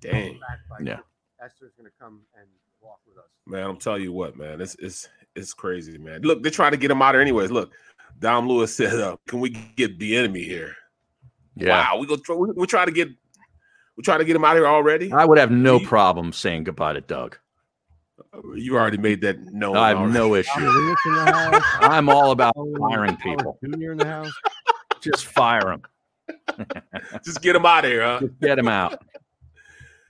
Dang. Yeah. Esther's going to come and walk with us. Man, I'm telling you what, man. It's it's it's crazy, man. Look, they're trying to get him out of there anyways. Look, Dom Lewis said, uh, can we get the enemy here? Yeah. Wow, we go try, we're trying to get we're trying to get him out of here already? I would have no you, problem saying goodbye to Doug. You already made that known. I have already. No issue. I'm all about firing people. Junior in the house. Just fire him. Just get him out of here, huh? Just get him out.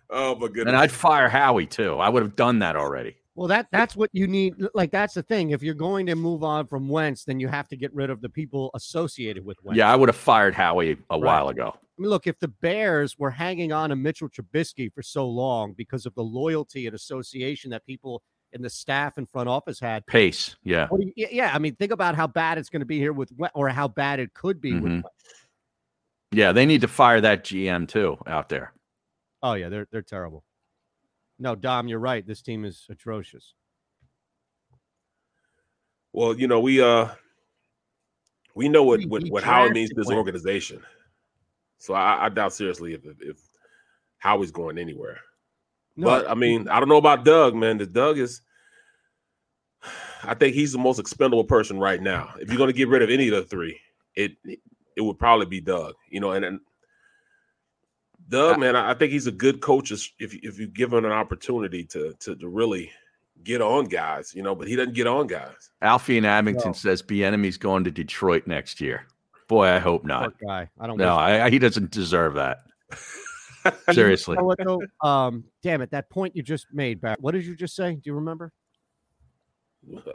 Oh, my goodness. And I'd fire Howie, too. I would have done that already. Well, that that's what you need. Like, that's the thing. If you're going to move on from Wentz, then you have to get rid of the people associated with Wentz. Yeah, I would have fired Howie a right. while ago. I mean, look, if the Bears were hanging on to Mitchell Trubisky for so long because of the loyalty and association that people and the staff and front office had. Pace, yeah. What do you, yeah, I mean, think about how bad it's going to be here with Wentz, or how bad it could be mm-hmm. with Wentz. Yeah, they need to fire that G M, too, out there. Oh, yeah, they're they're terrible. No, Dom, you're right. This team is atrocious. Well, you know, we uh, we know what, what, what Howie means to this organization. So I, I doubt seriously if, if Howie's going anywhere. No. But, I mean, I don't know about Doug, man. The Doug is – I think he's the most expendable person right now. If you're going to get rid of any of the three, it it would probably be Doug. You know, and, and – Doug, man, I think he's a good coach if if you give him an opportunity to, to to really get on guys, you know. But he doesn't get on guys. Alfie in Abington no. says Bieniemy's going to Detroit next year. Boy, I hope not. Poor guy, I don't. No, I, I, he doesn't deserve that. Seriously. You know what, um, damn it! That point you just made, Barrett. What did you just say? Do you remember?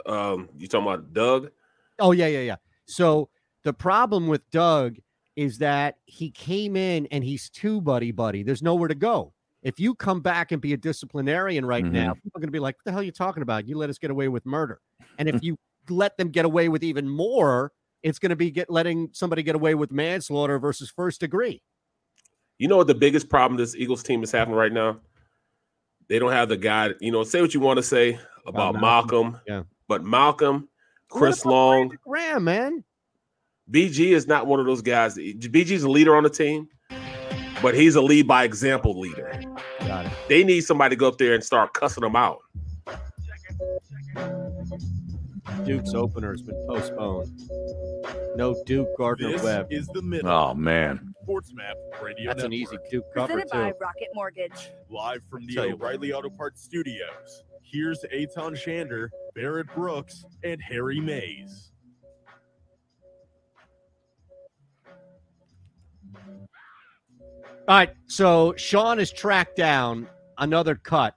Um, you talking about Doug? Oh yeah, yeah, yeah. So the problem with Doug is that he came in and he's too buddy-buddy. There's nowhere to go. If you come back and be a disciplinarian right mm-hmm. now, people are going to be like, what the hell are you talking about? You let us get away with murder. And if you let them get away with even more, it's going to be get letting somebody get away with manslaughter versus first degree. You know what the biggest problem this Eagles team is having right now? They don't have the guy. You know, say what you want to say about, about Malcolm. Malcolm yeah. But Malcolm, Chris Long. Brandon Graham, man. B G is not one of those guys. B G's a leader on the team, but he's a lead by example leader. Got it. They need somebody to go up there and start cussing them out. Check it, check it. Duke's opener has been postponed. No Duke Gardner-Webb. This is the middle. Oh, man. SportsMap Radio That's Network. An easy Duke cover, presented too. Presented by Rocket Mortgage. Live from the O'Reilly Auto Parts studios, here's Eitan Shander, Barrett Brooks, and Harry Mays. All right, so Sean has tracked down another cut.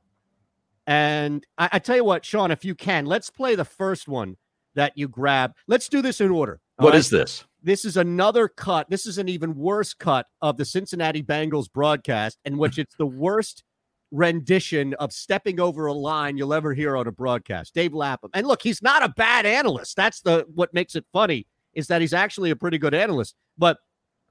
And I, I tell you what, Sean, if you can, let's play the first one that you grab. Let's do this in order. What right? is this? This is another cut. This is an even worse cut of the Cincinnati Bengals broadcast, in which it's the worst rendition of stepping over a line you'll ever hear on a broadcast. Dave Lapham. And look, he's not a bad analyst. That's the what makes it funny, is that he's actually a pretty good analyst. But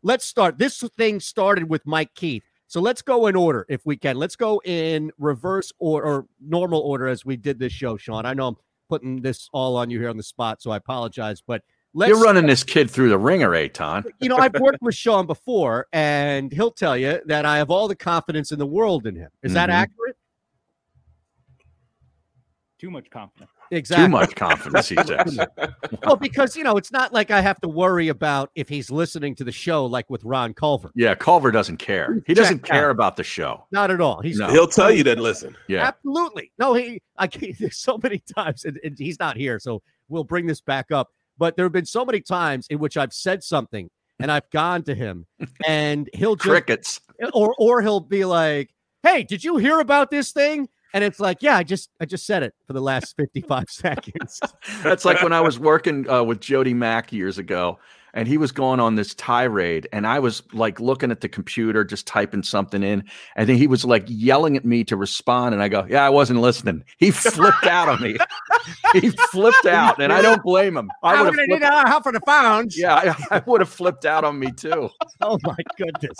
let's start. This thing started with Mike Keith. So let's go in order if we can. Let's go in reverse or, or normal order as we did this show, Sean. I know I'm putting this all on you here on the spot, so I apologize. But let's You're running start. This kid through the ringer, Eitan. You know, I've worked with Sean before, and he'll tell you that I have all the confidence in the world in him. Is mm-hmm. that accurate? Too much confidence. Exactly. Too much confidence, he says. Well, because, you know, it's not like I have to worry about if he's listening to the show like with Ron Culver. Yeah, Culver doesn't care. He doesn't Check care out. About the show. Not at all. He's no. He'll tell you that, listen. Yeah. Absolutely. No, he. I there's so many times, and, and he's not here, so we'll bring this back up. But there have been so many times in which I've said something, and I've gone to him, and he'll just... Crickets. Or, or he'll be like, hey, did you hear about this thing? And it's like, yeah, I just I just said it for the last fifty-five seconds. That's like when I was working uh, with Jody Mack years ago, and he was going on this tirade, and I was like looking at the computer, just typing something in, and then he was like yelling at me to respond, and I go, yeah, I wasn't listening. He flipped out on me. He flipped out, and I don't blame him. I would have need our help for the phones. Yeah, I, I would have flipped out on me too. Oh my goodness.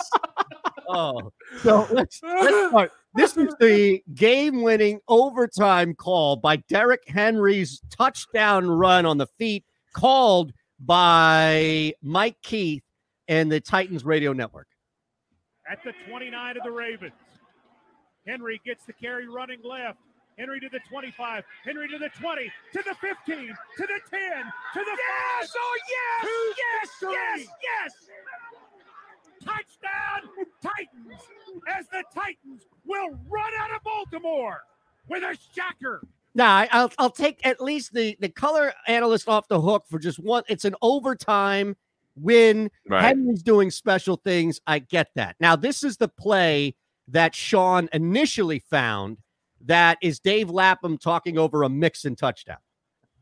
Oh, so let's, let's start. This is the game-winning overtime call by Derrick Henry's touchdown run on the feet, called by Mike Keith and the Titans radio network. At the twenty-nine of the Ravens. Henry gets the carry running left. Henry to the twenty-five. Henry to the twenty. To the fifteen. To the ten. To the yes! five. Oh, yes! Two, yes! Three. Yes! Yes! Touchdown, Titans, as the Titans will run out of Baltimore with a shocker. Now, I'll I'll take at least the, the color analyst off the hook for just one. It's an overtime win. Right. Henry's doing special things. I get that. Now, this is the play that Sean initially found that is Dave Lapham talking over a Mixon touchdown.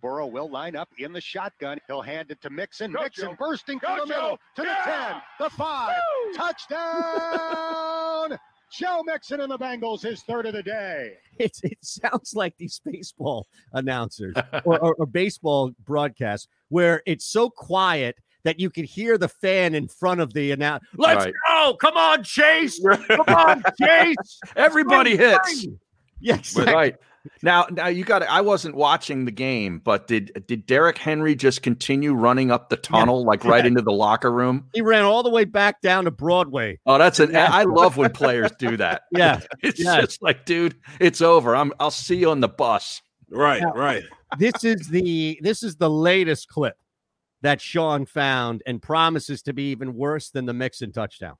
Burrow will line up in the shotgun. He'll hand it to Mixon. Go Mixon Joe. bursting Go to the middle, to yeah. the ten, the five. Woo. Touchdown! Joe Mixon and the Bengals, his third of the day. It, it sounds like these baseball announcers or, or, or baseball broadcasts where it's so quiet that you can hear the fan in front of the announcer. Let's right. go! Come on, Chase! Come on, Chase! Everybody hits. Yes, exactly. Right. Now, now you got to, I wasn't watching the game, but did did Derrick Henry just continue running up the tunnel, yeah. like right into the locker room? He ran all the way back down to Broadway. Oh, that's an, yeah. I love when players do that. Yeah. It's yeah. just like, dude, it's over. I'm, I'll see you on the bus. Right, now, right. This is the, this is the latest clip that Sean found and promises to be even worse than the Mixon touchdown.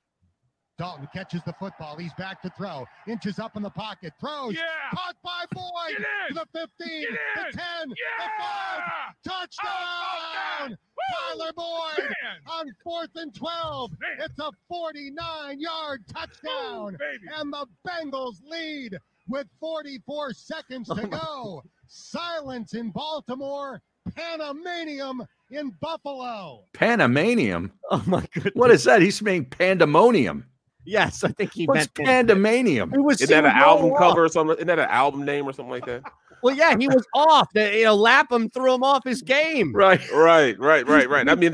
Dalton catches the football. He's back to throw. Inches up in the pocket. Throws. Yeah. Caught by Boyd. To the fifteen. The ten. Yeah. The five. Touchdown. Tyler Boyd Man. on fourth and twelve. Man. It's a forty-nine-yard touchdown. Ooh, and the Bengals lead with forty-four seconds to go. Silence in Baltimore. Panamanium in Buffalo. Panamanium? Oh, my goodness. What is that? He's saying pandemonium. Yes, I think he What's meant Pandemonium. It was Is that an album off. cover or something? Isn't that an album name or something like that? Well, yeah, he was off. The, you know, Lapham threw him off his game. Right, right, right, right, right. I mean,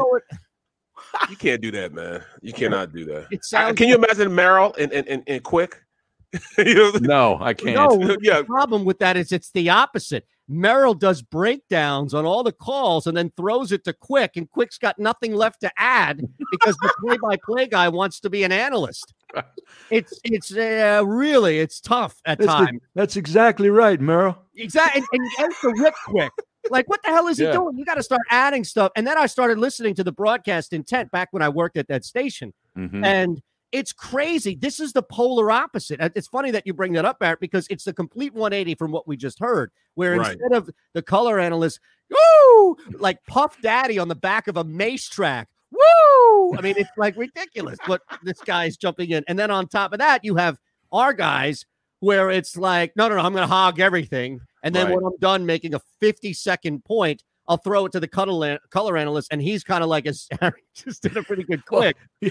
you can't do that, man. You cannot do that. It sounds I, can you imagine Merrill and and and, and Quick? You know, no, I can't. No, yeah. The problem with that is it's the opposite. Merrill does breakdowns on all the calls and then throws it to Quick, and Quick's got nothing left to add because the play-by-play guy wants to be an analyst. It's it's uh, really it's tough at that's times. The, that's exactly right, Merrill. Exactly, and, and, and to rip Quick. Like, what the hell is yeah. he doing? You got to start adding stuff. And then I started listening to the broadcast intent back when I worked at that station, mm-hmm. and it's crazy. This is the polar opposite. It's funny that you bring that up, Barrett, because it's the complete one eighty from what we just heard, where right. instead of the color analyst, woo, like Puff Daddy on the back of a Mace track, woo! I mean, it's like ridiculous what this guy's jumping in. And then on top of that, you have our guys where it's like, no, no, no, I'm going to hog everything. And then right. when I'm done making a fifty-second point, I'll throw it to the color, color analyst, and he's kind of like, a, just did a pretty good click. Well,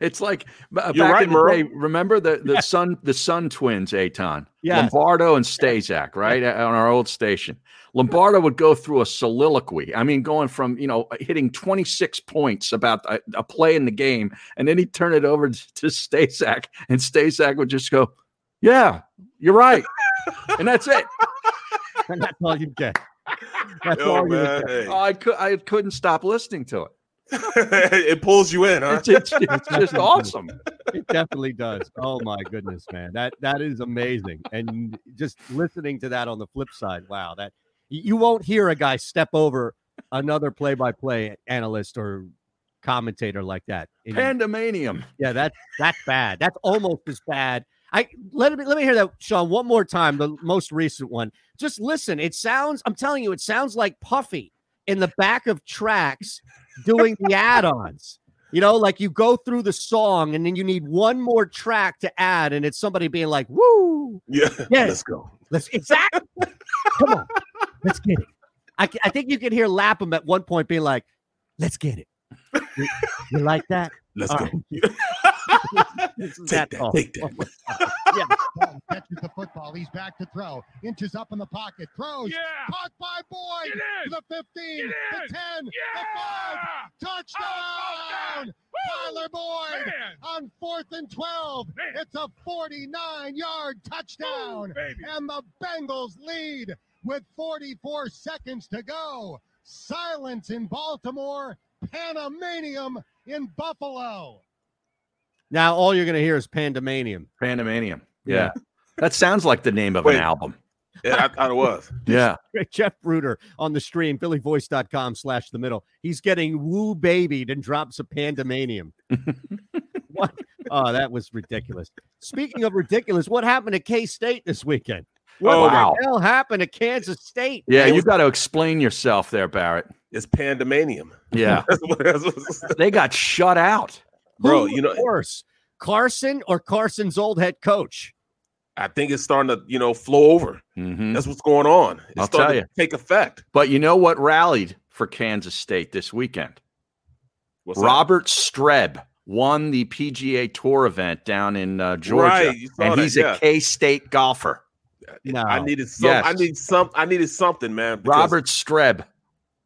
it's like uh, back right, in the Merle. day, remember the, the yeah. Sun the Sun twins, Eitan? Yes. Lombardo and Stazak, right, on our old station. Lombardo would go through a soliloquy. I mean, going from, you know, hitting twenty-six points about a, a play in the game, and then he'd turn it over to, to Stazak, and Stazak would just go, yeah, you're right. And that's it. And that's all you get. That's Yo, all you get. Hey. Oh, I, cu- I couldn't stop listening to it. It pulls you in, huh? It's, it's, it's just awesome. It definitely does. Oh my goodness, man. That that is amazing. And just listening to that on the flip side, wow, that you won't hear a guy step over another play-by-play analyst or commentator like that. In, Pandemonium. Yeah, that's that's bad. That's almost as bad. I let me let me hear that, Sean, one more time, the most recent one. Just listen. It sounds, I'm telling you, it sounds like Puffy in the back of tracks. Doing the add-ons, you know, like you go through the song and then you need one more track to add, and it's somebody being like, "Woo, yeah, yes. let's go, let's exactly, come on, let's get it." I, I think you can hear Lapham at one point being like, "Let's get it, you, you like that? Let's All go." Right. Take that, that take that. Yeah. Dalton catches the football. He's back to throw. Inches up in the pocket. Throws. Yeah. Caught by Boyd. To the fifteen. The ten. Yeah. The five. Touchdown. Tyler Boyd Man. on fourth and twelve. Man. It's a forty-nine-yard touchdown. Ooh, and the Bengals lead with forty-four seconds to go. Silence in Baltimore. Panamanium in Buffalo. Now all you're going to hear is Pandemonium. Pandemonium. Yeah. yeah. That sounds like the name of Wait. an album. Yeah, I thought it was. Yeah. Jeff Bruder on the stream, phillyvoice.com slash the middle. He's getting woo babied and drops a Pandemonium. What? Oh, that was ridiculous. Speaking of ridiculous, what happened to K-State this weekend? What oh, the wow. hell happened to Kansas State? Yeah, was- you got to explain yourself there, Barrett. It's Pandemonium. Yeah. They got shut out. Bro, Who you know, worse, Carson or Carson's old head coach? I think it's starting to, you know, flow over. Mm-hmm. That's what's going on. It's I'll starting tell you. to take effect. But you know what rallied for Kansas State this weekend? What's Robert that? Streb won the P G A Tour event down in uh, Georgia, right, and that, he's yeah. a K-State golfer. No. I needed some. Yes. I need some. I needed something, man. Robert Streb.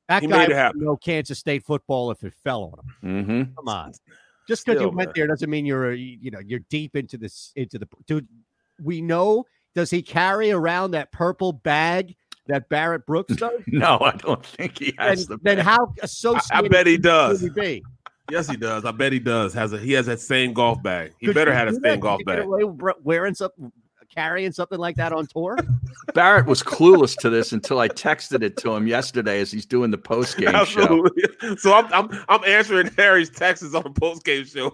That he guy would know Kansas State football if it fell on him. Mm-hmm. Come on. Just because you went man. there doesn't mean you're, you know, you're deep into this, into the, dude, we know, does he carry around that purple bag that Barrett Brooks does? No, I don't think he has then, the bag. Then how associated I, I bet he does. He be? Yes, he does. I bet he does. Has a, He has that same golf bag. He Could better have the same golf bag. Wearing something, carrying something like that on tour? Barrett was clueless to this until I texted it to him yesterday as he's doing the post-game Absolutely. show. So I'm, I'm I'm answering Harry's texts on the post-game show.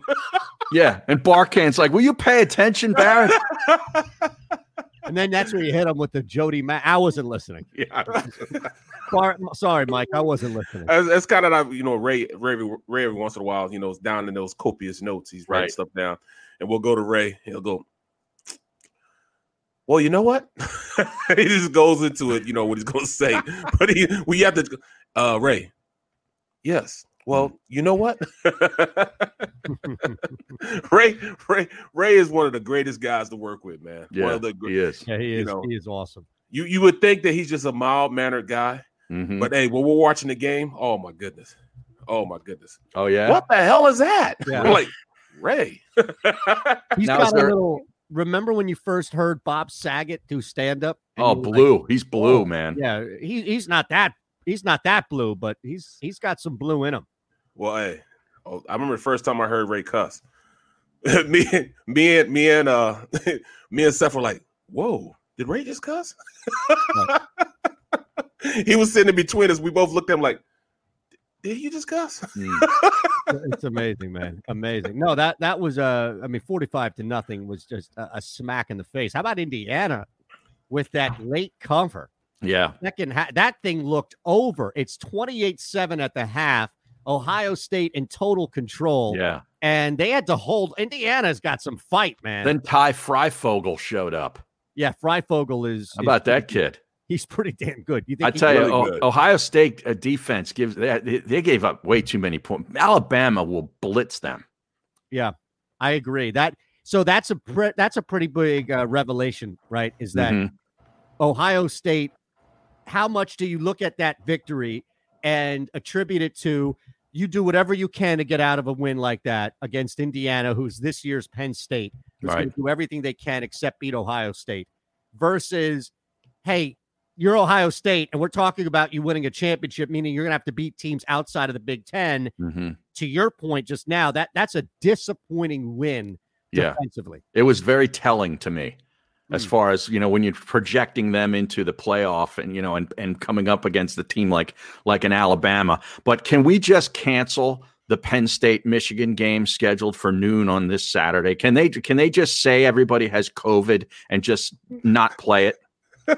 Yeah, and Barkan's like, will you pay attention, Barrett? And then that's where you hit him with the Jody Ma- I wasn't listening. Yeah, Bar- sorry, Mike, I wasn't listening. It's kind of like, you know, Ray, Ray, Ray every once in a while, you know, is down in those copious notes. He's writing right. stuff down. And we'll go to Ray. He'll go, well, you know what? He just goes into it, you know, what he's going to say. But he, we have to, uh, Ray, yes. Well, you know what? Ray, Ray, Ray is one of the greatest guys to work with, man. Yeah, one of the, he is. Yeah, he is. You know, he is awesome. You you would think that he's just a mild-mannered guy. Mm-hmm. But, hey, when we're watching the game, oh, my goodness. Oh, my goodness. Oh, yeah? What the hell is that? Yeah. We're like, Ray. He's now, got a there- little... Remember when you first heard Bob Saget do stand-up? Oh, blue. Like, he's blue, man. Yeah, he, he's not that he's not that blue, but he's he's got some blue in him. Well, hey, oh, I remember the first time I heard Ray cuss. me, me and me and uh, me and Seth were like, "Whoa, did Ray just cuss?" He was sitting in between us. We both looked at him like, "Did you just cuss?" It's amazing, man. Amazing. No, that that was uh, I mean, forty-five to nothing was just a, a smack in the face. How about Indiana with that late cover? Yeah, second ha- that thing looked over. It's twenty-eight seven at the half. Ohio State in total control. Yeah, and they had to hold. Indiana's got some fight, man. Then Ty Freifogel showed up. Yeah, Freifogel is. How about is, that kid? He's pretty damn good. You think I tell really you, good? Ohio State uh, defense gives they, they gave up way too many points. Alabama will blitz them. Yeah, I agree. That so that's a pre- that's a pretty big uh, revelation, right? Is that mm-hmm. Ohio State? How much do you look at that victory and attribute it to you do whatever you can to get out of a win like that against Indiana, who's this year's Penn State, who's right. going to do everything they can except beat Ohio State, versus hey. You're Ohio State, and we're talking about you winning a championship, meaning you're going to have to beat teams outside of the Big Ten. Mm-hmm. To your point just now, that that's a disappointing win yeah. defensively. It was very telling to me mm. as far as, you know, when you're projecting them into the playoff and, you know, and, and coming up against the team like like an Alabama. But can we just cancel the Penn State-Michigan game scheduled for noon on this Saturday? Can they can they just say everybody has COVID and just not play it?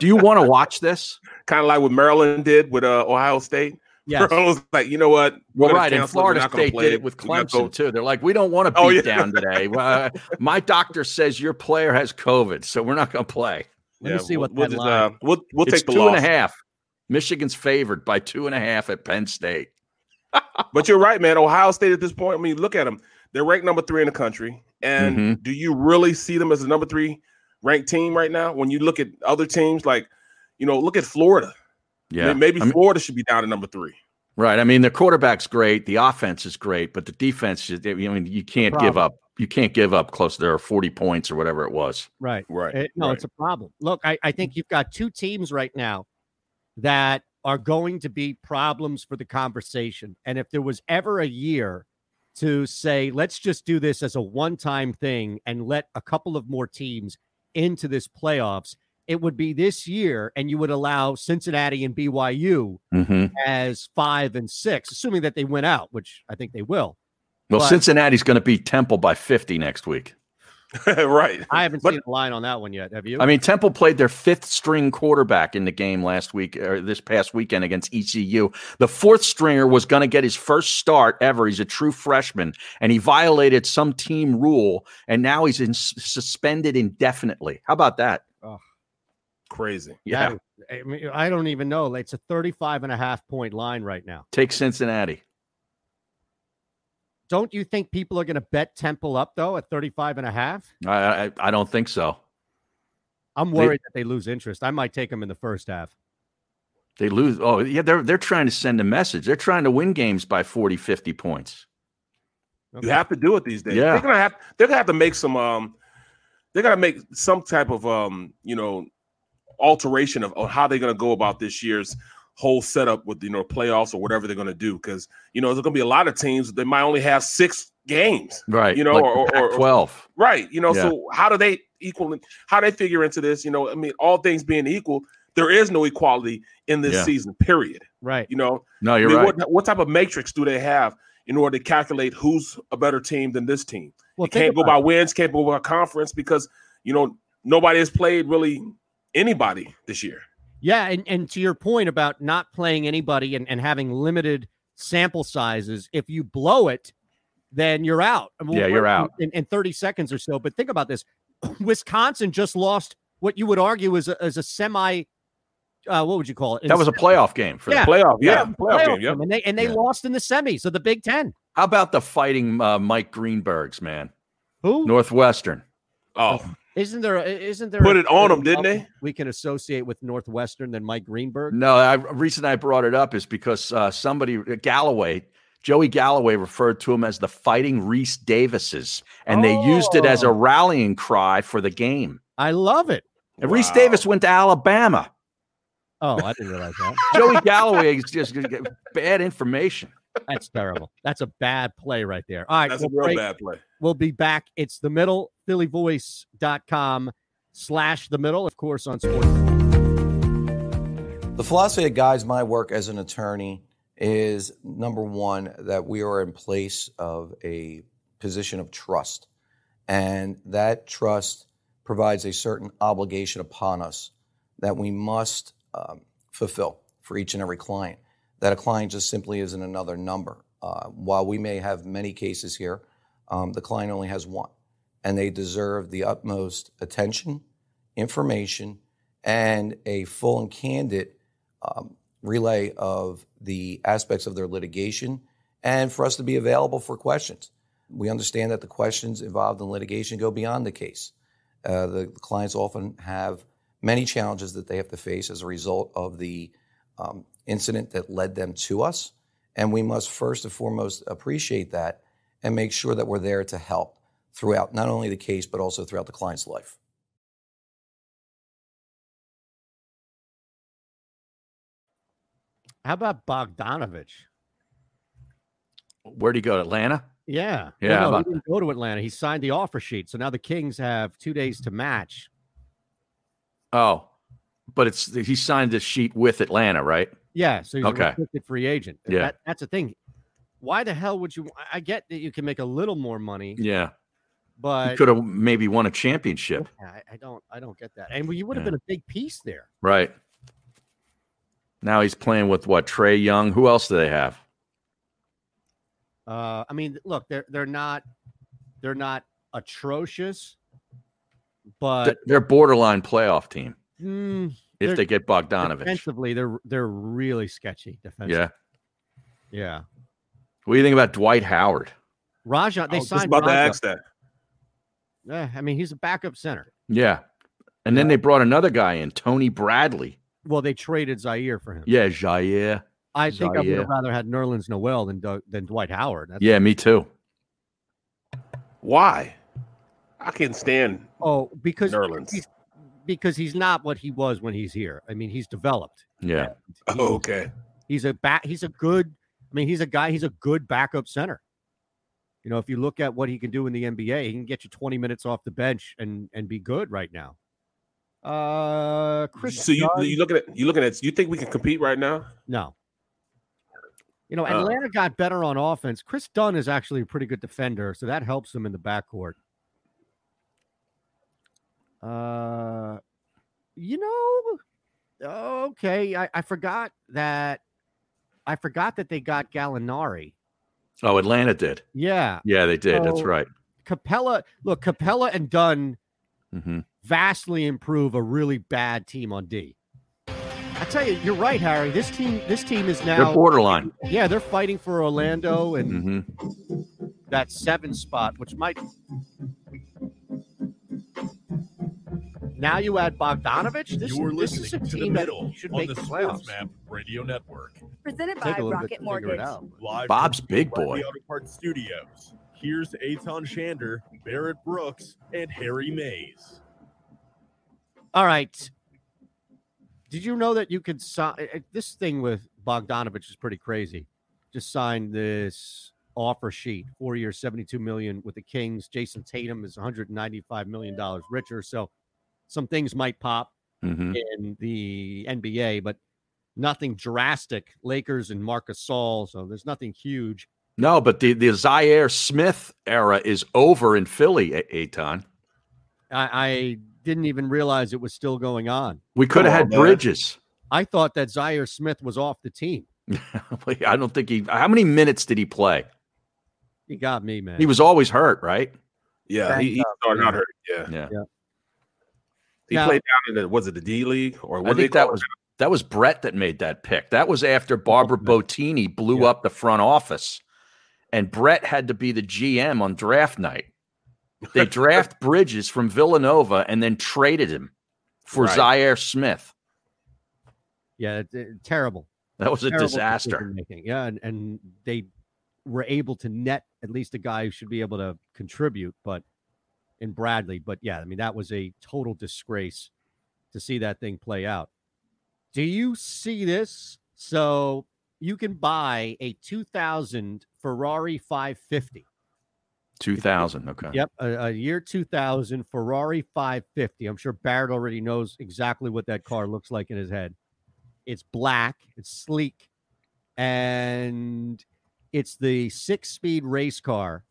Do you want to watch this? Kind of like what Maryland did with uh, Ohio State. Yes. Maryland was like, you know what? Well, right, and Florida State did it with Clemson, too. They're like, we don't want to beat oh, yeah. down today. Uh, my doctor says your player has COVID, so we're not going to play. Let yeah, me see we'll, what we'll that just, line. Uh, we'll, we'll it's take the two loss. and a half. Michigan's favored by two and a half at Penn State. But you're right, man. Ohio State at this point, I mean, look at them. They're ranked number three in the country. And mm-hmm. do you really see them as the number three ranked team right now? When you look at other teams, like, you know, look at Florida. Yeah, maybe I mean, Florida should be down to number three. Right. I mean, the quarterback's great, the offense is great, but the defense is, I mean, you can't give up. You can't give up close to there are forty points or whatever it was. Right. Right. It, no, right. It's a problem. Look, I, I think you've got two teams right now that are going to be problems for the conversation. And if there was ever a year to say, let's just do this as a one-time thing and let a couple of more teams into this playoffs. It would be this year, and you would allow Cincinnati and B Y U mm-hmm. as five and six, assuming that they win out, which I think they will. Well, but Cincinnati's going to beat Temple by fifty next week. Right. I haven't but, seen a line on that one yet. Have you? I mean, Temple played their fifth string quarterback in the game last week or this past weekend against E C U. The fourth stringer was going to get his first start ever. He's a true freshman, and he violated some team rule, and now he's in, suspended indefinitely. How about that? Oh, crazy. Yeah. That is, I mean, I don't even know. It's a thirty-five and a half point line right now. Take Cincinnati. Don't you think people are going to bet Temple up, though, at thirty-five and a half? I, I, I don't think so. I'm worried they, that they lose interest. I might take them in the first half. They lose. Oh, yeah. They're, they're trying to send a message. They're trying to win games by forty, fifty points. Okay. You have to do it these days. Yeah. They're going to have, they're going to have to make some, um, they're going to make some type of, um, you know, alteration of, of how they're going to go about this year's whole setup with, you know, playoffs or whatever they're going to do, because, you know, there's going to be a lot of teams that might only have six games, right? You know, like or, or, or twelve, right? You know, yeah. So how do they equal? How do they figure into this? You know, I mean, all things being equal, there is no equality in this yeah. season, period. Right? You know, no, you're I mean, right. What, what type of matrix do they have in order to calculate who's a better team than this team? Well, you can't go by it. wins, can't go by conference, because, you know, nobody has played really anybody this year. Yeah, and, and to your point about not playing anybody and, and having limited sample sizes, if you blow it, then you're out. I mean, yeah, you're out. In, in thirty seconds or so. But think about this. Wisconsin just lost what you would argue is a, is a semi uh, – what would you call it? That was a playoff game. For yeah. the playoff. Yeah, yeah. playoff, playoff game. Yep. And they, and they yeah. lost in the semis of the Big Ten. How about the fighting uh, Mike Greenbergs, man? Who? Northwestern. Oh, Isn't there? A, isn't there? Put it on them, didn't they? We can associate with Northwestern than Mike Greenberg. No, I, the reason I brought it up is because uh, somebody Galloway, Joey Galloway, referred to him as the Fighting Reese Davises, and oh. they used it as a rallying cry for the game. I love it. And wow. Reese Davis went to Alabama. Oh, I didn't realize that. Joey Galloway is just bad information. That's terrible. That's a bad play right there. All right, that's we'll a real break. bad play. We'll be back. It's The Middle, phillyvoice.com slash The Middle, of course, on sports. The philosophy that guides my work as an attorney is, number one, that we are in place of a position of trust, and that trust provides a certain obligation upon us that we must um, fulfill for each and every client. That a client just simply isn't another number. Uh, while we may have many cases here, um, the client only has one, and they deserve the utmost attention, information, and a full and candid um, relay of the aspects of their litigation, and for us to be available for questions. We understand that the questions involved in litigation go beyond the case. Uh, the, the clients often have many challenges that they have to face as a result of the um, incident that led them to us, and we must first and foremost appreciate that and make sure that we're there to help throughout not only the case but also throughout the client's life. How about Bogdanovich? Where'd he go? Atlanta? Yeah. Yeah. No, no, he didn't go to Atlanta. He signed the offer sheet, so now the Kings have two days to match. Oh, but it's he signed this sheet with Atlanta, right? Yeah, so he's okay. a restricted free agent. Yeah. That, that's the thing. Why the hell would you – I get that you can make a little more money. Yeah. But – you could have maybe won a championship. I, I don't I don't get that. And you would have yeah. been a big piece there. Right. Now he's playing with, what, Trae Young? Who else do they have? Uh, I mean, look, they're they're not they're not atrocious, but – they're borderline playoff team. Mm, if they get Bogdanovich. Defensively, they're they're really sketchy defensively. Yeah. Yeah. What do you think about Dwight Howard? Rajon, they I was signed just about Rajon. to ask that. Yeah, I mean, he's a backup center. Yeah. And yeah. then they brought another guy in, Tony Bradley. Well, they traded Zaire for him. Yeah, Zaire. I Zaire. think I would have rather had Nerlens Noel than Doug, than Dwight Howard. That's yeah, me too. Why? I can't stand Oh, because Nerlens. He's Because he's not what he was when he's here. I mean, he's developed. Yeah. He's, oh, okay. He's a back. He's a good. I mean, he's a guy. He's a good backup center. you know, if you look at what he can do in the N B A, he can get you twenty minutes off the bench and and be good right now. Uh, Chris. So you, you look at it. You look at it. You think we can compete right now? No. You know, Atlanta uh, got better on offense. Chris Dunn is actually a pretty good defender, so that helps them in the backcourt. Uh, you know, okay, I, I forgot that. I forgot that they got Gallinari. Oh, Atlanta did. Yeah. Yeah, they did. So that's right. Capella, look, Capella and Dunn mm-hmm. vastly improve a really bad team on D. I tell you, you're right, Harry. This team, this team is now they're borderline. Yeah, they're fighting for Orlando and mm-hmm. that seven spot, which might. Now you add Bogdanovich. This, you're this is a team that should make the playoffs. SportsMap Radio Network. Presented by Rocket Mortgage. Live Bob's Big Boy. Auto Parts Studios. Here's Eitan Shander, Barrett Brooks, and Harry Mays. All right. Did you know that you could sign this thing with Bogdanovich is pretty crazy. Just signed this offer sheet, four years, seventy-two million dollars with the Kings. Jason Tatum is one hundred ninety-five million dollars richer. So some things might pop mm-hmm. in the N B A, but nothing drastic. Lakers and Marc Gasol, so there's nothing huge. No, but the, the Zaire Smith era is over in Philly, Eitan. I, I didn't even realize it was still going on. We could have oh, had man. Bridges. I thought that Zaire Smith was off the team. I don't think he – how many minutes did he play? He got me, man. He was always hurt, right? Yeah, he, he started out hurt. Yeah. yeah. yeah. He now, played down in the – was it the D League? Or what I think that was – that was Brett that made that pick. That was after Barbara Bottini blew yeah. up the front office, and Brett had to be the G M on draft night. They draft Bridges from Villanova and then traded him for right. Zaire Smith. Yeah, it, it, terrible. That was a terrible disaster. Yeah, and, and they were able to net at least a guy who should be able to contribute, but in Bradley. But, yeah, I mean, that was a total disgrace to see that thing play out. Do you see this? So you can buy a two thousand Ferrari five fifty. two thousand, okay. Yep, a, a year two thousand Ferrari five fifty. I'm sure Barrett already knows exactly what that car looks like in his head. It's black, it's sleek, and it's the six-speed race car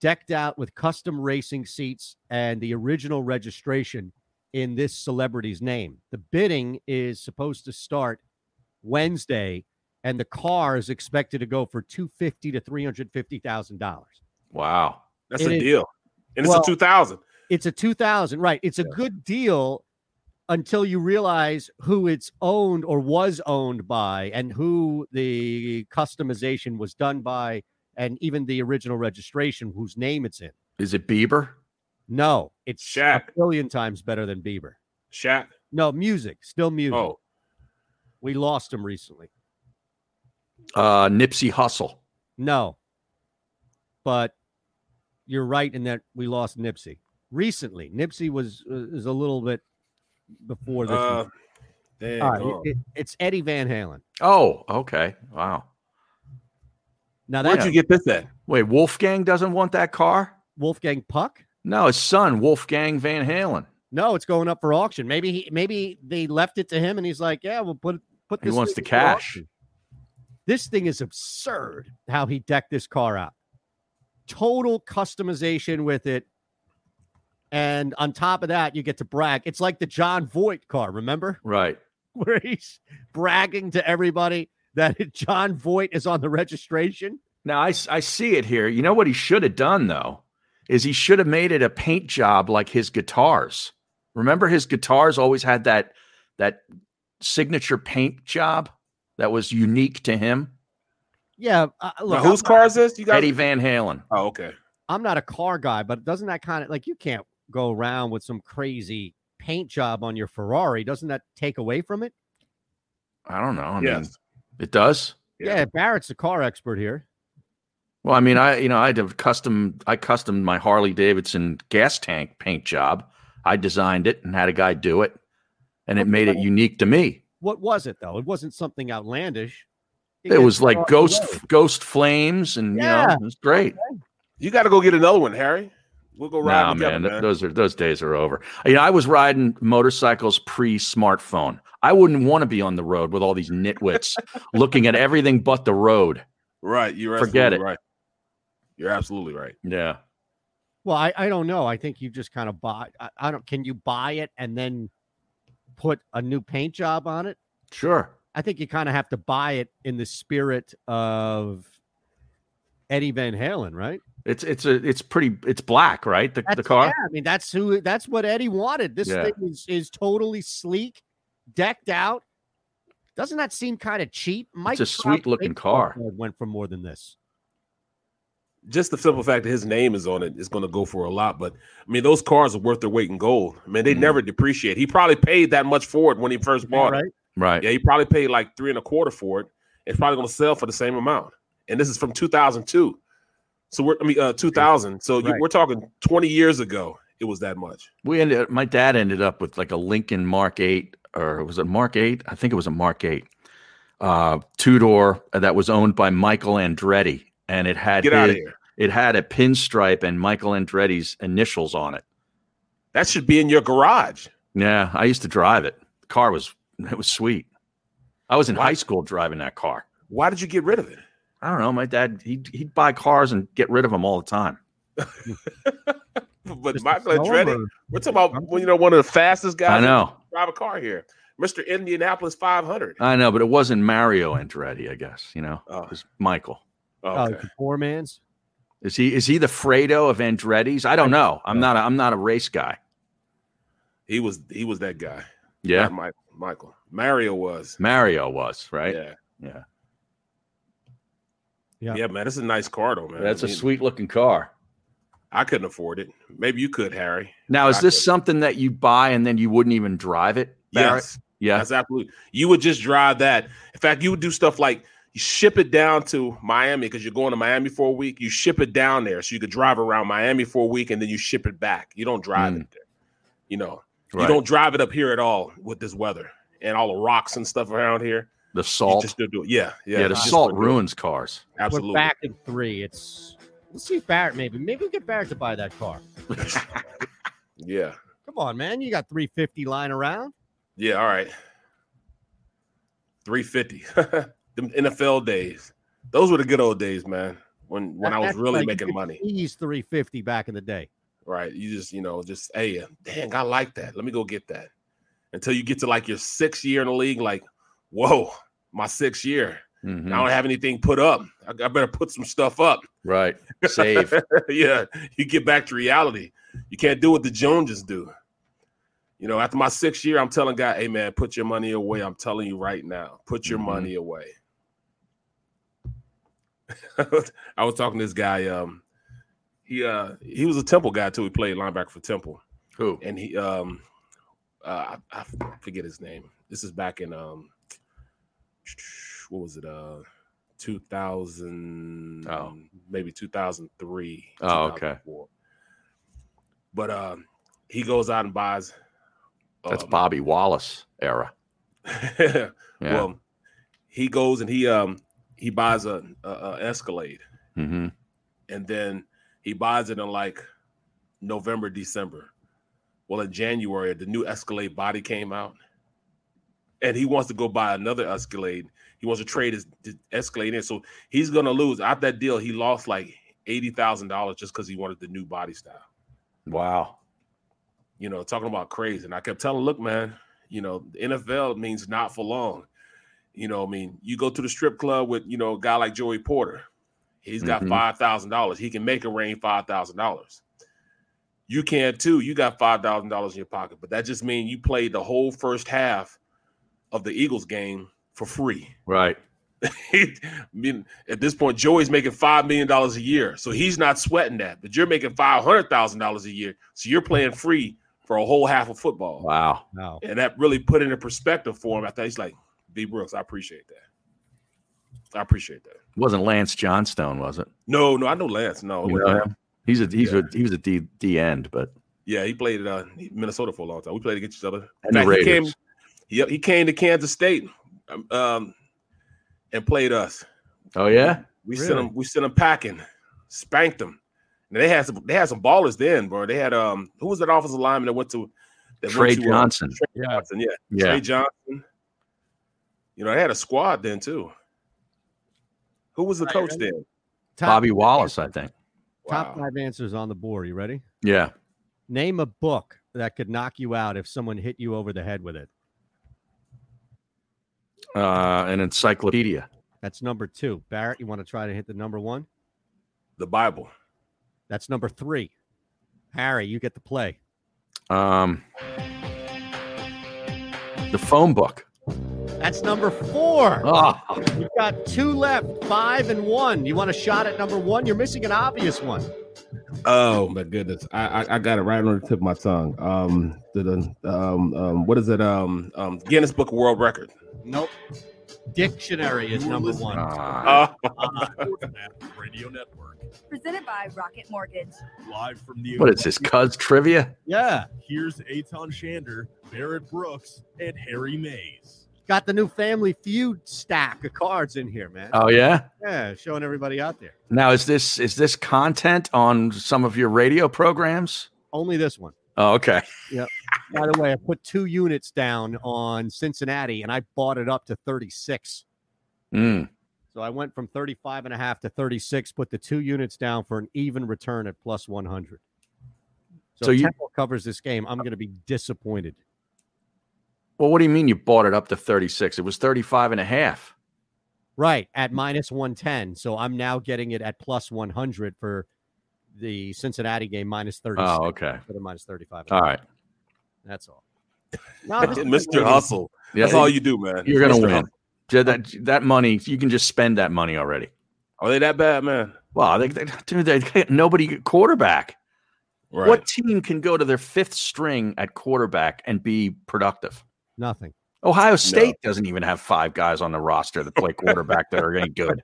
decked out with custom racing seats and the original registration in this celebrity's name. The bidding is supposed to start Wednesday, and the car is expected to go for two hundred fifty thousand dollars to three hundred fifty thousand dollars. Wow. That's it a is, deal. And well, it's a two thousand dollars. It's a two thousand dollars, right. It's a yeah. good deal until you realize who it's owned or was owned by and who the customization was done by and even the original registration whose name it's in. Is it Bieber? No, it's Shaq. A billion times better than Bieber. Shaq. No, music. Still music. Oh. We lost him recently. Uh, Nipsey Hussle. No. But you're right in that we lost Nipsey. Recently. Nipsey was uh, is a little bit before this. Uh, there uh, it, it, it's Eddie Van Halen. Oh, okay. Wow. Now that, Where'd you get this at? Wait, Wolfgang doesn't want that car? Wolfgang Puck? No, his son, Wolfgang Van Halen. No, it's going up for auction. Maybe he, maybe they left it to him, and he's like, "Yeah, we'll put put." This he wants the cash. This thing is absurd. How he decked this car out, total customization with it, and on top of that, you get to brag. It's like the John Voight car, remember? Right, where he's bragging to everybody that John Voight is on the registration. Now I I see it here. You know what he should have done though. Is he should have made it a paint job like his guitars. Remember his guitars always had that that signature paint job that was unique to him? Yeah. Uh, look, now, whose car is this? You guys? Eddie Van Halen. Oh, okay. I'm not a car guy, but doesn't that kind of, like, you can't go around with some crazy paint job on your Ferrari. Doesn't that take away from it? I don't know. I yes. mean, it does? Yeah, yeah, Barrett's a car expert here. Well, I mean, I you know, I did custom I custom my Harley Davidson gas tank paint job. I designed it and had a guy do it, and it made it unique to me. What was it though? It wasn't something outlandish. It, it was like ghost away. ghost flames, and yeah. you know, it was great. Okay. You got to go get another one, Harry. We'll go ride nah, together, man. Th- man. Those are those days are over. You know, I was riding motorcycles pre-smartphone. I wouldn't want to be on the road with all these nitwits looking at everything but the road. Right. You're Forget it. Right. You're absolutely right. Yeah. Well, I, I don't know. I think you just kind of buy. I, I don't. Can you buy it and then put a new paint job on it? Sure. I think you kind of have to buy it in the spirit of Eddie Van Halen, right? It's it's a it's pretty it's black, right? The that's, the car. Yeah, I mean that's who that's what Eddie wanted. This yeah. thing is, is totally sleek, decked out. Doesn't that seem kind of cheap? Mike, it's a sweet looking car. Went for more than this. Just the simple fact that his name is on it is going to go for a lot. But I mean, those cars are worth their weight in gold. I mean, they mm. never depreciate. He probably paid that much for it when he first bought yeah, right? it. Right. Yeah, he probably paid like three and a quarter for it. It's probably going to sell for the same amount. And this is from two thousand two. So we're, I mean, uh, two thousand. So you, right. we're talking twenty years ago. It was that much. We ended. My dad ended up with like a Lincoln Mark eight, or was it Mark eight? I think it was a Mark eight, uh, two door that was owned by Michael Andretti, and it had Get his, out of here. It had a pinstripe and Michael Andretti's initials on it. That should be in your garage. Yeah, I used to drive it. The car was it was sweet. I was in Why? high school driving that car. Why did you get rid of it? I don't know. My dad, he'd, he'd buy cars and get rid of them all the time. But Mister Michael Andretti, we're talking about you know one of the fastest guys. I know. Drive a car here, Mister Indianapolis five hundred. I know, but it wasn't Mario Andretti, I guess. You know, oh. It was Michael. Oh, okay. uh, the poor man's. Is he is he the Fredo of Andretti's? I don't know. I'm not. A, I'm not a race guy. He was. He was that guy. Yeah, not Michael. Michael. Mario was. Mario was right. Yeah. Yeah. Yeah. yeah, man, it's a nice car, though, man. That's I mean, a sweet-looking car. I couldn't afford it. Maybe you could, Harry. Now, is I this could. something that you buy and then you wouldn't even drive it, Barrett? Yes. Yeah. That's absolutely. You would just drive that. In fact, you would do stuff like you ship it down to Miami because you're going to Miami for a week. You ship it down there so you could drive around Miami for a week, and then you ship it back. You don't drive mm. it there. You know, right. You don't drive it up here at all with this weather and all the rocks and stuff around here. The salt, just do it. yeah, yeah. yeah the salt ruins cars. Absolutely. We're back in three. It's let's see if Barrett maybe maybe we get Barrett to buy that car. Yeah. Come on, man. You got three fifty lying around. Yeah. All right. Three fifty. Them N F L days. Those were the good old days, man. When when that, I was really like making money. He's three fifty back in the day. Right. You just you know just hey dang I like that. Let me go get that. Until you get to like your sixth year in the league, like. Whoa, my sixth year. Mm-hmm. I don't have anything put up. I, I better put some stuff up. Right. Save. Yeah. You get back to reality. You can't do what the Joneses do. You know, after my sixth year, I'm telling God, hey, man, put your money away. I'm telling you right now, put your mm-hmm. money away. I was talking to this guy. Um, he uh, he was a Temple guy, too. He played linebacker for Temple. Who? And he, um, uh, I, I forget his name. This is back in. Um, What was it? Uh, two thousand, oh. maybe two thousand three. Oh, okay. But um, he goes out and buys. Um, That's Bobby Wallace era. Yeah. Well, he goes and he um he buys a, a, a Escalade, mm-hmm. and then he buys it in like November, December. Well, in January, the new Escalade body came out. And he wants to go buy another Escalade. He wants to trade his, his Escalade in. So he's going to lose. Out that deal, he lost like eighty thousand dollars just because he wanted the new body style. Wow. You know, talking about crazy. And I kept telling him, look, man, you know, the N F L means not for long. You know, I mean, you go to the strip club with, you know, a guy like Joey Porter. He's got mm-hmm. five thousand dollars. He can make it rain five thousand dollars. You can too. You got five thousand dollars in your pocket. But that just means you played the whole first half of the Eagles game for free. Right. I mean, at this point, Joey's making five million dollars a year, so he's not sweating that. But you're making five hundred thousand dollars a year, so you're playing free for a whole half of football. Wow. wow. And that really put into perspective for him. I thought he's like, B. Brooks, I appreciate that. I appreciate that. It wasn't Lance Johnstone, was it? No, no, I know Lance. No. You know, he's a, he's yeah. a, he was a D, D end, but. Yeah, he played at uh, Minnesota for a long time. We played against each other. And fact, the Raiders. He came, Yep, he came to Kansas State um, and played us. Oh yeah, we really? sent him. We sent him packing, spanked him. Now they had some, they had some ballers then, bro. They had um, who was that offensive lineman that went to that Trey went to, Johnson? Uh, Trey yeah. Johnson, yeah. yeah, Trey Johnson. You know, they had a squad then too. Who was the right, coach ready? then? Top Bobby Wallace, answers. I think. Wow. Top five answers on the board. You ready? Yeah. Name a book that could knock you out if someone hit you over the head with it. Uh, an encyclopedia. That's number two. Barrett, you want to try to hit the number one? The Bible. That's number three. Harry, you get the play. Um, the phone book. That's number four. Oh. You've got two left, five and one. You want a shot at number one? You're missing an obvious one. Oh, my goodness. I, I, I got it right on the tip of my tongue. Um, the, um, um, what is it? Um, um, Guinness Book of World Record. Nope. Dictionary is number one. Uh, uh, Radio Network. Presented by Rocket Mortgage. Live from the. What is this, Cuz Trivia? Yeah. Here's Eitan Shander, Barrett Brooks, and Harry Mays. Got the new Family Feud stack of cards in here, man. Oh yeah. Yeah, showing everybody out there. Now is this is this content on some of your radio programs? Only this one. Oh, okay. Yep. By the way, I put two units down on Cincinnati, and I bought it up to thirty-six. Mm. So I went from thirty-five and a half to thirty-six, put the two units down for an even return at plus one hundred. So, so if you, Temple covers this game, I'm going to be disappointed. Well, what do you mean you bought it up to thirty-six? It was thirty-five and a half. Right, at minus one ten. So I'm now getting it at plus one hundred for the Cincinnati game, minus thirty-six. Oh, okay. For the minus thirty-five. All right. That's all. No, Mister Hustle. Yeah. That's all you do, man. You're going to win. That, that money, you can just spend that money already. Are they that bad, man? Wow. They, they, dude, they got nobody quarterback. Right. What team can go to their fifth string at quarterback and be productive? Nothing. Ohio State no. doesn't even have five guys on the roster that play quarterback that are any good.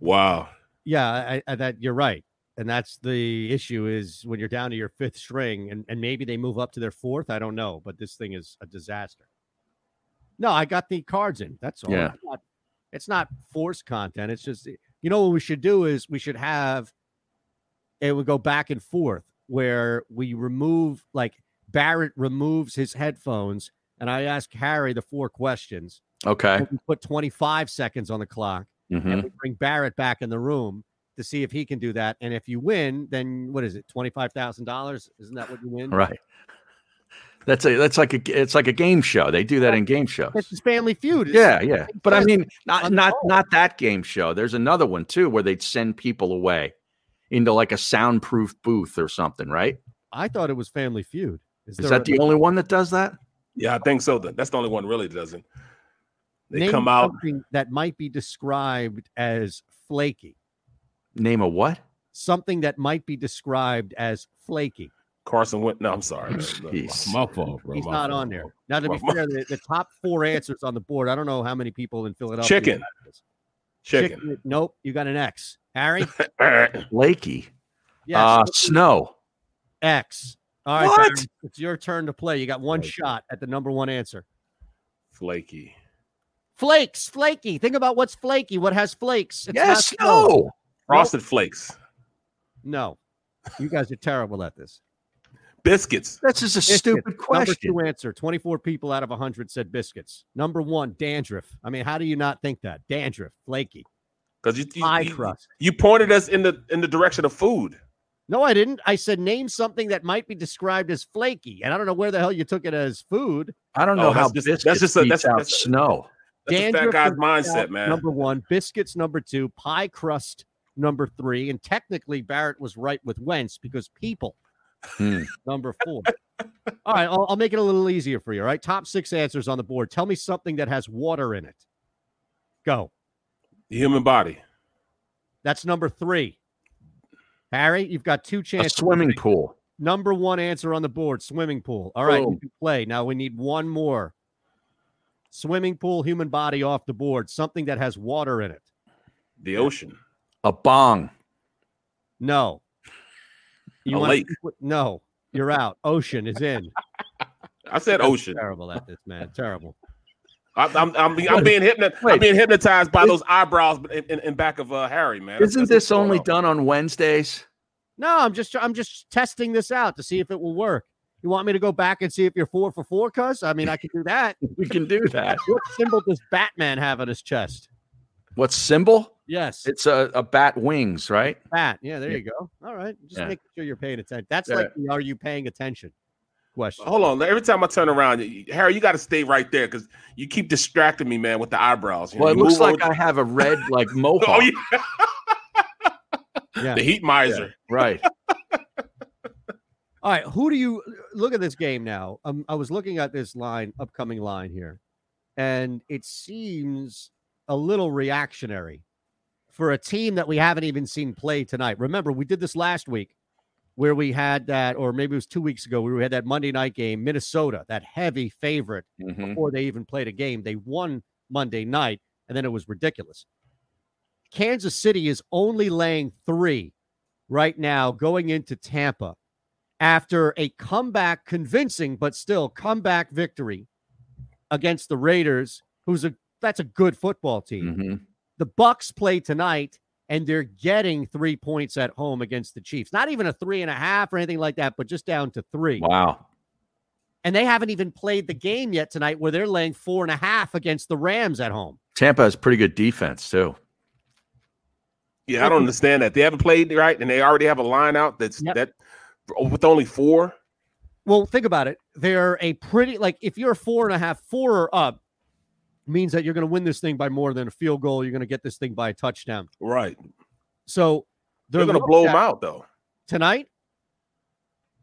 Wow. Yeah, I, I, that you're right. And that's the issue is when you're down to your fifth string and, and maybe they move up to their fourth. I don't know. But this thing is a disaster. No, I got the cards in. That's all. Yeah. It's not, it's not forced content. It's just, you know, what we should do is we should have it would go back and forth where we remove like Barrett removes his headphones and I ask Harry the four questions. OK, we put twenty-five seconds on the clock mm-hmm. and we bring Barrett back in the room to see if he can do that. And if you win, then what is it? twenty-five thousand dollars. Isn't that what you win? Right. That's a, that's like a, it's like a game show. They do that in game shows. It's Family Feud. It's yeah. Yeah. But I mean, not, not, not that game show. There's another one too, where they'd send people away into like a soundproof booth or something. Right. I thought it was Family Feud. Is, is that the only one that does that? Yeah, I think so. That's the only one really doesn't. They Name come out that might be described as flaky. Name a what? Something that might be described as flaky. Carson Wentz. No, I'm sorry. My fault, bro. He's my not fault. on there. Now, to be fair, the, the top four answers on the board, I don't know how many people in Philadelphia. Chicken. Chicken. Chicken. Nope. You got an X. Harry? Flaky. Yeah, uh, snow. X. All right. What? Barry, it's your turn to play. You got one Flaky. shot at the number one answer. Flaky. Flakes. Flaky. Think about what's flaky. What has flakes? It's yes. Not snow. No. Frosted Flakes. No. You guys are terrible at this. Biscuits. That's just a biscuits. stupid question. Number two answer. twenty-four people out of one hundred said biscuits. Number one, dandruff. I mean, how do you not think that? Dandruff. Flaky. Because you, you, you, you pointed us in the in the direction of food. No, I didn't. I said name something that might be described as flaky. And I don't know where the hell you took it as food. I don't know oh, how that's biscuits just, that's just a, that's, out that's snow. That's a fat guy's mindset, man. Number one. Biscuits, number two. Pie crust, number three, and technically Barrett was right with Wentz because people, hmm. number four. All right, I'll, I'll make it a little easier for you, all right? Top six answers on the board. Tell me something that has water in it. Go. The human body. That's number three. Harry, you've got two chances. A swimming pool. Number one answer on the board, swimming pool. All right, oh. you can play. Now we need one more. Swimming pool, human body off the board. Something that has water in it. The ocean. A bong. No. You a lake. To, no, you're out. Ocean is in. I said ocean. I'm terrible at this, man. Terrible. I'm, I'm, I'm, I'm being hypnotized. I'm being hypnotized by those eyebrows in, in, in back of uh, Harry, man. Isn't That's this only on. done on Wednesdays? No, I'm just I'm just testing this out to see if it will work. You want me to go back and see if you're four for four, cuz? I mean, I can do that. We can do that. What symbol does Batman have on his chest? What symbol? Yes. It's a, a bat wings, right? Bat. Yeah, there yeah. you go. All right. Just yeah. making sure you're paying attention. That's yeah. like the are you paying attention question. Hold on. Every time I turn around, Harry, you got to stay right there because you keep distracting me, man, with the eyebrows. You well, know, it looks like I have a red, like, mohawk. Oh, yeah. Yeah. The heat miser. Yeah. Right. All right. Who do you look at this game now? Um, I was looking at this line, upcoming line here, and it seems a little reactionary for a team that we haven't even seen play tonight. Remember, we did this last week where we had that, or maybe it was two weeks ago, where we had that Monday night game, Minnesota, that heavy favorite mm-hmm. before they even played a game. They won Monday night, and then it was ridiculous. Kansas City is only laying three right now going into Tampa after a comeback, convincing, but still comeback victory against the Raiders, who's a that's a good football team. Mm-hmm. The Bucs play tonight, and they're getting three points at home against the Chiefs. Not even a three and a half or anything like that, but just down to three. Wow. And they haven't even played the game yet tonight where they're laying four and a half against the Rams at home. Tampa has pretty good defense, too. Yeah, I don't understand that. They haven't played, right? And they already have a line out that's yep. that with only four. Well, think about it. They're a pretty, like, if you're four and a half, four or up, means that you're going to win this thing by more than a field goal. You're going to get this thing by a touchdown. Right. So they're, they're going to blow them out, though. Tonight?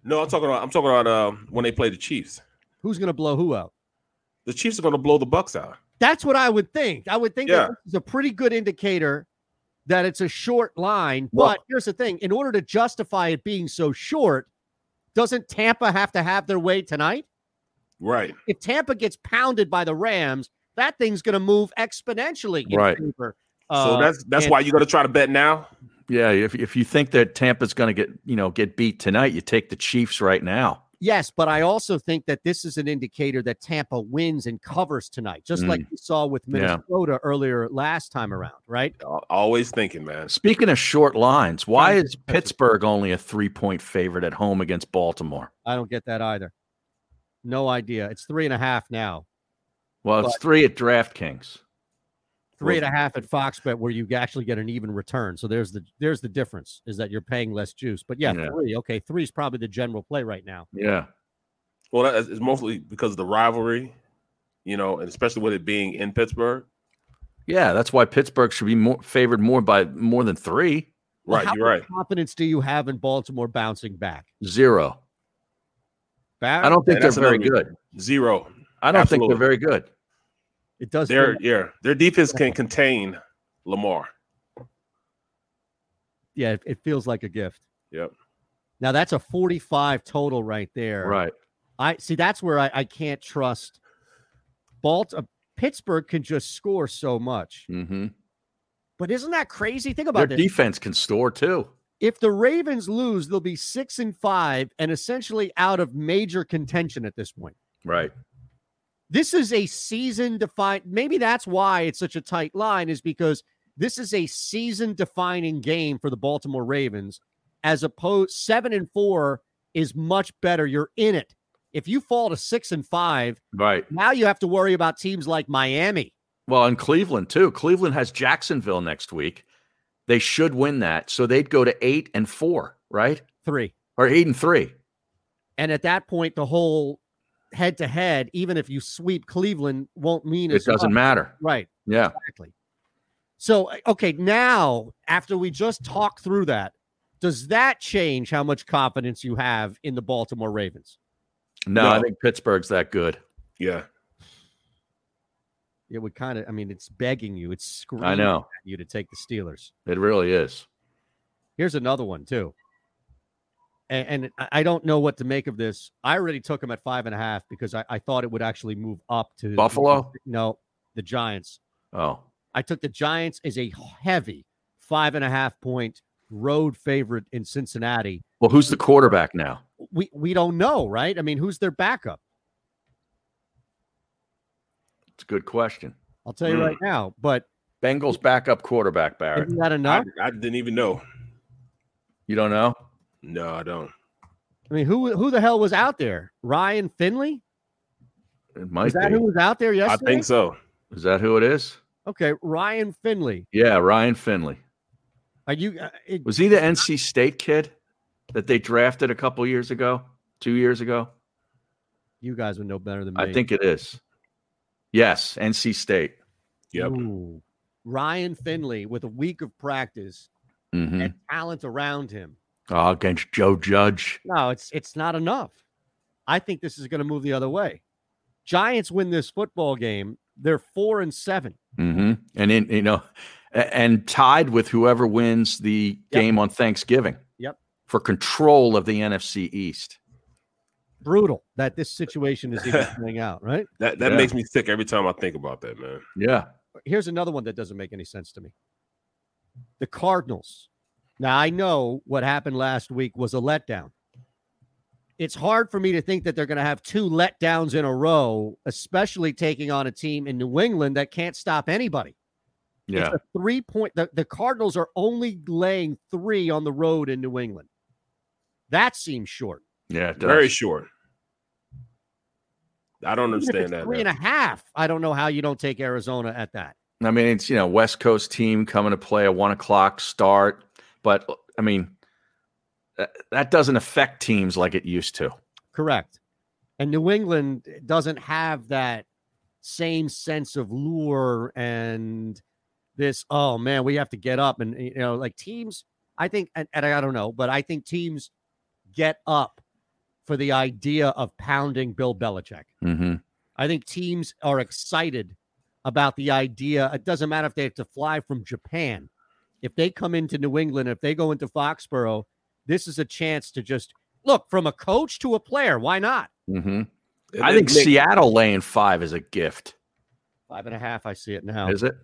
No, I'm talking about, I'm talking about uh, when they play the Chiefs. Who's going to blow who out? The Chiefs are going to blow the Bucs out. That's what I would think. I would think yeah. that this is a pretty good indicator that it's a short line, but well, here's the thing. In order to justify it being so short, doesn't Tampa have to have their way tonight? Right. If Tampa gets pounded by the Rams, that thing's going to move exponentially. In right. favor, uh, so that's that's and- why you're going to try to bet now? Yeah. If if you think that Tampa's going to get, you know, get beat tonight, you take the Chiefs right now. Yes, but I also think that this is an indicator that Tampa wins and covers tonight, just mm. like we saw with Minnesota yeah. earlier last time around, right? Always thinking, man. Speaking of short lines, why is Pittsburgh only a three-point favorite at home against Baltimore? I don't get that either. No idea. It's three and a half now. Well, it's three at DraftKings. Three and a half at Foxbet, where you actually get an even return. So there's the there's the difference is that you're paying less juice. But yeah, yeah. three. Okay, three is probably the general play right now. Yeah. Well, that is mostly because of the rivalry, you know, and especially with it being in Pittsburgh. Yeah, that's why Pittsburgh should be more favored more by more than three. Well, right, how you're right. What confidence do you have in Baltimore bouncing back? Zero. Back? I don't think yeah, they're very good. Zero. I don't Absolutely. think they're very good. It does. Their, yeah, their defense can contain Lamar. Yeah, it, it feels like a gift. Yep. Now that's a forty-five total right there. Right. I see. That's where I, I can't trust. Balt uh, Pittsburgh can just score so much. Mm-hmm. But isn't that crazy? Think about their this. Defense can score too. If the Ravens lose, they'll be six and five and essentially out of major contention at this point. Right. This is a season-defining – maybe that's why it's such a tight line is because this is a season-defining game for the Baltimore Ravens as opposed – seven and four is much better. You're in it. If you fall to six and five, right. now you have to worry about teams like Miami. Well, and Cleveland, too. Cleveland has Jacksonville next week. They should win that, so they'd go to eight and four, right? Three. Or eight and three. And at that point, the whole – head to head, even if you sweep Cleveland, won't mean it doesn't matter, right? Yeah, exactly. So, okay, now after we just talked through that, does that change how much confidence you have in the Baltimore Ravens? No, no. I think Pittsburgh's that good. Yeah, it would kind of. I mean, it's begging you, it's screaming I know. at you to take the Steelers. It really is. Here's another one too. And I don't know what to make of this. I already took him at five and a half because I, I thought it would actually move up to Buffalo. The, no, the Giants. Oh, I took the Giants as a heavy five and a half point road favorite in Cincinnati. Well, who's the quarterback now? We we don't know, right? I mean, who's their backup? It's a good question. I'll tell you mm. right now, but Bengals backup quarterback, Barrett. Isn't that enough? I, I didn't even know. You don't know? No, I don't. I mean, who who the hell was out there? Ryan Finley? It might be. Is that who was out there yesterday? I think so. Is that who it is? Okay, Ryan Finley. Yeah, Ryan Finley. Are you? Uh, it, was he the N C State kid that they drafted a couple years ago, two years ago? You guys would know better than me. I think it is. Yes, N C State. Yep. Ooh, Ryan Finley with a week of practice mm-hmm. and talent around him. Oh, against Joe Judge. No, it's it's not enough. I think this is going to move the other way. Giants win this football game. They're four and seven, mm-hmm. and in you know, and tied with whoever wins the yep. game on Thanksgiving. Yep, for control of the N F C East. Brutal that this situation is even playing out, right? That that yeah. makes me sick every time I think about that, man. Yeah. Here's another one that doesn't make any sense to me. The Cardinals. Now, I know what happened last week was a letdown. It's hard for me to think that they're going to have two letdowns in a row, especially taking on a team in New England that can't stop anybody. Yeah. It's a three-point. The, the Cardinals are only laying three on the road in New England. That seems short. Yeah, it does. Very short. I don't understand that. Three and a half. I don't know how you don't take Arizona at that. I mean, it's, you know, West Coast team coming to play a one o'clock start. But, I mean, that doesn't affect teams like it used to. Correct. And New England doesn't have that same sense of lure and this, oh, man, we have to get up. And, you know, like teams, I think, and, and I don't know, but I think teams get up for the idea of pounding Bill Belichick. Mm-hmm. I think teams are excited about the idea. It doesn't matter if they have to fly from Japan. If they come into New England, if they go into Foxborough, this is a chance to just look from a coach to a player. Why not? Mm-hmm. I think they, Seattle laying five is a gift. Five and a half. I see it now. Is it?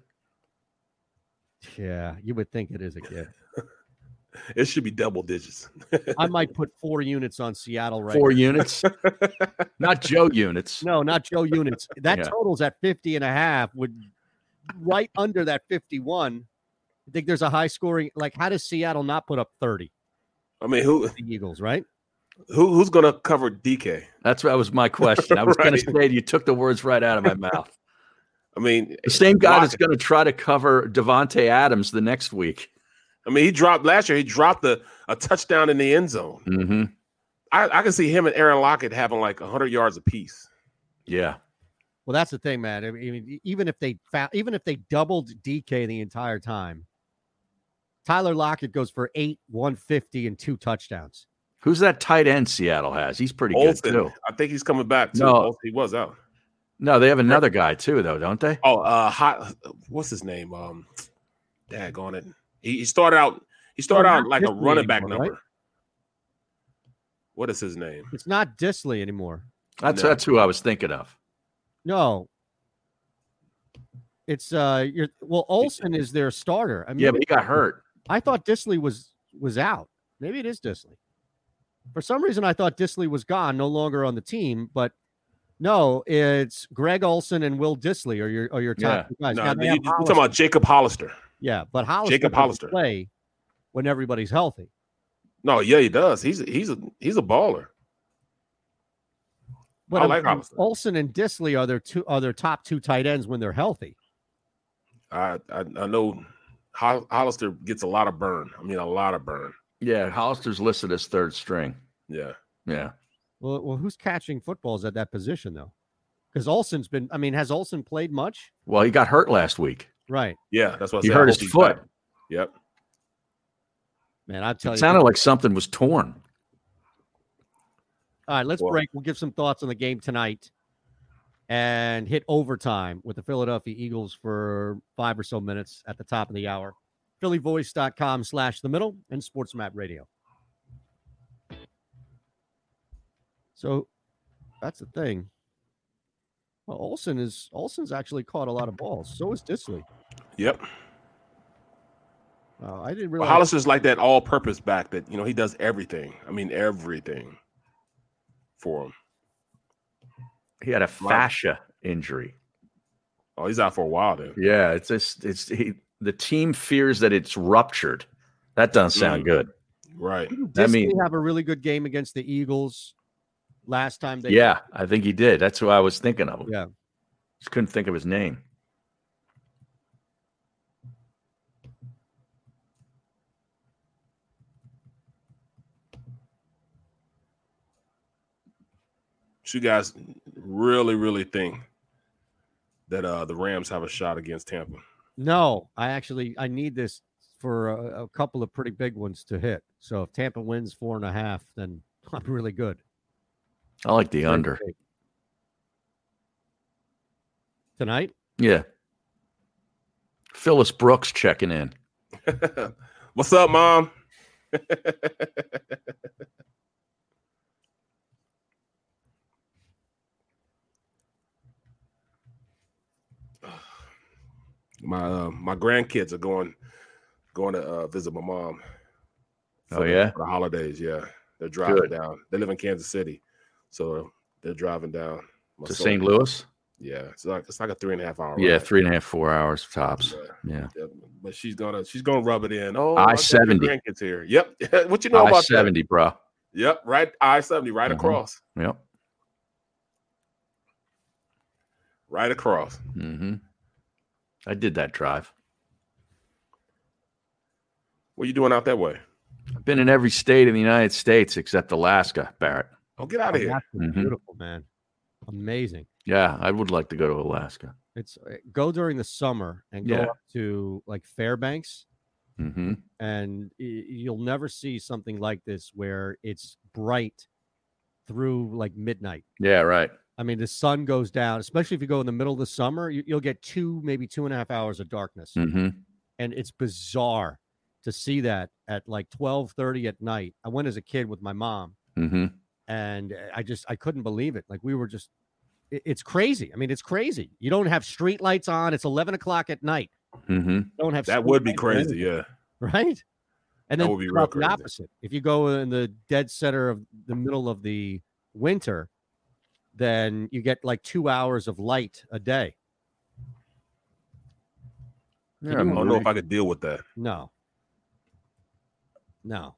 Yeah, you would think it is a gift. It should be double digits. I might put four units on Seattle right Four now. Units? Not Joe units. No, not Joe units. That yeah. totals at fifty and a half, would right under that fifty-one. I think there's a high scoring. Like, how does Seattle not put up thirty? I mean, who the Eagles, right? Who who's going to cover D K? That's that was my question. I was right. going to say you took the words right out of my mouth. I mean, the same guy that's going to try to cover Devontae Adams the next week. I mean, he dropped last year. He dropped a, a touchdown in the end zone. Mm-hmm. I, I can see him and Aaron Lockett having like a hundred yards apiece. Yeah. Well, that's the thing, man. I mean, even if they found, even if they doubled D K the entire time. Tyler Lockett goes for eight, one fifty, and two touchdowns. Who's that tight end Seattle has? He's pretty Olsen. Good, too. I think he's coming back, too. No. He was out. No, they have another guy, too, though, don't they? Oh, uh, hot, what's his name? Um, daggone it. He, he started out He started oh, out like Disley a running back anymore, number. Right? What is his name? It's not Disley anymore. That's no. that's who I was thinking of. No. It's uh, you're, well, Olsen is their starter. I mean, yeah, but he got hurt. I thought Disley was was out. Maybe it is Disley. For some reason, I thought Disley was gone, no longer on the team. But no, it's Greg Olsen and Will Disley are your are your top yeah. guys. No, now, you, you're talking about Jacob Hollister. Yeah, but Hollister Jacob Hollister play when everybody's healthy. No, yeah, he does. He's he's a he's a baller. But I like Hollister. Olsen and Disley are their two are their top two tight ends when they're healthy. I I, I know. Hollister gets a lot of burn. I mean, a lot of burn. Yeah, Hollister's listed as third string. Yeah, yeah. Well, well, who's catching footballs at that position though? Because Olsen's been. I mean, has Olsen played much? Well, he got hurt last week. Right. Yeah, that's what he I said. Hurt his foot. Back. Yep. Man, I tell it you, it sounded like something was torn. All right, let's well, break. We'll give some thoughts on the game tonight, and hit overtime with the Philadelphia Eagles for five or so minutes at the top of the hour. phillyvoice.com slash the middle and SportsMap Radio. So that's the thing. Well, Olsen is Olsen's actually caught a lot of balls. So is Disley. Yep. Wow, I didn't realize. Well, Hollister's like that all-purpose back that, you know, he does everything. I mean, everything for him. He had a fascia injury. Oh, he's out for a while, dude. Yeah, it's just, it's he, the team fears that it's ruptured. That doesn't sound good, right? I mean, have a really good game against the Eagles last time. They yeah, played. I think he did. That's who I was thinking of. Yeah, just couldn't think of his name. You guys really, really think that uh, the Rams have a shot against Tampa? No, I actually I need this for a, a couple of pretty big ones to hit. So if Tampa wins four and a half, then I'm really good. I like the under tonight. Yeah, Phyllis Brooks checking in. What's up, Mom? My uh, my grandkids are going going to uh, visit my mom. For, oh yeah, for the holidays. Yeah, they're driving Good. down. They live in Kansas City, so they're driving down my to Saint Louis. Yeah, it's like it's like a three and a half hour. Yeah, ride. three and a half four hours tops. Yeah. yeah. yeah. But she's gonna she's gonna rub it in. Oh, I seventy grandkids here. Yep. What you know I about seventy, bro? Yep. Right. I seventy right uh-huh. across. Yep. Right across. Mm-hmm. I did that drive. What are you doing out that way? I've been in every state in the United States except Alaska, Barrett. Oh, get out of Alaska's here. Mm-hmm. Beautiful, man. Amazing. Yeah, I would like to go to Alaska. It's go during the summer and go yeah. up to like Fairbanks. Mm-hmm. And you'll never see something like this where it's bright through like midnight. Yeah, right. I mean, the sun goes down, especially if you go in the middle of the summer, you, you'll get two, maybe two and a half hours of darkness. Mm-hmm. And it's bizarre to see that at like twelve thirty at night. I went as a kid with my mom mm-hmm. and I just, I couldn't believe it. Like we were just, it, it's crazy. I mean, it's crazy. You don't have street lights on. It's eleven o'clock at night. Mm-hmm. Don't have That would be crazy. Yeah. Right. And then that would be real crazy. The opposite. If you go in the dead center of the middle of the winter, then you get like two hours of light a day. Yeah, I don't know if I could deal with that. No. No.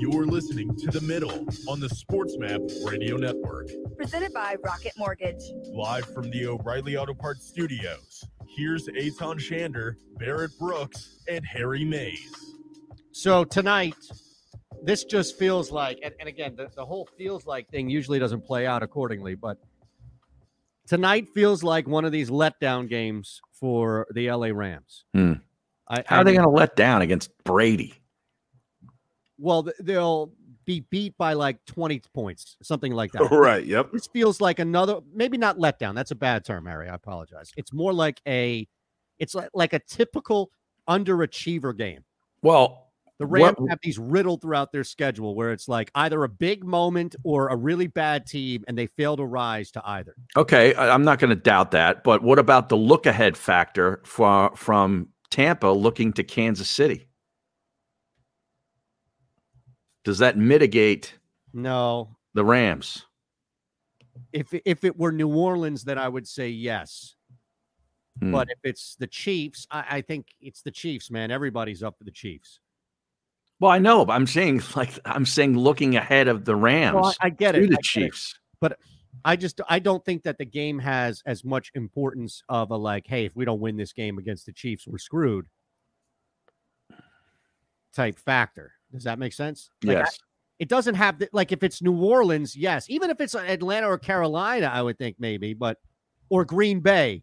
You're listening to The Middle on the SportsMap Radio Network. Presented by Rocket Mortgage. Live from the O'Reilly Auto Parts studios, here's Eitan Shander, Barrett Brooks, and Harry Mays. So tonight, this just feels like, and, and again, the, the whole feels like thing usually doesn't play out accordingly, but tonight feels like one of these letdown games for the L A Rams. Hmm. I, How I are they going to let down against Brady? Well, they'll be beat by like twenty points, something like that. Right, yep. This feels like another, maybe not letdown. That's a bad term, Harry. I apologize. It's more like a, it's like, like a typical underachiever game. Well, the Rams what, have these riddled throughout their schedule where it's like either a big moment or a really bad team, and they fail to rise to either. Okay, I'm not going to doubt that, but what about the look-ahead factor for, from Tampa looking to Kansas City? Does that mitigate no the Rams? If if it were New Orleans, then I would say yes. Hmm. But if it's the Chiefs, I, I think it's the Chiefs, man. Everybody's up for the Chiefs. Well, I know, but I'm saying like I'm saying looking ahead of the Rams. Well, I get it. To the I Chiefs. It. But I just I don't think that the game has as much importance of a like, hey, if we don't win this game against the Chiefs, we're screwed type factor. Does that make sense? Like yes. I, it doesn't have the, like if it's New Orleans, yes. Even if it's Atlanta or Carolina, I would think maybe, but or Green Bay.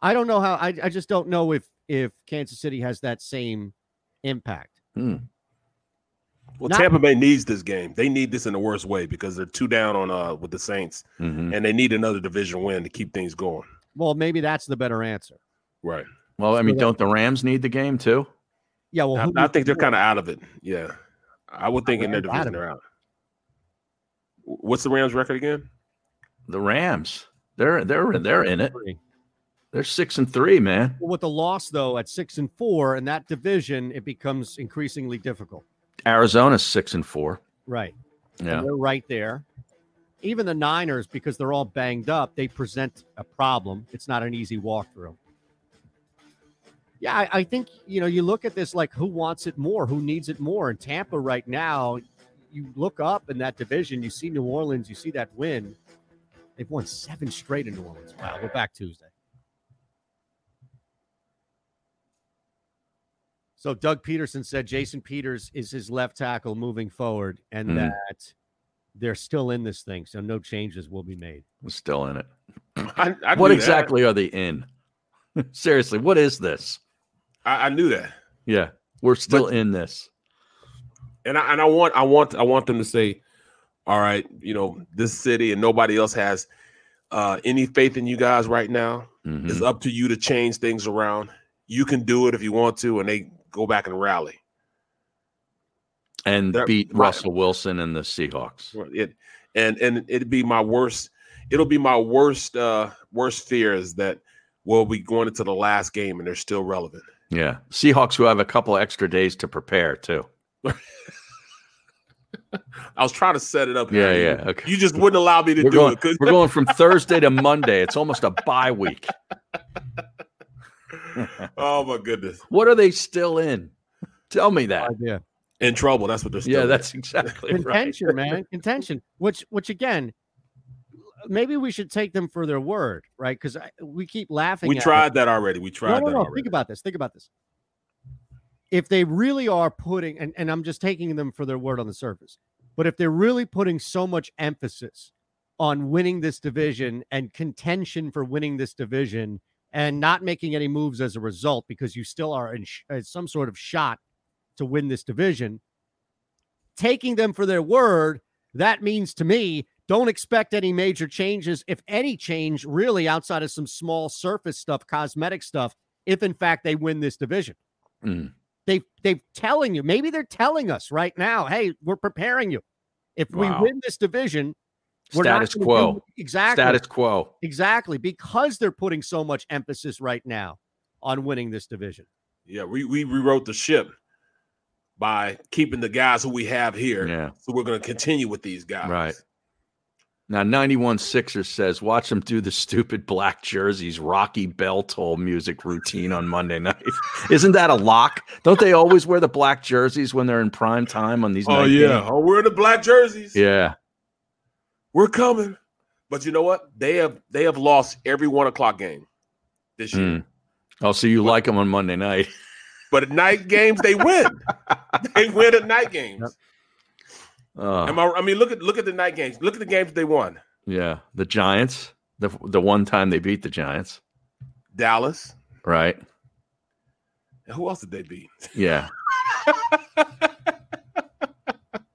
I don't know how. I, I just don't know if if Kansas City has that same impact. Hmm. Well, Not, Tampa Bay needs this game. They need this in the worst way because they're two down on uh with the Saints, mm-hmm. and they need another division win to keep things going. Well, maybe that's the better answer. Right. Well, I mean, so don't the Rams need the game too? Yeah, well, I, I think they're kind of out of it. Yeah, I would think in their division they're out. What's the Rams' record again? The Rams, they're they're they're in it. They're six and three, man. With the loss, though, at six and four in that division, it becomes increasingly difficult. Arizona's six and four. Right. Yeah. And they're right there. Even the Niners, because they're all banged up, they present a problem. It's not an easy walkthrough. Yeah, I, I think, you know, you look at this like who wants it more, who needs it more. And Tampa right now, you look up in that division, you see New Orleans, you see that win. They've won seven straight in New Orleans. Wow, we're back Tuesday. So Doug Peterson said Jason Peters is his left tackle moving forward and mm. that they're still in this thing, so no changes will be made. We're still in it. I, I what exactly that. Are they in? Seriously, what is this? I, I knew that. Yeah, we're still but, in this. And I, and I want I want I want them to say, all right, you know, this city and nobody else has uh, any faith in you guys right now. Mm-hmm. It's up to you to change things around. You can do it if you want to, and they go back and rally. And that, beat Russell right. Wilson and the Seahawks. It, and and it'd be my worst. It'll be my worst uh, worst fear is that we'll be going into the last game and they're still relevant. Yeah, Seahawks who have a couple of extra days to prepare too. I was trying to set it up. Yeah, here. yeah. Okay. You just wouldn't allow me to we're do going, it. We're going from Thursday to Monday. It's almost a bye week. Oh, my goodness. What are they still in? Tell me that. Oh, yeah. In trouble. That's what they're still Yeah, in. That's exactly Contention, right. Contention, man. Contention. Which, which again, maybe we should take them for their word, right? Because we keep laughing We at tried it. that already. We tried no, no, that no. already. Think about this. Think about this. If they really are putting, and, and I'm just taking them for their word on the surface, but if they're really putting so much emphasis on winning this division and contention for winning this division and not making any moves as a result, because you still are in sh- some sort of shot to win this division, taking them for their word, that means to me, don't expect any major changes, if any change really outside of some small surface stuff, cosmetic stuff, if in fact they win this division. Mm. They, they're telling you, maybe they're telling us right now, hey, we're preparing you. If wow. we win this division, we're status not quo. Do, exactly. Status quo. Exactly. Because they're putting so much emphasis right now on winning this division. Yeah. We, we rewrote the ship by keeping the guys who we have here. Yeah. So we're going to continue with these guys. Right. Now, ninety-one Sixers says, watch them do the stupid black jerseys, Rocky Bell toll music routine on Monday night. Isn't that a lock? Don't they always wear the black jerseys when they're in prime time on these nights? Oh, yeah. Games? Oh, we're the black jerseys. Yeah. We're coming. But you know what? They have they have lost every one o'clock game this year. Mm. Oh, so you but, like them on Monday night. But at night games, they win. They win at night games. Yep. Uh, Am I, I mean, look at look at the night games. Look at the games they won. Yeah, the Giants. The the one time they beat the Giants, Dallas. Right. And who else did they beat? Yeah.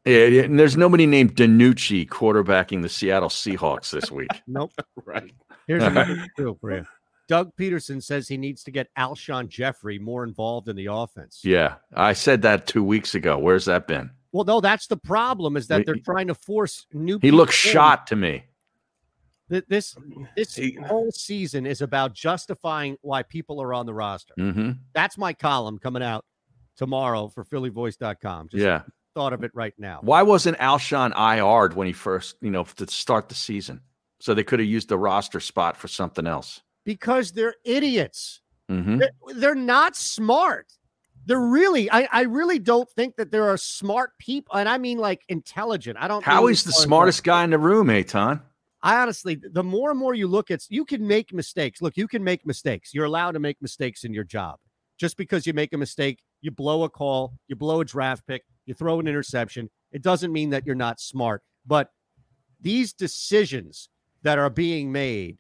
yeah, yeah. And there's nobody named DiNucci quarterbacking the Seattle Seahawks this week. Nope. Right. Here's another deal for you. Doug Peterson says he needs to get Alshon Jeffrey more involved in the offense. Yeah, I said that two weeks ago. Where's that been? Well, no, that's the problem is that they're trying to force new people. He looks shot to me. This this whole season is about justifying why people are on the roster. Mm-hmm. That's my column coming out tomorrow for philly voice dot com. Just yeah. thought of it right now. Why wasn't Alshon I R'd when he first, you know, to start the season? So they could have used the roster spot for something else. Because they're idiots. Mm-hmm. They're, they're not smart. They're really, I, I really don't think that there are smart people, and I mean like intelligent. I don't. Howie's the smartest guy in the room, Eitan. I honestly, the more and more you look at, you can make mistakes. Look, you can make mistakes. You're allowed to make mistakes in your job. Just because you make a mistake, you blow a call, you blow a draft pick, you throw an interception, it doesn't mean that you're not smart. But these decisions that are being made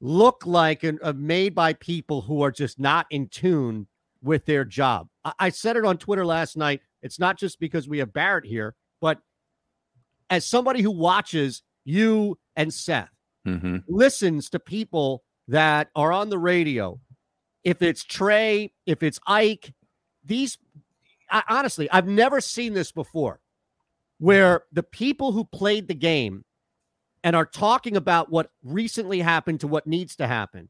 look like an, uh, made by people who are just not in tune with their job. I said it on Twitter last night. It's not just because we have Barrett here, but as somebody who watches you and Seth, mm-hmm. listens to people that are on the radio, if it's Trey, if it's Ike, these, I, honestly, I've never seen this before, where the people who played the game and are talking about what recently happened to what needs to happen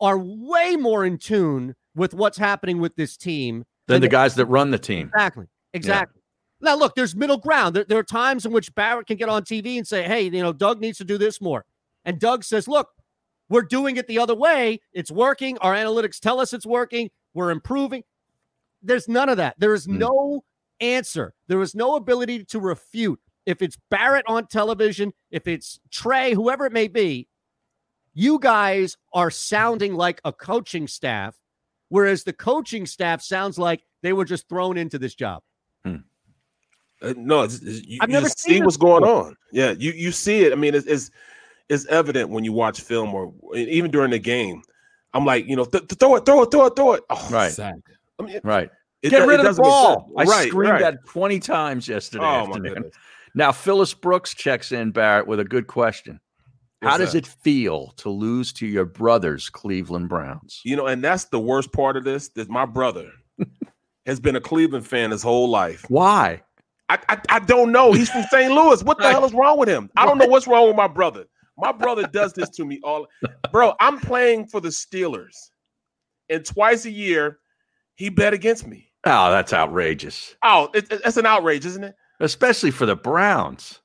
are way more in tune with what's happening with this team than the guys that run the team. Exactly. Exactly. Yeah. Now, look, there's middle ground. There, there are times in which Barrett can get on T V and say, hey, you know, Doug needs to do this more. And Doug says, look, we're doing it the other way. It's working. Our analytics tell us it's working. We're improving. There's none of that. There is mm. no answer. There is no ability to refute. If it's Barrett on television, if it's Trey, whoever it may be, you guys are sounding like a coaching staff, whereas the coaching staff sounds like they were just thrown into this job. Hmm. Uh, no, it's, it's, you, I've you never seen see what's before. going on. Yeah, you you see it. I mean, it's, it's it's evident when you watch film or even during the game. I'm like, you know, th- th- throw it, throw it, throw it, throw it. Oh, right, I mean, right. It, Get it, rid it of the ball. I right, screamed right. that twenty times yesterday oh, afternoon. Now, Phyllis Brooks checks in, Barrett, with a good question. How does it feel to lose to your brother's Cleveland Browns? You know, and that's the worst part of this. That my brother has been a Cleveland fan his whole life. Why? I I, I don't know. He's from Saint Louis. What the hell is wrong with him? I don't know what's wrong with my brother. My brother does this to me all. Bro, I'm playing for the Steelers, and twice a year, he bet against me. Oh, that's outrageous. Oh, it, it, that's an outrage, isn't it? Especially for the Browns.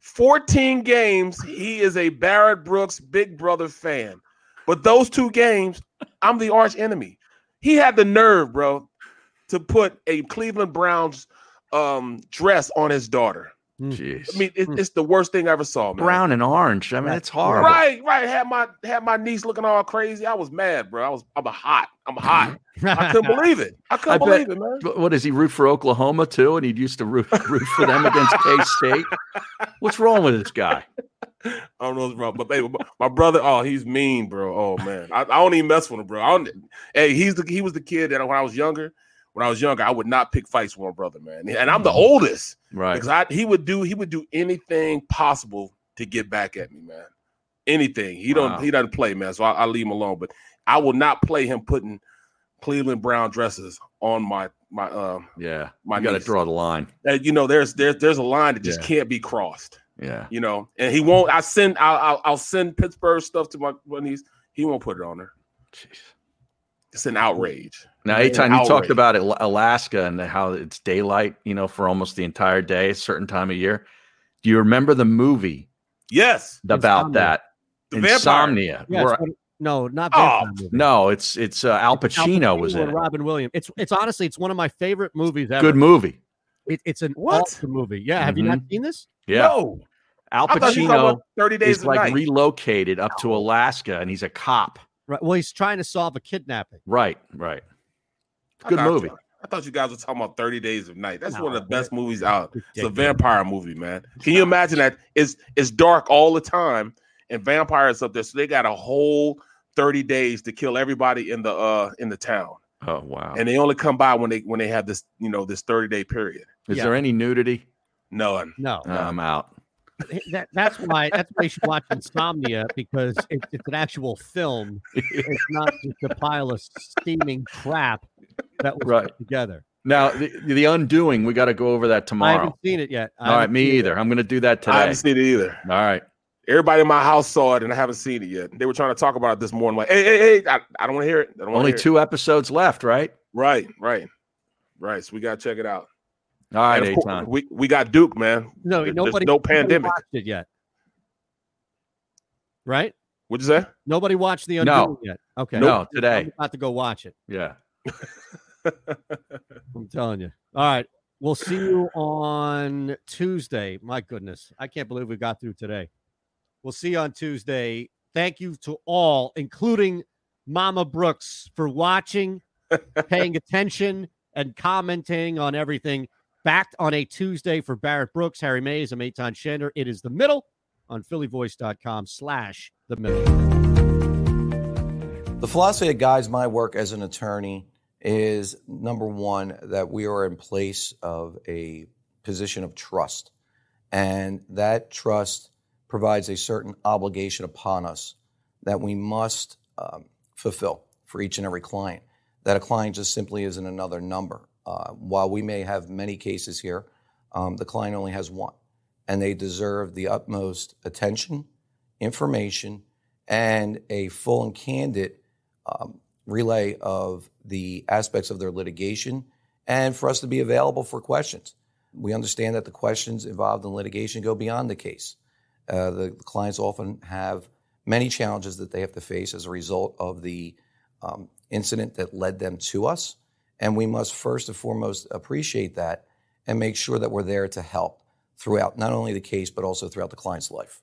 fourteen games, he is a Barrett Brooks Big Brother fan. But those two games, I'm the arch enemy. He had the nerve, bro, to put a Cleveland Browns um, dress on his daughter. Jeez. I mean, it, it's the worst thing I ever saw, man. Brown and orange. I mean, it's horrible. Right, right. Had my had my niece looking all crazy. I was mad, bro. I was I'm a hot. I'm hot. I couldn't believe it. I couldn't I believe bet, it, man. What, does he root for Oklahoma, too? And he used to root, root for them against K-State? What's wrong with this guy? I don't know what's wrong, but baby, my brother, oh, he's mean, bro. Oh, man. I, I don't even mess with him, bro. I don't, hey, he's the, he was the kid that when I was younger, When I was younger, I would not pick fights with my brother, man. And I'm the oldest. Right. Because I, he would do he would do anything possible to get back at me, man. Anything. He wow. don't he doesn't play, man. So I, I leave him alone. But I will not play him putting Cleveland Brown dresses on my my um yeah. My you got to draw the line. And, you know, there's there's there's a line that just yeah. can't be crossed. Yeah. You know, and he won't. I send I'll I'll, I'll send Pittsburgh stuff to my when he's he won't put it on her. Jeez. It's an outrage. Now, anytime you talked about it, Alaska and how it's daylight, you know, for almost the entire day, a certain time of year. Do you remember the movie? Yes. About Insomnia. that. The Insomnia. Yes, where, no, not oh, No, it's it's uh, Al Pacino, Al Pacino was in it. Robin Williams. It's it's honestly, it's one of my favorite movies ever. Good movie. It, it's an what? awesome movie. Yeah. Mm-hmm. Have you not seen this? Yeah. No. Al Pacino thirty days is like night. relocated up to Alaska, and he's a cop. Right. Well, he's trying to solve a kidnapping. Right, right. Good I movie. You, I thought you guys were talking about thirty days of Night. That's no, one of the best movies out. It's a vampire movie, man. Can you imagine that? It's, it's dark all the time, and vampires up there, so they got a whole thirty days to kill everybody in the uh, in the town. Oh, wow. And they only come by when they when they have this, you know, this thirty-day period. Is yeah. there any nudity? None. No. no. I'm out. That, that's why that's why you should watch Insomnia, because it, it's an actual film. It's not just a pile of steaming crap that was right. put together. Now, the, the Undoing, we got to go over that tomorrow. I haven't seen it yet. I All right, me either. It. I'm going to do that today. I haven't seen it either. All right. Everybody in my house saw it, and I haven't seen it yet. They were trying to talk about it this morning. Like, hey, hey, hey, I, I don't want to hear it. I don't Only hear two it. episodes left, right? Right, right, right. So we got to check it out. All right, of course, we we got Duke, man. No, there, nobody. No pandemic. Nobody watched it yet, right? What'd you say? Nobody watched the Undoing no. yet. Okay, no, today. I'm about to go watch it. Yeah, I'm telling you. All right, we'll see you on Tuesday. My goodness, I can't believe we got through today. We'll see you on Tuesday. Thank you to all, including Mama Brooks, for watching, paying attention, and commenting on everything. Backed on a Tuesday for Barrett Brooks, Harry Mays, and Eitan Shander. It is The Middle on phillyvoice.com slash The Middle. The philosophy that guides my work as an attorney is, number one, that we are in place of a position of trust. And that trust provides a certain obligation upon us that we must um, fulfill for each and every client. That a client just simply isn't another number. Uh, while we may have many cases here, um, the client only has one, and they deserve the utmost attention, information, and a full and candid um, relay of the aspects of their litigation and for us to be available for questions. We understand that the questions involved in litigation go beyond the case. Uh, the, the clients often have many challenges that they have to face as a result of the um, incident that led them to us. And we must first and foremost appreciate that and make sure that we're there to help throughout not only the case, but also throughout the client's life.